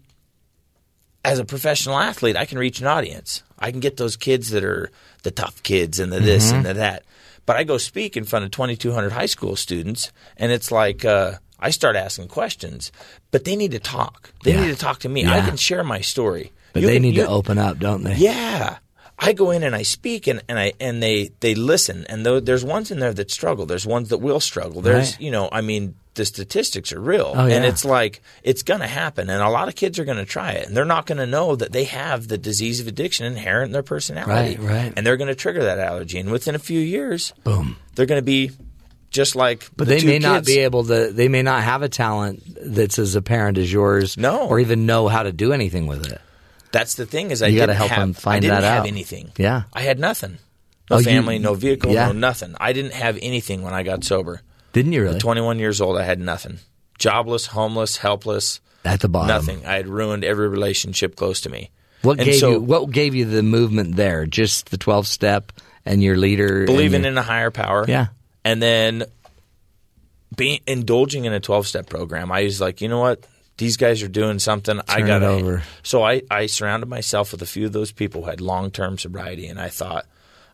as a professional athlete, I can reach an audience. I can get those kids that are the tough kids and the this mm-hmm. and the that. But I go speak in front of twenty-two hundred high school students, and it's like uh, I start asking questions. But they need to talk. They yeah. need to talk to me. Yeah. I can share my story. But you they can, need you, to open up, don't they? Yeah. I go in and I speak, and, and I and they, they listen. And though, there's ones in there that struggle. There's ones that will struggle. There's right. you know, I mean, the statistics are real. Oh, yeah. And it's like it's going to happen. And a lot of kids are going to try it. And they're not going to know that they have the disease of addiction inherent in their personality. Right, right. And they're going to trigger that allergy. And within a few years, boom, they're going to be just like but the they two may kids. Not be able to – they may not have a talent that's as apparent as yours no. or even know how to do anything with it. That's the thing is I you didn't, help have, them find I didn't that have out. anything. Yeah. I had nothing. No oh, family, you, no vehicle, yeah. no nothing. I didn't have anything when I got sober. Didn't you really? At twenty-one years old, I had nothing. Jobless, homeless, helpless. At the bottom. Nothing. I had ruined every relationship close to me. What and gave so, you What gave you the movement there? Just the twelve-step and your leader? Believing your, in a higher power. Yeah. And then being indulging in a twelve-step program. I was like, you know what? These guys are doing something. Turn I got it over. So I, I surrounded myself with a few of those people who had long-term sobriety, and I thought,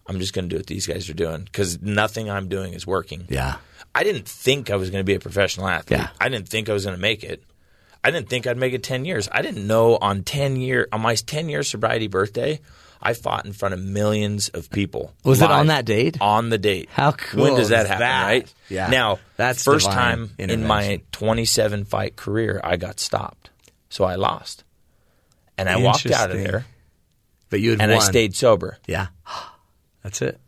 I'm just going to do what these guys are doing because nothing I'm doing is working. Yeah. I didn't think I was going to be a professional athlete. Yeah. I didn't think I was going to make it. I didn't think I'd make it ten years. I didn't know on ten year on my ten-year sobriety birthday, I fought in front of millions of people. Was it on that date? On the date. How cool When does that happen, that? right? Yeah. Now, that's first time in my twenty-seven fight career, I got stopped. So I lost. And I walked out of there. But you had and won. I stayed sober. Yeah. That's it.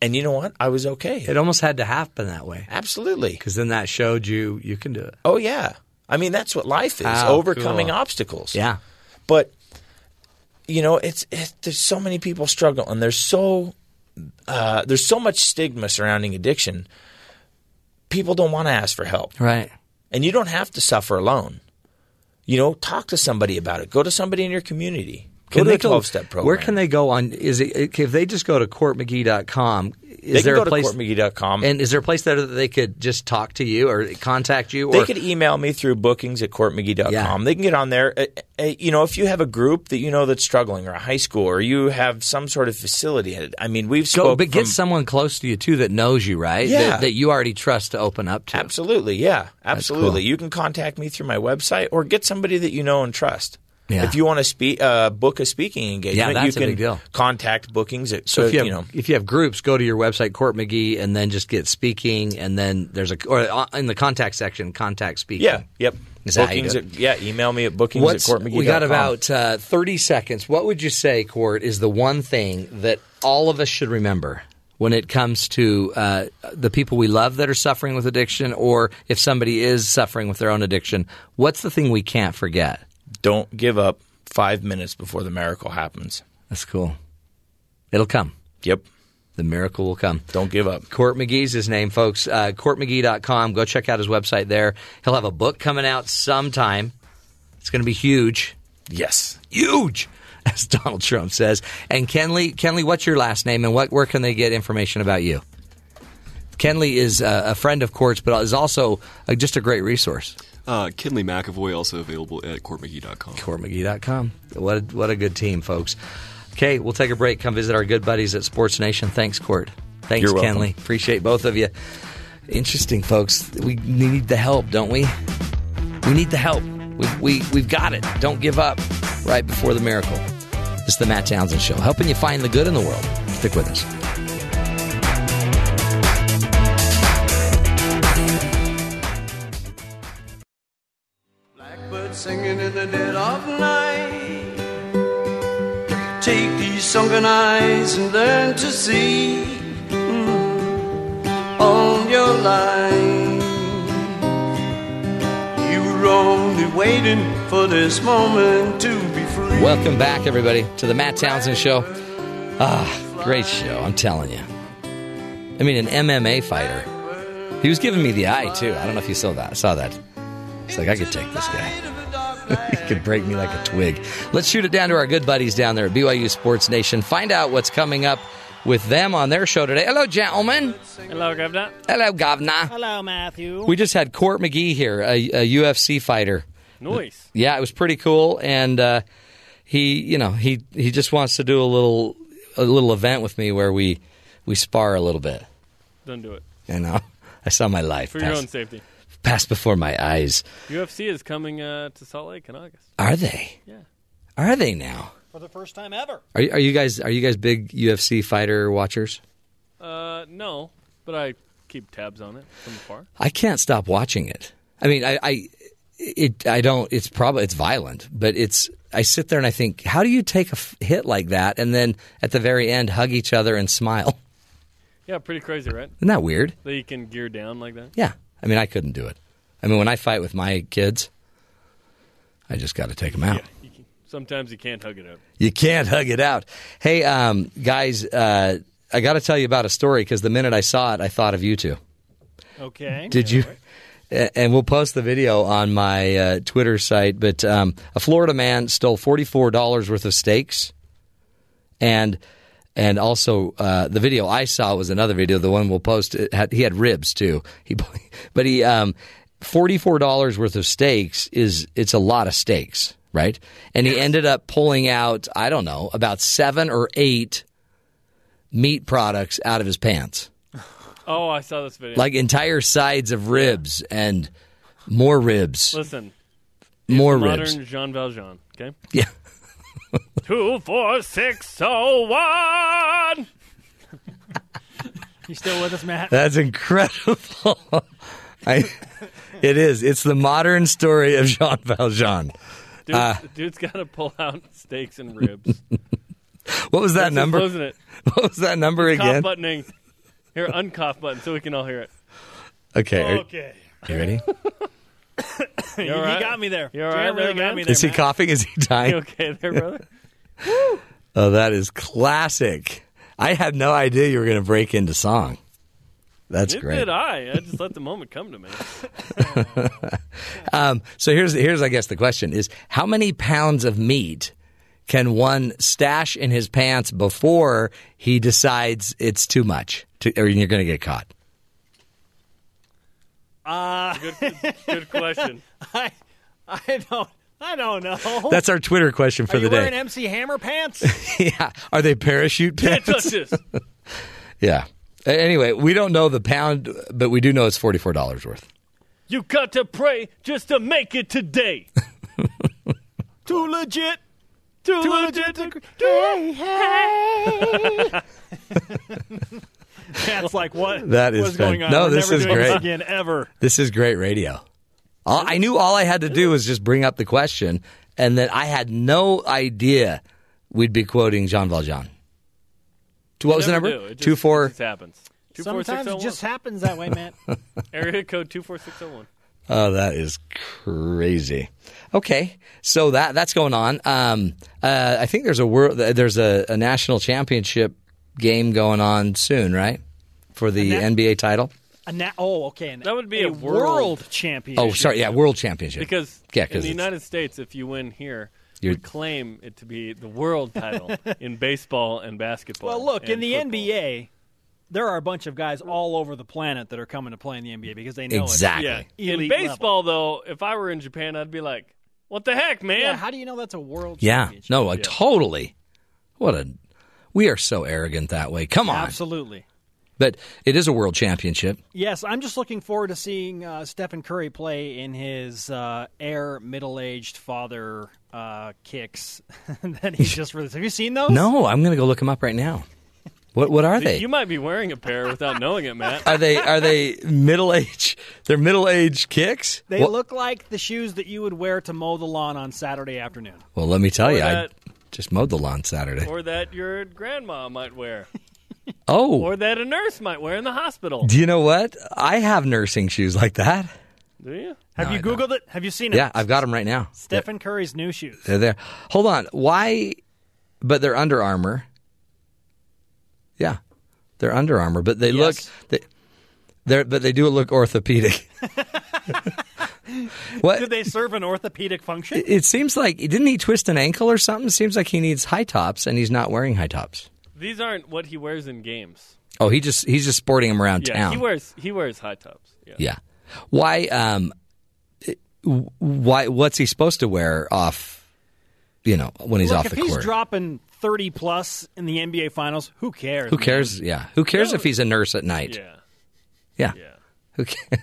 And you know what? I was okay. It almost had to happen that way. Absolutely. Because then that showed you you can do it. Oh, yeah. I mean, that's what life is, oh, overcoming cool. obstacles. Yeah. But, you know, it's, it's there's so many people struggle, and there's so uh, there's so much stigma surrounding addiction. People don't want to ask for help. Right. And you don't have to suffer alone. You know, talk to somebody about it. Go to somebody in your community. Can they go, twelve-step program. Where can they go on? Is it, if they just go to court mcgee dot com, is they there can go a place, to court mcgee dot com. And is there a place there that they could just talk to you or contact you? Or? They could email me through bookings at court mcgee dot com. Yeah. They can get on there. Uh, uh, you know, if you have a group that you know that's struggling or a high school or you have some sort of facility at it. I mean, we've spoken. But get from, someone close to you too that knows you, right? Yeah. That, that you already trust to open up to. Absolutely. Yeah. Absolutely. Cool. You can contact me through my website or get somebody that you know and trust. Yeah. If you want to speak, uh, book a speaking engagement, yeah, you can contact bookings. At, so if you, have, you know, if you have groups, go to your website, Court McGee, and then just get speaking, and then there's a or in the contact section, contact speaking. Yeah, yep. Is bookings at, yeah, email me at bookings What's, at court mcgee dot com. We got about uh, thirty seconds. What would you say, Court, is the one thing that all of us should remember when it comes to uh, the people we love that are suffering with addiction, or if somebody is suffering with their own addiction, what's the thing we can't forget? Don't give up five minutes before the miracle happens. That's cool. It'll come. Yep. The miracle will come. Don't give up. Court McGee's his name, folks. Uh, Court McGee dot com. Go check out his website there. He'll have a book coming out sometime. It's going to be huge. Yes. Huge, as Donald Trump says. And Kenley, Kenley, what's your last name, and what, where can they get information about you? Kenley is uh, a friend of Court's, but is also uh, just a great resource. Uh, Kenley McAvoy, also available at Court McGee dot com. Court McGee dot com. What a, what a good team, folks. Okay, we'll take a break. Come visit our good buddies at Sports Nation. Thanks, Court. Thanks, You're Kenley. Welcome. Appreciate both of you. Interesting, folks. We need the help, don't we? We need the help. We, we, we've got it. Don't give up right before the miracle. This is the Matt Townsend Show, helping you find the good in the world. Stick with us. Blackbird singing in the dead of night. Take these sunken eyes and learn to see mm, on your line. You were only waiting for this moment to be free. Welcome back, everybody, to the Matt Townsend Show. Ah, great show, I'm telling you. I mean, an M M A fighter. He was giving me the eye, too. I don't know if you saw that. I saw that. It's like, I could take this guy. It could break me like a twig. Let's shoot it down to our good buddies down there at B Y U Sports Nation. Find out what's coming up with them on their show today. Hello, gentlemen. Hello, Governor. Hello, Governor. Hello, Matthew. We just had Court McGee here, a, a U F C fighter. Nice. Yeah, it was pretty cool, and uh, he, you know, he, he just wants to do a little a little event with me where we we spar a little bit. Don't do it. I know. I saw my life. For pass. Your own safety. Passed before my eyes. U F C is coming uh, to Salt Lake in August. Are they? Yeah. Are they now? For the first time ever. Are, are you guys? Are you guys big U F C fighter watchers? Uh, no, but I keep tabs on it from afar. I can't stop watching it. I mean, I, I, it, I don't. It's probably it's violent, but it's. I sit there and I think, how do you take a f- hit like that and then at the very end hug each other and smile? Yeah, pretty crazy, right? Isn't that weird? That you can gear down like that. Yeah. I mean, I couldn't do it. I mean, when I fight with my kids, I just got to take them out. Yeah, you can, sometimes you can't hug it out. You can't hug it out. Hey, um, guys, uh, I got to tell you about a story because the minute I saw it, I thought of you two. Okay. Did you? And we'll post the video on my uh, Twitter site. But um, a Florida man stole forty-four dollars worth of steaks, and and also uh, the video I saw was another video. The one we'll post, it had, he had ribs too. He, but he. Um, forty-four dollars worth of steaks is it's a lot of steaks, right? And he ended up pulling out, I don't know, about seven or eight meat products out of his pants. Oh, I saw this video. Like entire sides of ribs yeah. and more ribs. Listen, more ribs. Modern Jean Valjean, okay? Yeah. Two, four, six, oh, one. You still with us, Matt? That's incredible. I, it is. It's the modern story of Jean Valjean. Dude, uh, dude's got to pull out steaks and ribs. What was that That's number? Wasn't it? What was that number Cough again? Cough buttoning. Here, uncough button so we can all hear it. Okay. Okay. Are you ready? You, you right? got me there. You all right? Really there, got man? Me there, is he Matt? Coughing? Is he dying? You okay there, brother? Woo. Oh, that is classic. I had no idea you were going to break into song. That's great. Did I? I just let the moment come to me. um, so here's, here's I guess, the question is how many pounds of meat can one stash in his pants before he decides it's too much to, or you're going to get caught? Uh, good, good question. I, I don't. I don't know. That's our Twitter question for Are the day. Are you wearing M C Hammer pants? Yeah. Are they parachute pants? Can't touch this. Yeah. Anyway, we don't know the pound, but we do know it's forty-four dollars worth. You got to pray just to make it today. Too legit. Too, Too legit. legit to... Hey, hey. That's like what? That is what's going on. No, We're this never is doing great. This again, ever. This is great radio. All, I knew all I had to do was just bring up the question, and then I had no idea we'd be quoting Jean Valjean. Two, what was the number? It just, two four. It just happens. Two, Sometimes four, six, oh, it just happens that way, Matt. Area code two four six zero one. Oh, that is crazy. Okay, so that that's going on. Um, uh, I think there's a world, there's a, a national championship game going on soon, right? For the na- N B A title. A na- oh, okay. An, that would be a, a world, world championship. Oh, sorry, yeah, world championship. Because yeah, in the United States, if you win here, you claim it to be the world title in baseball and basketball. Well, look, in the football. N B A. There are a bunch of guys all over the planet that are coming to play in the N B A because they know exactly. It's yeah. In baseball, level. Though, if I were in Japan, I'd be like, what the heck, man? Yeah, how do you know that's a world yeah. championship? No, like, yeah, no, totally. What a – we are so arrogant that way. Come on. Absolutely. But it is a world championship. Yes, I'm just looking forward to seeing uh, Stephen Curry play in his uh, air middle-aged father uh, kicks that he's just released. Have you seen those? No, I'm going to go look them up right now. What what are they? You might be wearing a pair without knowing it, Matt. Are they are they middle age? They're middle age kicks. They well, look like the shoes that you would wear to mow the lawn on Saturday afternoon. Well, let me tell or you, that, I just mowed the lawn Saturday. Or that your grandma might wear. Oh. Or that a nurse might wear in the hospital. Do you know what? I have nursing shoes like that. Do you? Have no, you I Googled don't. It? Have you seen it? Yeah, I've got them right now. Stephen they're, Curry's new shoes. They're there. Hold on. Why? But they're Under Armour. Yeah, they're Under Armour, but they yes. look, they, but they do look orthopedic. What? Do they serve an orthopedic function? It, it seems like, didn't he twist an ankle or something? It seems like he needs high tops, and he's not wearing high tops. These aren't what he wears in games. Oh, he just he's just sporting them around yeah, town. He wears he wears high tops. Yeah. yeah. Why? Um, why? What's he supposed to wear off? You know, when he's look, off the court. If he's dropping thirty plus in the N B A Finals, who cares? Who cares? Man? Yeah. Who cares yeah. if he's a nurse at night? Yeah. Yeah. yeah. Who cares?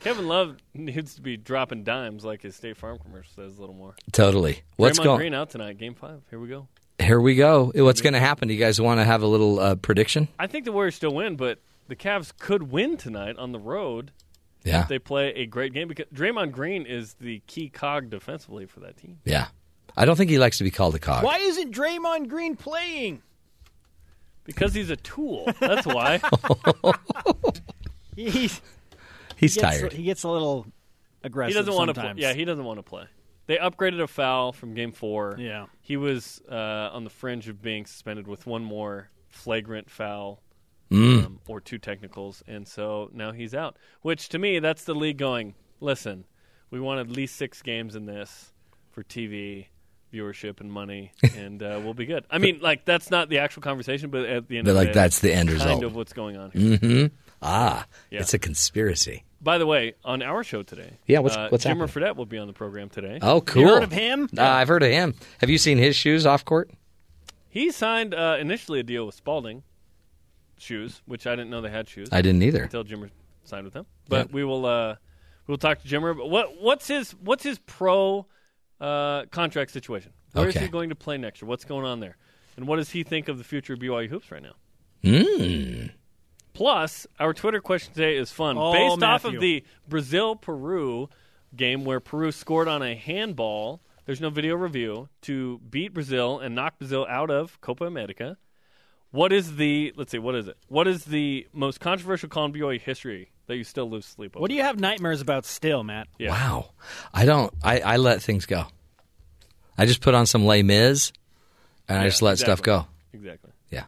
Kevin Love needs to be dropping dimes like his State Farm commercial says a little more. Totally. What's Draymond going on? Green out tonight, game five. Here we go. Here we go. What's going to happen? Do you guys want to have a little uh, prediction? I think the Warriors still win, but the Cavs could win tonight on the road yeah. if they play a great game. Because Draymond Green is the key cog defensively for that team. Yeah. I don't think he likes to be called a cog. Why isn't Draymond Green playing? Because he's a tool. That's why. he's he's he gets, tired. He gets a little aggressive. He doesn't want to play. Yeah, he doesn't want to play. They upgraded a foul from game four. Yeah. He was uh, on the fringe of being suspended with one more flagrant foul mm. um, or two technicals, and so now he's out. Which, to me, that's the league going, listen, we want at least six games in this for T V viewership and money, and uh, we'll be good. I mean, like, that's not the actual conversation, but at the end but of like, the day, that's the end kind result. Of what's going on here. Mm-hmm. Ah, yeah. It's a conspiracy. By the way, on our show today, yeah, what's, uh, what's Jim Raffredette will be on the program today. Oh, cool. You heard of him? Uh, I've heard of him. Have you seen his shoes off court? He signed uh, initially a deal with Spalding shoes, which I didn't know they had shoes. I didn't either. Until Jim signed with them. But yep. we will uh, we'll talk to Jim. What, what's his What's his pro... Uh, contract situation. Where okay. is he going to play next year? What's going on there? And what does he think of the future of B Y U Hoops right now? Mm. Plus, our Twitter question today is fun. Oh, Based Matthew. off of the Brazil-Peru game where Peru scored on a handball, there's no video review, to beat Brazil and knock Brazil out of Copa America. What is the, let's see, what is it? What is the most controversial call in B Y U history that you still lose sleep over? What do you have nightmares about still, Matt? Yeah. Wow. I don't, I, I let things go. I just put on some Les Mis, and yeah, I just let exactly. stuff go. Exactly. Yeah.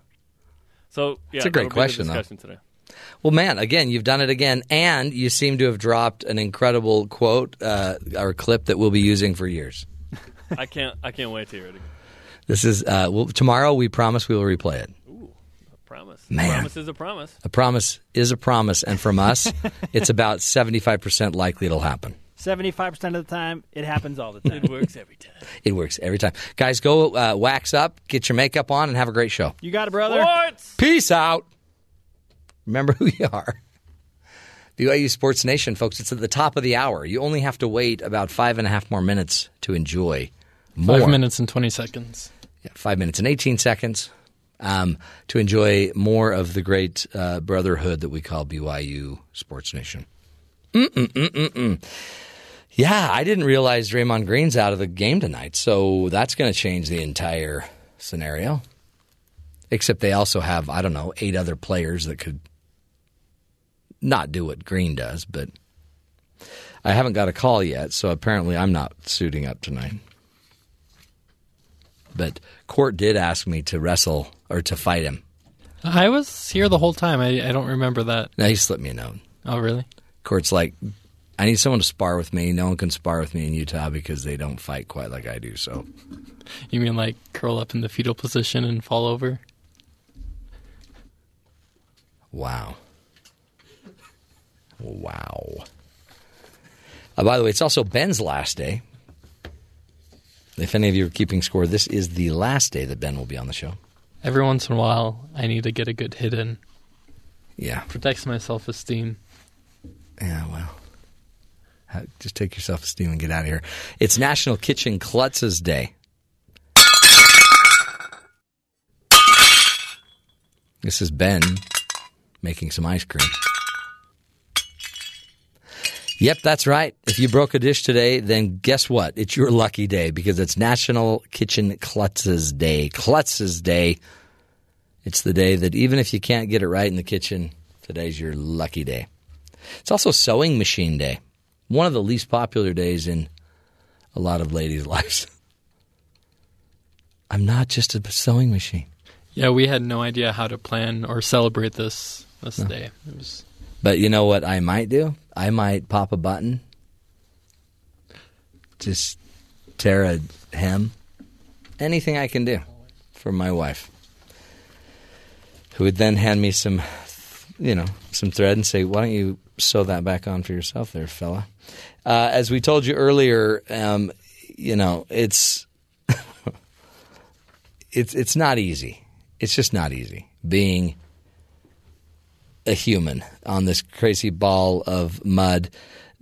So, yeah. It's a great question, though. Today. Well, man, again, you've done it again, and you seem to have dropped an incredible quote uh, or clip that we'll be using for years. I can't, I can't wait to hear it again. This is, uh, we'll, tomorrow we promise we will replay it. Promise. Man. Promise is a promise. A promise is a promise, and from us, it's about seventy-five percent likely it'll happen. seventy-five percent of the time, it happens all the time. It works every time. It works every time. Guys, go uh, wax up, get your makeup on, and have a great show. You got it, brother. Sports! Peace out. Remember who you are. B Y U Sports Nation, folks, it's at the top of the hour. You only have to wait about five and a half more minutes to enjoy more. Five minutes and twenty seconds. Yeah, five minutes and eighteen seconds. Um, to enjoy more of the great uh, brotherhood that we call B Y U Sports Nation. Mm-mm-mm-mm-mm. Yeah, I didn't realize Draymond Green's out of the game tonight, so that's going to change the entire scenario. except they also have, I don't know, eight other players that could not do what Green does. But I haven't got a call yet, so apparently I'm not suiting up tonight. But Court did ask me to wrestle or to fight him. I was here the whole time. I, I don't remember that. No, he slipped me a note. Oh, really? Court's like, I need someone to spar with me. No one can spar with me in Utah because they don't fight quite like I do. So, you mean like curl up in the fetal position and fall over? Wow. Wow. Uh, by the way, it's also Ben's last day. If any of you are keeping score, this is the last day that Ben will be on the show. Every once in a while, I need to get a good hit in. Yeah. Protects my self-esteem. Yeah, well. Just take your self-esteem and get out of here. It's National Kitchen Klutzes Day. This is Ben making some ice cream. Yep, that's right. If you broke a dish today, then guess what? It's your lucky day because it's National Kitchen Klutzes Day. Klutzes Day. It's the day that even if you can't get it right in the kitchen, today's your lucky day. It's also Sewing Machine Day. One of the least popular days in a lot of ladies' lives. I'm not just a sewing machine. Yeah, we had no idea how to plan or celebrate this this no. day. It was... But you know what I might do? I might pop a button, just tear a hem, anything I can do for my wife, who would then hand me some, you know, some thread and say, "Why don't you sew that back on for yourself, there, fella?" Uh, as we told you earlier, um, you know, it's it's it's not easy. It's just not easy being a human on this crazy ball of mud.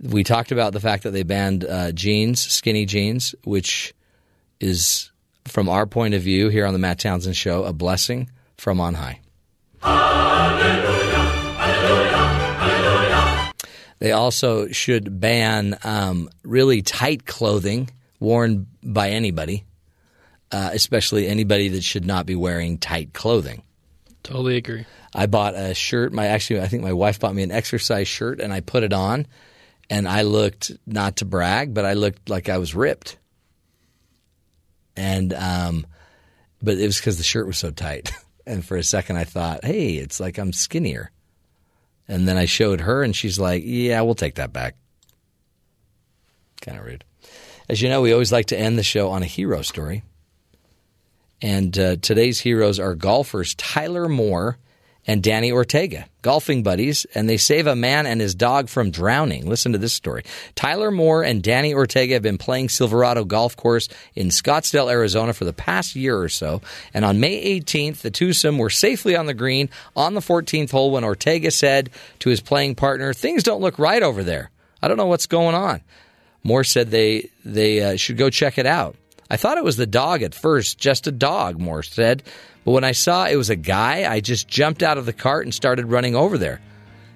We talked about the fact that they banned uh, jeans, skinny jeans, which is, from our point of view here on the Matt Townsend Show, a blessing from on high. Hallelujah, hallelujah, hallelujah. They also should ban um, really tight clothing worn by anybody, uh, especially anybody that should not be wearing tight clothing. Totally agree. I bought a shirt. My actually, I think my wife bought me an exercise shirt, and I put it on, and I looked, not to brag, but I looked like I was ripped. And um, but it was because the shirt was so tight. And for a second, I thought, "Hey, it's like I'm skinnier." And then I showed her, and she's like, "Yeah, we'll take that back." Kind of rude. As you know, we always like to end the show on a hero story. And uh, today's heroes are golfers Tyler Moore and Danny Ortega, golfing buddies, and they save a man and his dog from drowning. Listen to this story. Tyler Moore and Danny Ortega have been playing Silverado Golf Course in Scottsdale, Arizona for the past year or so. And on May eighteenth, the twosome were safely on the green on the fourteenth hole when Ortega said to his playing partner, "Things don't look right over there. I don't know what's going on." Moore said they, they uh, should go check it out. "I thought it was the dog at first, just a dog," Moore said. "But when I saw it was a guy, I just jumped out of the cart and started running over there."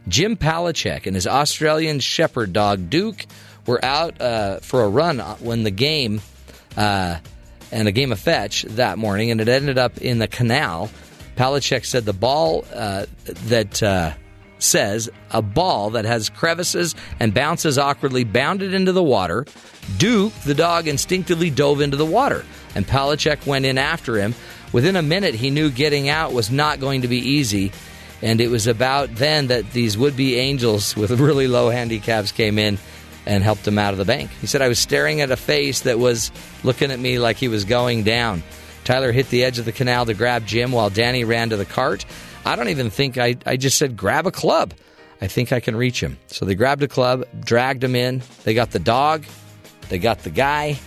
Jim Palachek and his Australian shepherd dog, Duke, were out uh, for a run when the game uh, and a game of fetch that morning, and it ended up in the canal. Palachek said the ball uh, that uh, says, "A ball that has crevices and bounces awkwardly bounded into the water. Duke, the dog, instinctively dove into the water, and Palachek went in after him. Within a minute, he knew getting out was not going to be easy, and it was about then that these would-be angels with really low handicaps came in and helped him out of the bank." He said, "I was staring at a face that was looking at me like he was going down." Tyler hit the edge of the canal to grab Jim while Danny ran to the cart. "I don't even think I, I just said, grab a club. I think I can reach him." So they grabbed a club, dragged him in. They got the dog. They got the guy.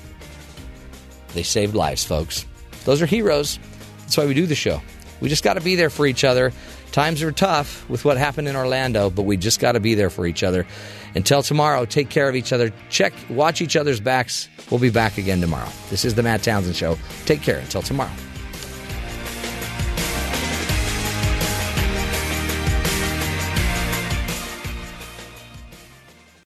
They saved lives, folks. Those are heroes. That's why we do the show. We just got to be there for each other. Times are tough with what happened in Orlando, but we just got to be there for each other. Until tomorrow, take care of each other. Check, watch each other's backs. We'll be back again tomorrow. This is the Matt Townsend Show. Take care until tomorrow.